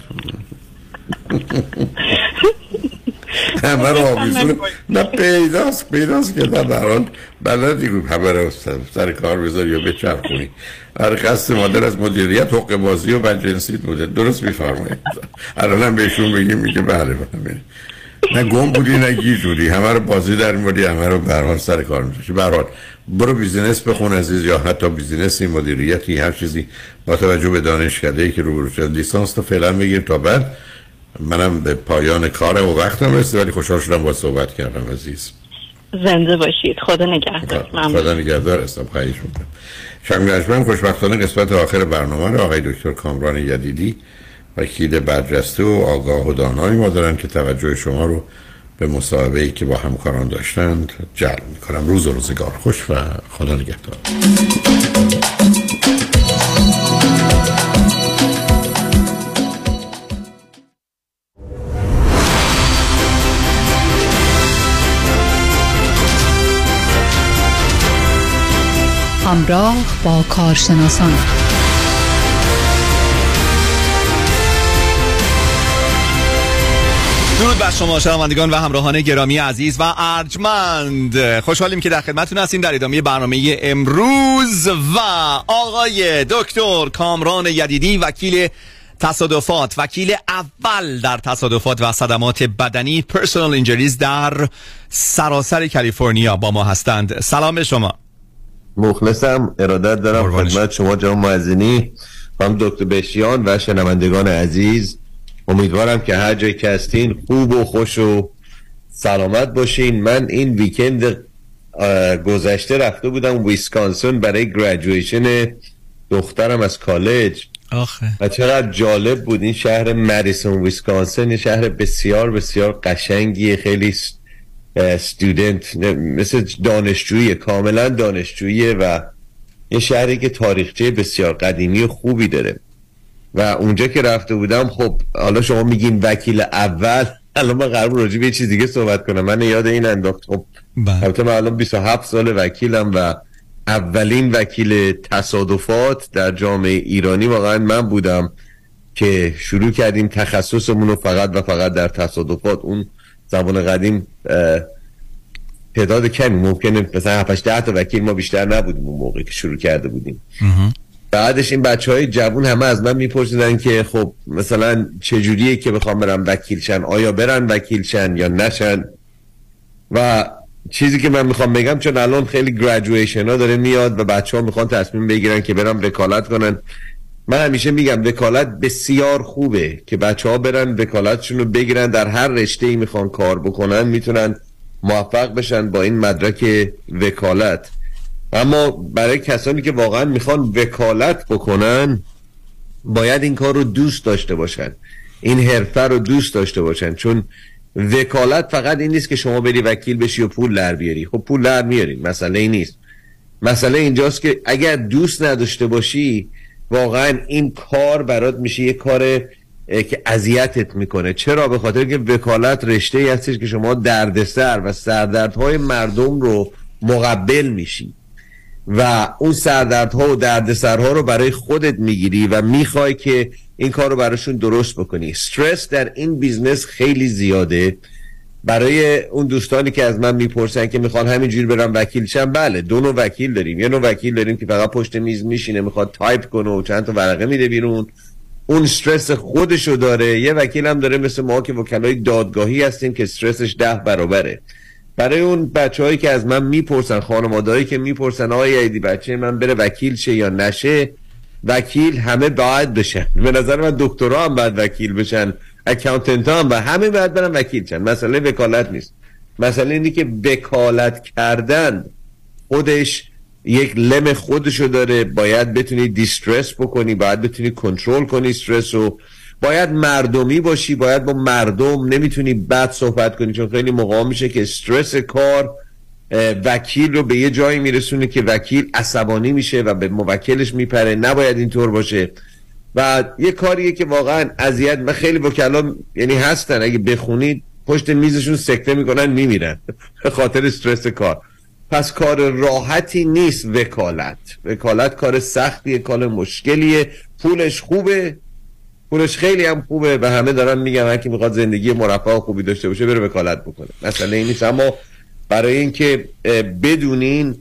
همه رو آبیزون نه پیداست که در حال بلدی گوی همه سر کار بذاری و بچرخ کنی. هر قصد مادر از مدیریت حق بازی و بدجنسی بوده، درست میفرمایید. الان هم بهشون بگیم میگه بله. نه گم بودی نه گیر بودی، همه رو بازی در می‌آوردی، همه رو به هر حال سر کار می‌ذاشتی. به هر حال برو بیزینس بخون عزیز، یا حتی بیزینسی، مدیریتی، هر چیزی با توجه به دانشکده‌ای که روبرو شد. لیسانس تو فعلا بگیر تا بعد. منم به پایان کارم و وقتم رسید، ولی خوشحال شدم با صحبت کردم عزیز. زنده باشید، خدا نگهدار. خدا نگهدار. استم خواهش می‌کنم. شنگرجمن خوشبختانه قسمت آخر برنامه رو آقای دکتر کامران یدیدی، وکیل برجسته و آگاه و دانایی ما دارن که توجه شما رو به مصاحبه‌ای که با همکاران داشتند جلب می‌کنم. روز و روزگار خوش و خدا نگهدار. همراه با کارشناسان درود بر شما شنوندگان و همراهان گرامی عزیز و ارجمند، خوشحالیم که در خدمتتون هستیم در ادامه برنامه امروز و آقای دکتر کامران یدیدی، وکیل تصادفات، وکیل اول در تصادفات و صدمات بدنی پرسونال اینجریز در سراسر کالیفرنیا با ما هستند. سلام شما. مخلصم، ارادت دارم خدمت شما جناب معزینی و هم دکتر بشیان و شنوندگان عزیز. امیدوارم که هر جای که هستین خوب و خوش و سلامت باشین. من این ویکند گذشته رفته بودم ویسکانسن برای گریجویشن دخترم از کالج و چقدر جالب بود. این شهر مدیسون ویسکانسن شهر بسیار بسیار قشنگیه، خیلی استودنت مثل دانشجویی، کاملا دانشجویی و یه شهری که تاریخچه بسیار قدیمی خوبی داره و اونجا که رفته بودم، خب حالا شما میگین وکیل اول، الان من قرار راجع به یه چیز دیگه صحبت کنم. من یاد این انداختم. البته من الان 27 سال وکیلم و اولین وکیل تصادفات در جامعه ایرانی واقعا من بودم که شروع کردیم تخصصمون رو فقط و فقط در تصادفات. اون زمان قدیم تعداد کمی، ممکنه مثلا 7-8 تا وکیل ما بیشتر نبودیم اون موقع که شروع کرده بودیم. بعدش این بچهای جوون همه از من میپرسیدن که خب مثلا چجوریه که بخوام برم وکیلشن، آیا برن وکیلشن یا نشن. و چیزی که من میخوام بگم، چون الان خیلی گریجویشن ها داره میاد و بچه ها میخوان تصمیم بگیرن که برن وکالت کنن، من همیشه میگم وکالت بسیار خوبه که بچه ها برن وکالتشون رو بگیرن. در هر رشته‌ای میخوان کار بکنن میتونن موفق بشن با این مدرک وکالت. اما برای کسانی که واقعا میخوان وکالت بکنن باید این کار رو دوست داشته باشن، این حرفه رو دوست داشته باشن، چون وکالت فقط این نیست که شما بری وکیل بشی و پول در بیاری. خب پول در میاری، مسئله این نیست. مسئله اینجاست که اگر دوست نداشته باشی واقعا این کار برات میشه یه کار که اذیتت میکنه. چرا؟ به خاطر که وکالت رشته ای هستش که شما دردسر و سردردهای مردم رو مقبل میشی و اون سردردها و دردسرها رو برای خودت میگیری و میخوای که این کار رو براشون درست بکنی. استرس در این بیزنس خیلی زیاده. برای اون دوستانی که از من میپرسن که میخوان همینجوری برم وکیلشم، بله دو نوع وکیل داریم. یه نوع وکیل داریم که فقط پشت میز میشینه، میخواد تایپ کنه و چند تا ورقه میده بیرون، اون استرس خودشو داره. یه وکیل هم داره مثل ما که وکلای دادگاهی هستیم که استرسش 10 برابره. برای اون بچه‌هایی که از من میپرسن، خانواده‌هایی که میپرسن آیا ایدی بچه من بره وکیل شه یا نشه، وکیل همه باید بشن. به نظر من دکترا هم باید وکیل بشن، اکاونتنت هم، و همه باید برن وکیل شن. مسئله وکالت نیست، مسئله اینه که وکالت کردن خودش یک لم خودشو داره. باید بتونی دیسترس بکنی، باید بتونی کنترل کنی استرس رو، باید مردمی باشی، باید با مردم، نمیتونی بد صحبت کنی، چون خیلی موقع میشه که استرس کار وکیل رو به یه جایی میرسونه که وکیل عصبانی میشه و به موکلش میپره. نباید اینطور باشه و یه کاریه که واقعا اذیت. من خیلی وکلا یعنی هستن اگه بخونید پشت میزشون سکته میکنن میمیرن به خاطر استرس کار. پس کار راحتی نیست وکالت. وکالت کار سختیه، کار مشکلیه، پولش خوبه، پولش خیلی هم خوبه و همه دارن میگن هر کی میخواد زندگی مرفه و خوبی داشته باشه بره وکالت بکنه. مسئله این نیست. اما برای اینکه بدونین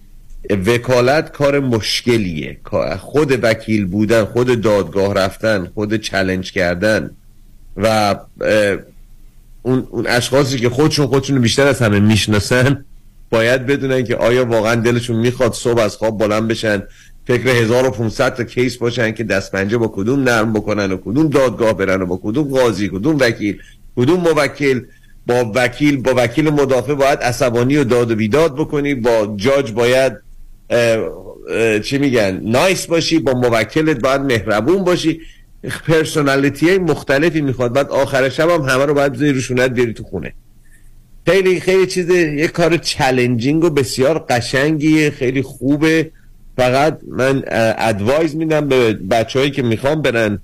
وکالت کار مشکلیه. خود وکیل بودن، خود دادگاه رفتن، خود چالش کردن و اون اشخاصی که خودشون بیشتر از همه میشناسن باید بدونن که آیا واقعا دلشون میخواد صبح از خواب بلند بشن فکر 1500 تا کیس باشن که دست پنجه با کدوم نرم بکنن و کدوم دادگاه برن و با کدوم قاضی، کدوم وکیل، کدوم موکل، با وکیل مدافع باید عصبانی و داد و بیداد بکنی، با جاج باید چی میگن نایس باشی، با موکلت باید مهربون باشی. پرسونالیتی‌های مختلفی میخواد، بعد آخر شب هم همه رو باید بزنی روشونت بیاری تو خونه. خیلی چیز، یه کار چالنجینگ و بسیار قشنگیه، خیلی خوبه. فقط من ادوایز میدم به بچه‌هایی که میخوان برن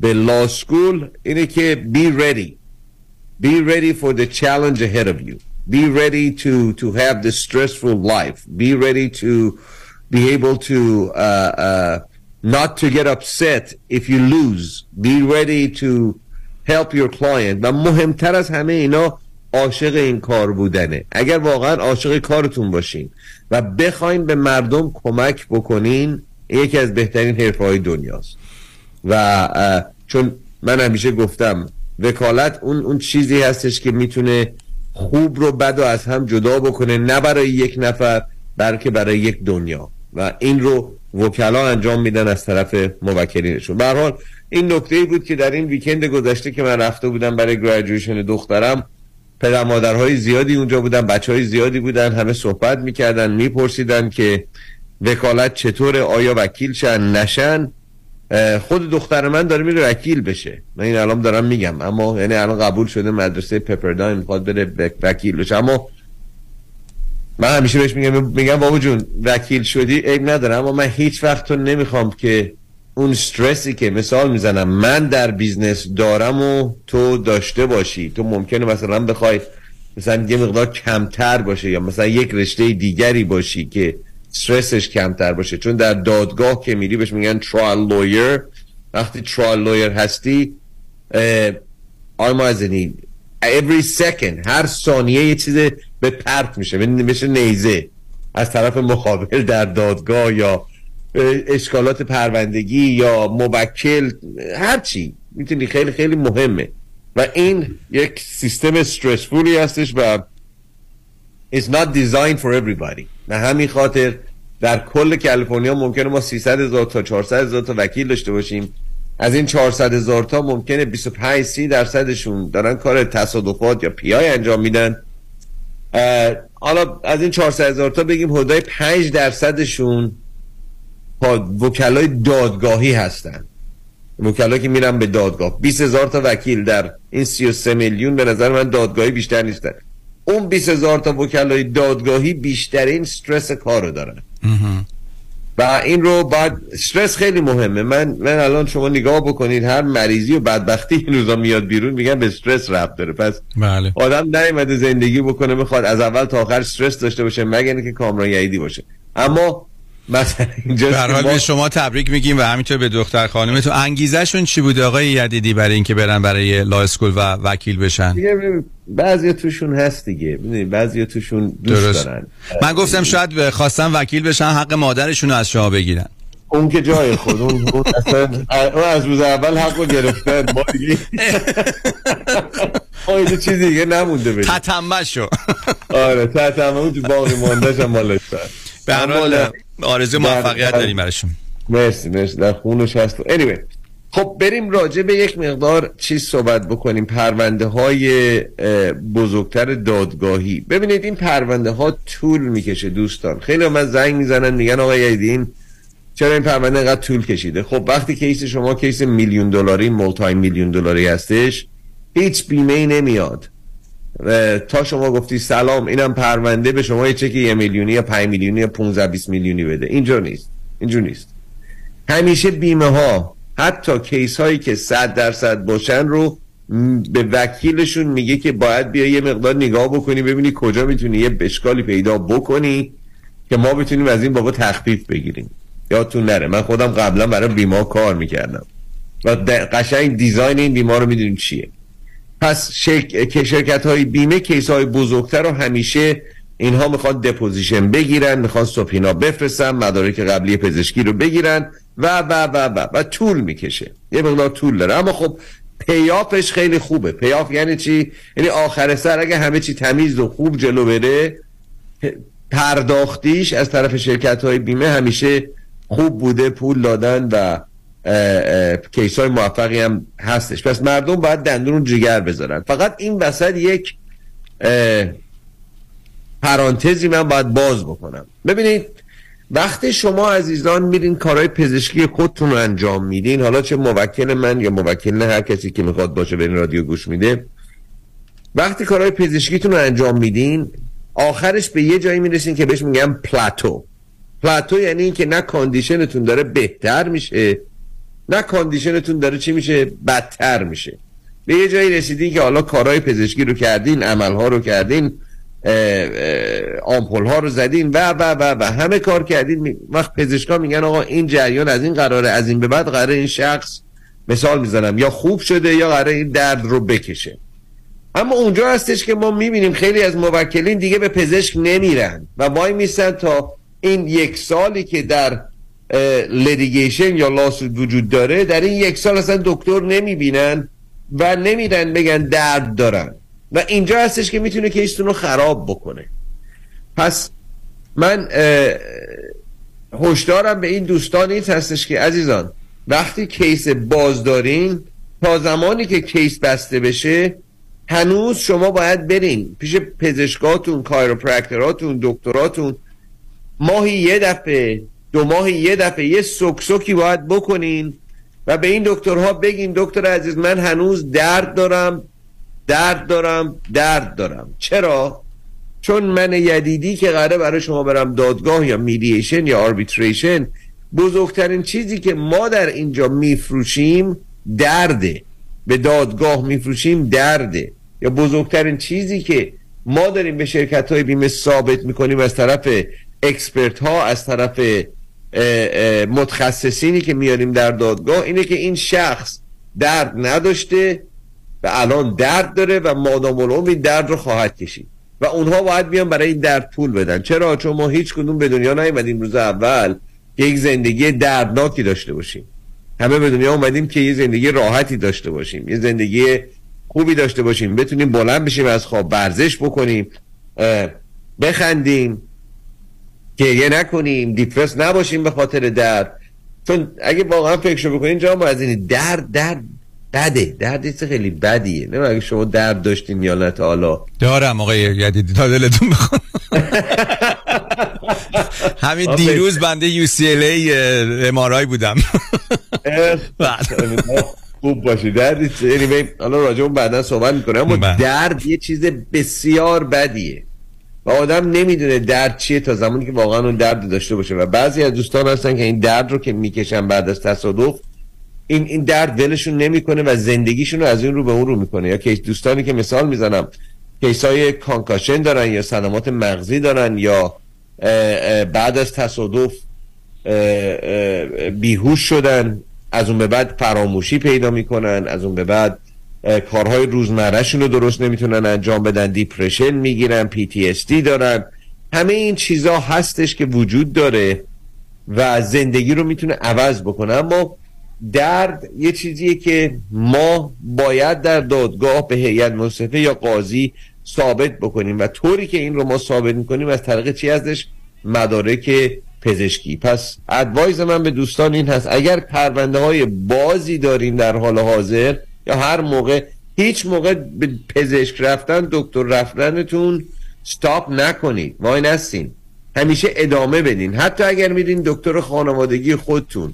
به لا اسکول اینه که be ready for the challenge ahead of you, be ready to have the stressful life, be ready to be able to not to get upset if you lose, be ready to help your client. و مهمتر از همه اینا عاشق این کار بودنه. اگر واقعا عاشق کارتون باشین و بخواین به مردم کمک بکنین، یکی از بهترین حرفهای دنیاست. و چون من همیشه گفتم وکالت اون چیزی هستش که میتونه خوب رو بد رو از هم جدا بکنه، نه برای یک نفر بلکه برای یک دنیا، و این رو وکلا انجام میدن از طرف موکلینشون. به هر حال این نکته‌ای بود که در این ویکند گذشته که من رفته بودم برای گریجویشن دخترم، پدر مادرهای زیادی اونجا بودن، بچهای زیادی بودن، همه صحبت میکردن، میپرسیدن که وکالت چطوره، آیا وکیل شن نشن. خود دختر من داره میره وکیل بشه، من این الان دارم میگم، اما یعنی الان قبول شده مدرسه پپرداین، میخواد بره وکیل بشه. اما من همیشه بهش میگم بابا جون وکیل شدی عیب نداره، اما من هیچ وقت تو نمیخوام که اون استرسی که مثال میزنم من در بیزنس دارم و تو داشته باشی. تو ممکنه مثلا بخوای مثلا یه مقدار کمتر باشه، یا مثلا یک رشته دیگری باشی که استرسش کمتر باشه، چون در دادگاه که میری بهش میگن trial lawyer. وقتی trial lawyer هستی آرمازنی every second، هر ثانیه یه چیز به پرت میشه، میشه نیزه از طرف مقابل در دادگاه، یا اشکالات پروندگی، یا موکل، هرچی میتونی. خیلی خیلی مهمه و این یک سیستم استرسفولی هستش و it's not designed for everybody. نه همین خاطر در کل کالیفرنیا ممکنه ما 300,000 تا 400,000 تا وکیل داشته باشیم، از این 400,000 تا ممکنه 25-30% دارن کار تصادفات یا پی آی انجام میدن. حالا از این 400,000 تا بگیم حدود 5% وکلای دادگاهی هستن، وکلایی که میرن به دادگاه. 20,000 تا وکیل در این 33 میلیون به نظر من دادگاهی بیشتر نیستن. اون 20,000 تا وکلای دادگاهی بیشترین استرس کار رو دارن و این رو باید، استرس خیلی مهمه. من الان شما نگاه بکنید هر مریضی و بدبختی این روزا میاد بیرون میگن به استرس ربط داره. پس بله. آدم نیومده زندگی بکنه میخواد از اول تا آخر استرس داشته باشه، مگر اینکه کامران یدیدی باشه. اما برحال به شما تبریک میگیم و همینطور به دختر خانمتون. انگیزهشون چی بود آقای یدیدی برای اینکه برن برای لا اسکول و وکیل بشن؟ بعضی توشون هست دیگه، بعضی توشون دوست درست. دارن. من گفتم شاید خواستن وکیل بشن حق مادرشون رو از شما بگیرن. اون که جای خود، اون از روز اول حق رو گرفتن، ما دیگه آیده چیز دیگه نمونده بگیم، تتمه شو. آره تتمه اون تو باقی ماندهش هم مالشتر. به هر آرزو موفقیت داریم براشون. مرسی در خونش هست. Anyway. خب بریم راجع به یک مقدار چیز صحبت بکنیم، پرونده های بزرگتر دادگاهی. ببینید این پرونده ها طول میکشه دوستان. خیلی ها من زنگ میزنن میگن آقای یدیدی چرا این پرونده اینقدر طول کشیده؟ خب وقتی کیس شما کیس $1,000,000 multi-million هستش، هیچ بیمه‌ای نمیاد تا شما گفتی سلام اینم پرونده به شما یه چک 1,000,000 یا 5,000,000 یا 15-20 میلیونی بده. اینجور نیست. همیشه بیمه ها حتی کیس هایی که 100% باشن رو به وکیلشون میگه که باید بیا یه مقدار نگاه بکنی ببینی کجا میتونی یه اشکالی پیدا بکنی که ما بتونیم از این بابا تخفیف بگیریم. یادتون نره من خودم قبلا برای بیمه کار میکردم و قشنگ دیزاین این بیمه رو میدونیم چیه. پس شرکت های بیمه کیس های بزرگتر رو همیشه اینها میخوان دپوزیشن بگیرن، میخوان سپینا بفرستن، مدارک قبلی پزشکی رو بگیرن و طول میکشه، یه مقدار طول داره. اما خب پیافش خیلی خوبه. پیاف یعنی چی؟ یعنی آخر سر اگه همه چی تمیز و خوب جلو بره، پرداختیش از طرف شرکت‌های بیمه همیشه خوب بوده، پول دادن و کیس‌های موفقی هم هستش. پس مردم باید دندون جگر بذارن. فقط این وسط یک پرانتزی من باید باز بکنم. ببینید وقتی شما عزیزان میرین کارهای پزشکی خودتون رو انجام میدین، حالا چه موکل من یا موکل هر کسی که میخواد باشه به این رادیو گوش میده، وقتی کارهای پزشکیتون رو انجام میدین آخرش به یه جایی میرسین که بهش میگم پلاتو. پلاتو یعنی این که نه کاندیشنتون داره بهتر میشه، نه کاندیشنتون داره چی میشه؟ بدتر میشه. به یه جایی رسیدین که حالا کارهای پزشکی رو کردین، عملها رو کردین، آمپول ها رو زدین و همه کار کردین. وقت پزشکا میگن آقا این جریان از این قراره، از این به بعد قراره این شخص، مثال میزنم، یا خوب شده یا قراره این درد رو بکشه. اما اونجا هستش که ما میبینیم خیلی از موکلین دیگه به پزشک نمیرن و وای میسن تا این یک سالی که در لیتیگیشن یا لاسود وجود داره، در این یک سال اصلا دکتر نمیبینن و نمیرن بگن درد دارن و اینجا هستش که میتونه کیستون رو خراب بکنه. پس من هشدارم به این دوستان این هستش که عزیزان وقتی کیس باز دارین، تا زمانی که کیس بسته بشه هنوز شما باید برین پیش پزشکاتون، کایروپرکتراتون، دکتراتون، ماهی یه دفعه، دو ماهی یه دفعه یه سکسکی باید بکنین و به این دکترها بگین دکتر عزیز من هنوز درد دارم. چرا؟ چون من یدیدی که قراره برای شما برم دادگاه یا میدییشن یا آربیتریشن، بزرگترین چیزی که ما در اینجا میفروشیم درده، به دادگاه میفروشیم درده، یا بزرگترین چیزی که ما داریم به شرکت‌های بیمه ثابت میکنیم از طرف اکسپرت ها، از طرف متخصصینی که میاریم در دادگاه، اینه که این شخص درد نداشته و الان درد داره و مادام العمر این درد رو خواهد کشید و اونها باید بیان برای این درد پول بدن. چرا؟ چون ما هیچ کدوم به دنیا نیومدیم روز اول که یک زندگی دردناکی داشته باشیم. همه به دنیا اومدیم که یه زندگی راحتی داشته باشیم، یه زندگی خوبی داشته باشیم، بتونیم بلند بشیم از خواب، ورزش بکنیم، بخندیم، گریه نکنیم، دیپرس نباشیم به خاطر درد. چون اگه واقعا فکرشو بکنین جام از این درد بده، دردیست خیلی بدیه. نه اگه شما درد داشتین یا نه، تا حالا دارم آقای یدیدی تا دلتون بخواد. همین دیروز بنده UCLA MRI بودم. خوب باشی دردیست، یعنی حالا راجعون بعدا صحبت میکنم، اما درد یه چیز بسیار بدیه و آدم نمیدونه درد چیه تا زمانی که واقعا اون درد داشته باشه. و بعضی از دوستان هستن که این درد رو که میکشن بعد از تصادف، این درد ولشون نمیکنه و زندگیشون رو از این رو به اون رو میکنه. یا که دوستانی که مثال میزنم کیسای کانکاشن دارن یا صدمات مغزی دارن یا بعد از تصادف بیهوش شدن، از اون به بعد فراموشی پیدا میکنن، از اون به بعد کارهای روزمرهشون رو درست نمیتونن انجام بدن، دیپرشن میگیرن، PTSD دارن. همه این چیزا هستش که وجود داره و زندگی رو میتونه عوض بکنه. اما درد یه چیزیه که ما باید در دادگاه به هیئت منصفه یا قاضی ثابت بکنیم و طوری که این رو ما ثابت میکنیم از طریق چی هستش؟ مدارک پزشکی. پس ادوایز من به دوستان این هست اگر پرونده های بازی دارین در حال حاضر یا هر موقع، هیچ موقع به پزشک رفتن، دکتر رفتنتون استاپ نکنید، وای نستین، همیشه ادامه بدین. حتی اگر میرین دکتر خانوادگی خودتون،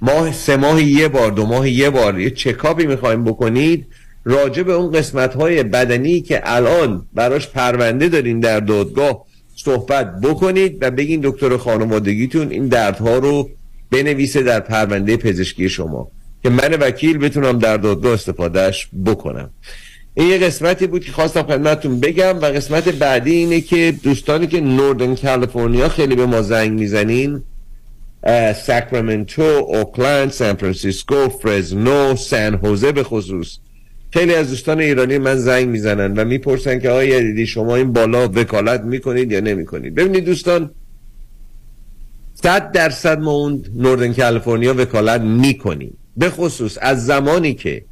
ماه، 3 ماه یه بار، 2 ماه یه بار یه چکاپی میخوایم بکنید راجع به اون قسمت‌های بدنی که الان براش پرونده دارین در دادگاه صحبت بکنید و بگین دکتر خانوادگیتون این دردها رو بنویسه در پرونده پزشکی شما که من وکیل بتونم در دادگاه استفادهش بکنم. این یه قسمتی بود که خواستم خدمتتون بگم و قسمت بعدی اینه که دوستانی که نوردن کالیفرنیا خیلی به ما زنگ میزنین، ساکرامنتو، اوکلند، سان فرانسیسکو، فرزنو، سان هوزه به خصوص، خیلی از دوستان ایرانی من زنگ میزنن و میپرسن که آقای یدیدی شما این بالا وکالت میکنید یا نمیکنید. ببینید دوستان 100% ما اون نوردن کالیفرنیا وکالت میکنیم، به خصوص از زمانی که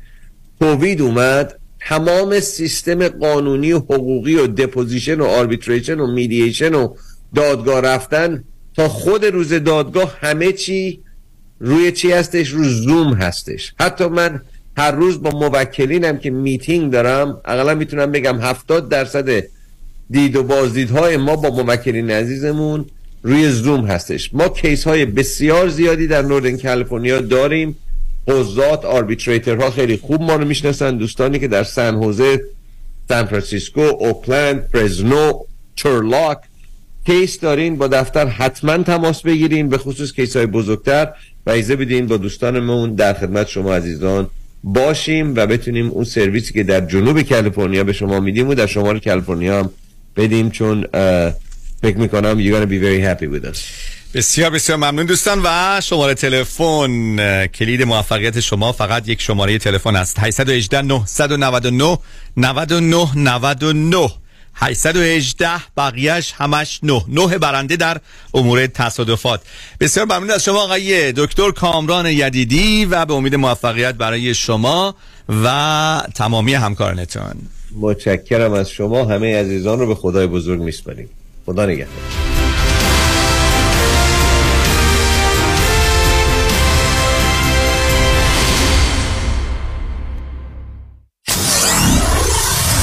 کووید اومد، تمام سیستم قانونی و حقوقی و دپوزیشن و آربیتریشن و میدییشن و دادگاه رفتن تا خود روز دادگاه همه چی روی چی هستش؟ روی زوم هستش. حتی من هر روز با موکلینم که میتینگ دارم، اقلا میتونم بگم 70% دید و بازدیدهای ما با موکلین عزیزمون روی زوم هستش. ما کیس های بسیار زیادی در نوردن کالیفرنیا داریم. قضات، آربیتریترها خیلی خوب ما رو میشناسن، دوستانی که در سن هوزه، سان فرانسیسکو، اوکلند، فرزنو، تورلاک کیس دارین، با دفتر حتما تماس بگیریم، به خصوص کیس های بزرگتر، و اجازه بدین با دوستانمون در خدمت شما عزیزان باشیم و بتونیم اون سرویسی که در جنوب کالیفرنیا به شما میدیم و در شمال کالیفرنیا هم بدیم، چون فکر میکنم you're gonna be very happy with us. بسیار بسیار ممنون دوستان. و شماره تلفن، کلید موفقیت شما فقط یک شماره تلفن است، 818 999 99 99، 818 بقیهش همش 99 برنده در امور تصادفات. بسیار ممنون از شما آقای دکتر کامران یدیدی و به امید موفقیت برای شما و تمامی همکارانتان. متشکرم از شما، همه عزیزان رو به خدای بزرگ میسپاریم. خدا نگهدار.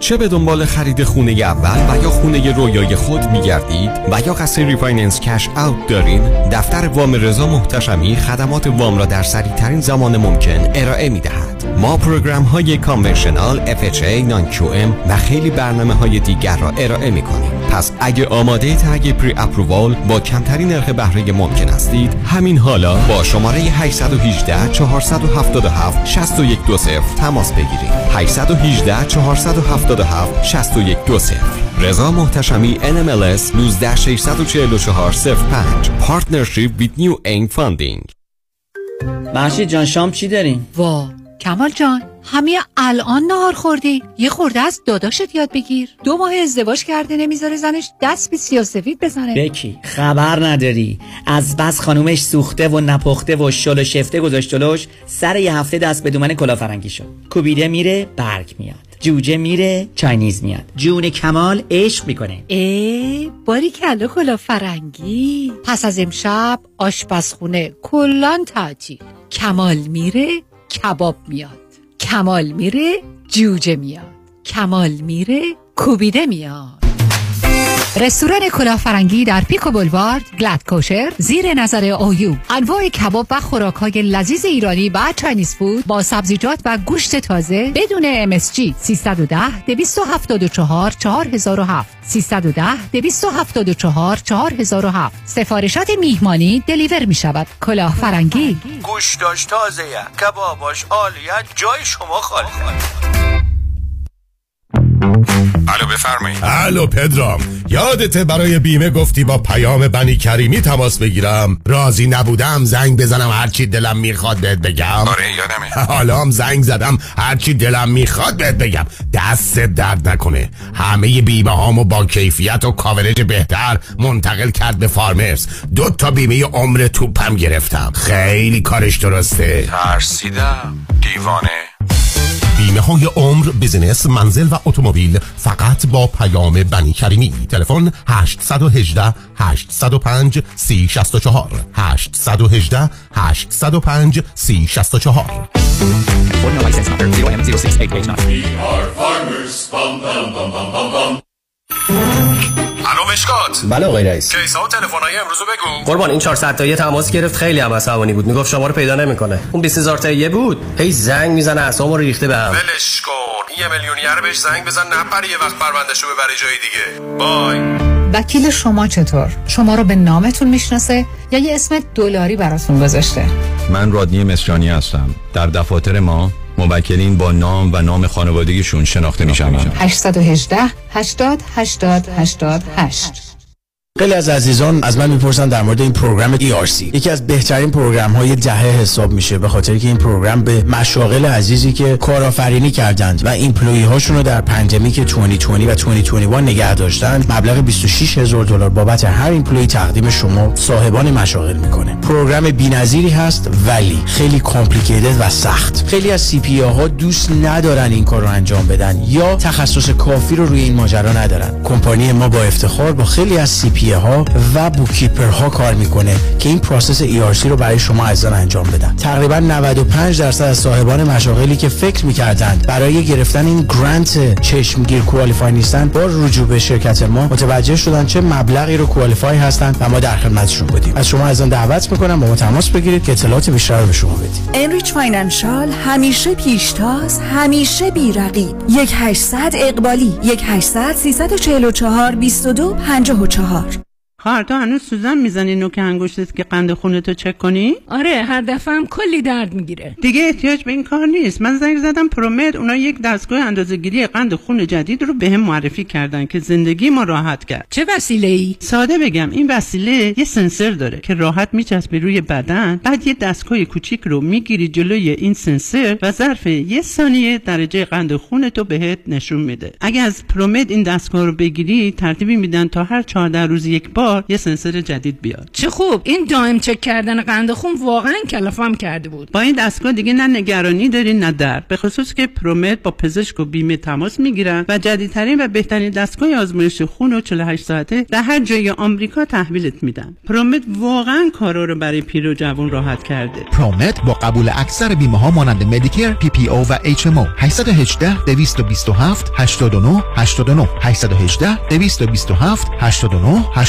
چه به دنبال خرید خونه اول و یا خونه رویای خود میگردید و یا قصد ریفایننس کش اوت دارین، دفتر وام رضا محتشمی خدمات وام را در سریع ترین زمان ممکن ارائه میدهد. ما پروگرام های کانورشنال، FHA، نانکیوم و خیلی برنامه های دیگر را ارائه میکنیم. پس اگه آماده تگ پری اپرووال با کمترین نرخ بهره ممکن هستید، همین حالا با شماره 818 477 6120 تماس بگیرید. 818 477 6120. رضا محتشمی NMLS 1964405 Partnership with New Aim Funding. محشید جان شام چی داریم؟ وا کمال جان همین الان نهار خوردی؟ یه خورده از داداشت یاد بگیر. 2 ماه ازدواج کرده نمیذاره زنش دست به سیاه‌سفید بزنه. بکی خبر نداری، از بس خانومش سوخته و نپخته و شل و شفته گذاشت جلوش، سر یه هفته دست به دومن کلافرنگی شد. کوبیده میره برگ میاد، جوجه میره چاینیز میاد. جون کمال عشق میکنه. ای باری کلا کلا فرنگی. پس از امشب آشپزخونه کلان تعطیل. کمال میره کباب میاد، کمال میره جوجه میاد، کمال میره کوبیده میاد. رستوران کلافرنگی در پیکو بولوارد، گلد کوشر، زیر نظر اویو. انواع کباب و خوراک‌های لذیذ ایرانی و چاینیز فود با سبزیجات و گوشت تازه بدون MSG. 310 274 4007، 310 274 4007. سفارشات میهمانی دلیور می شود. کلافرنگی گوشتاش تازه، کباباش عالیه، جای شما خالی. الو بفرمایید. الو پدرام، یادته برای بیمه گفتی با پیام بنی کریمی تماس بگیرم؟ راضی نبودم زنگ بزنم هرچی دلم میخواد بهت بگم. آره یادمه. حالا هم زنگ زدم هرچی دلم میخواد بهت بگم. دست درد نکنه، همه بیمه هامو با کیفیت و کاورج بهتر منتقل کرد به فارمرز. 2 تا بیمه عمر توپم گرفتم، خیلی کارش درسته. ترسیدم دیوانه. بیمه های عمر، بزنس، منزل و اتومبیل فقط با پیام بنی کریمی. تلفن 818 805 3064 818 805 3064. الو مشکات. بله آقای رئیس. کیس‌ها و تلفن‌های امروز بگو. قربان این 400 تایی تماس گرفت، خیلی هم عصبانی بود، میگفت شما رو پیدا نمی‌کنه. اون 20000 تایی بود، هی زنگ میزنه اعصابم رو ریخته بهم. ولش کن، یه میلیونیر بهش زنگ بزن نپره یه وقت پروندهشو ببره جای دیگه. بای. وکیل شما چطور؟ شما رو به نامتون میشناسه یا یه اسم دلاری براتون گذاشته؟ من رادنی مصریانی هستم. در دفاتر ما موکلین با نام و نام خانوادگیشون شناخته میشن. 818 80 80 88 خیلی از عزیزان از من میپرسن در مورد این پروگرام ERC، یکی از بهترین پروگرام های دهه حساب میشه، به خاطر که این پروگرام به مشاغل عزیزی که کارآفرینی کردند و ایمپلوی هاشون رو در پندمیک 2020 و 2021 نگه داشتن مبلغ $26,000 بابت هر ایمپلوی تقدیم شما صاحبان مشاغل میکنه. پروگرام بی‌نظیری هست ولی خیلی کامپلیکیتد و سخت. خیلی از CPA ها دوست ندارن این کار رو انجام بدن یا تخصص کافی رو روی این ماجرا ندارن. کمپانی ما با افتخار با خیلی از CPA ها و بوکیپرها کار میکنه که این پروسس ERC رو برای شما عزیزان انجام بدن. تقریبا 95% از صاحبان مشاغلی که فکر میکردند برای گرفتن این گرانت چشمگیر کوالیفای نیستن، با رجوع به شرکت ما متوجه شدن چه مبلغی رو کوالیفای هستن و ما در خدمتشون بودیم. از شما عزیزان دعوت میکنم با ما تماس بگیرید که اطلاعات بیشتر رو به شما بدیم. Enrich Financial همیشه پیشتاز، همیشه بی‌رقیب. 1800 اقبالی 1800 344 2254. خارتا هنوز سوزن میزنی نوک انگشتت که قند خونتو چک کنی؟ آره، هر دفعه هم کلی درد میگیره. دیگه احتیاج به این کار نیست. من زنگ زدم پرومد، اونا یک دستگاه اندازه‌گیری قند خون جدید رو بهم معرفی کردن که زندگی ما راحت کرد. چه وسیله‌ای؟ ساده بگم، این وسیله یه سنسور داره که راحت میچسبه روی بدن، بعد یه دستگاه کوچیک رو میگیری جلوی این سنسور و ظرف یه ثانیه درجه قند خونتو بهت نشون میده. اگه از پرومد این دستگاه رو بگیری، ترتیبی میدن تا هر 14 روز یک بار یه سنسور جدید بیاد. چه خوب، این دائم چک کردن قند خون واقعا کلافم کرده بود. با این دستگاه دیگه نه نگرانی داری نه درد، به خصوص که پرومت با پزشک و بیمه تماس میگیرن و جدیدترین و بهترین دستگاه آزمایش خون و 48 ساعته در هر جای آمریکا تحویلت میدن. پرومت واقعا کارا رو برای پیر و جوان راحت کرده. پرومت با قبول اکثر بیمه ها مانند مدیکر، پی پی او و اچ ام او. 818 227 89 89 818 227 89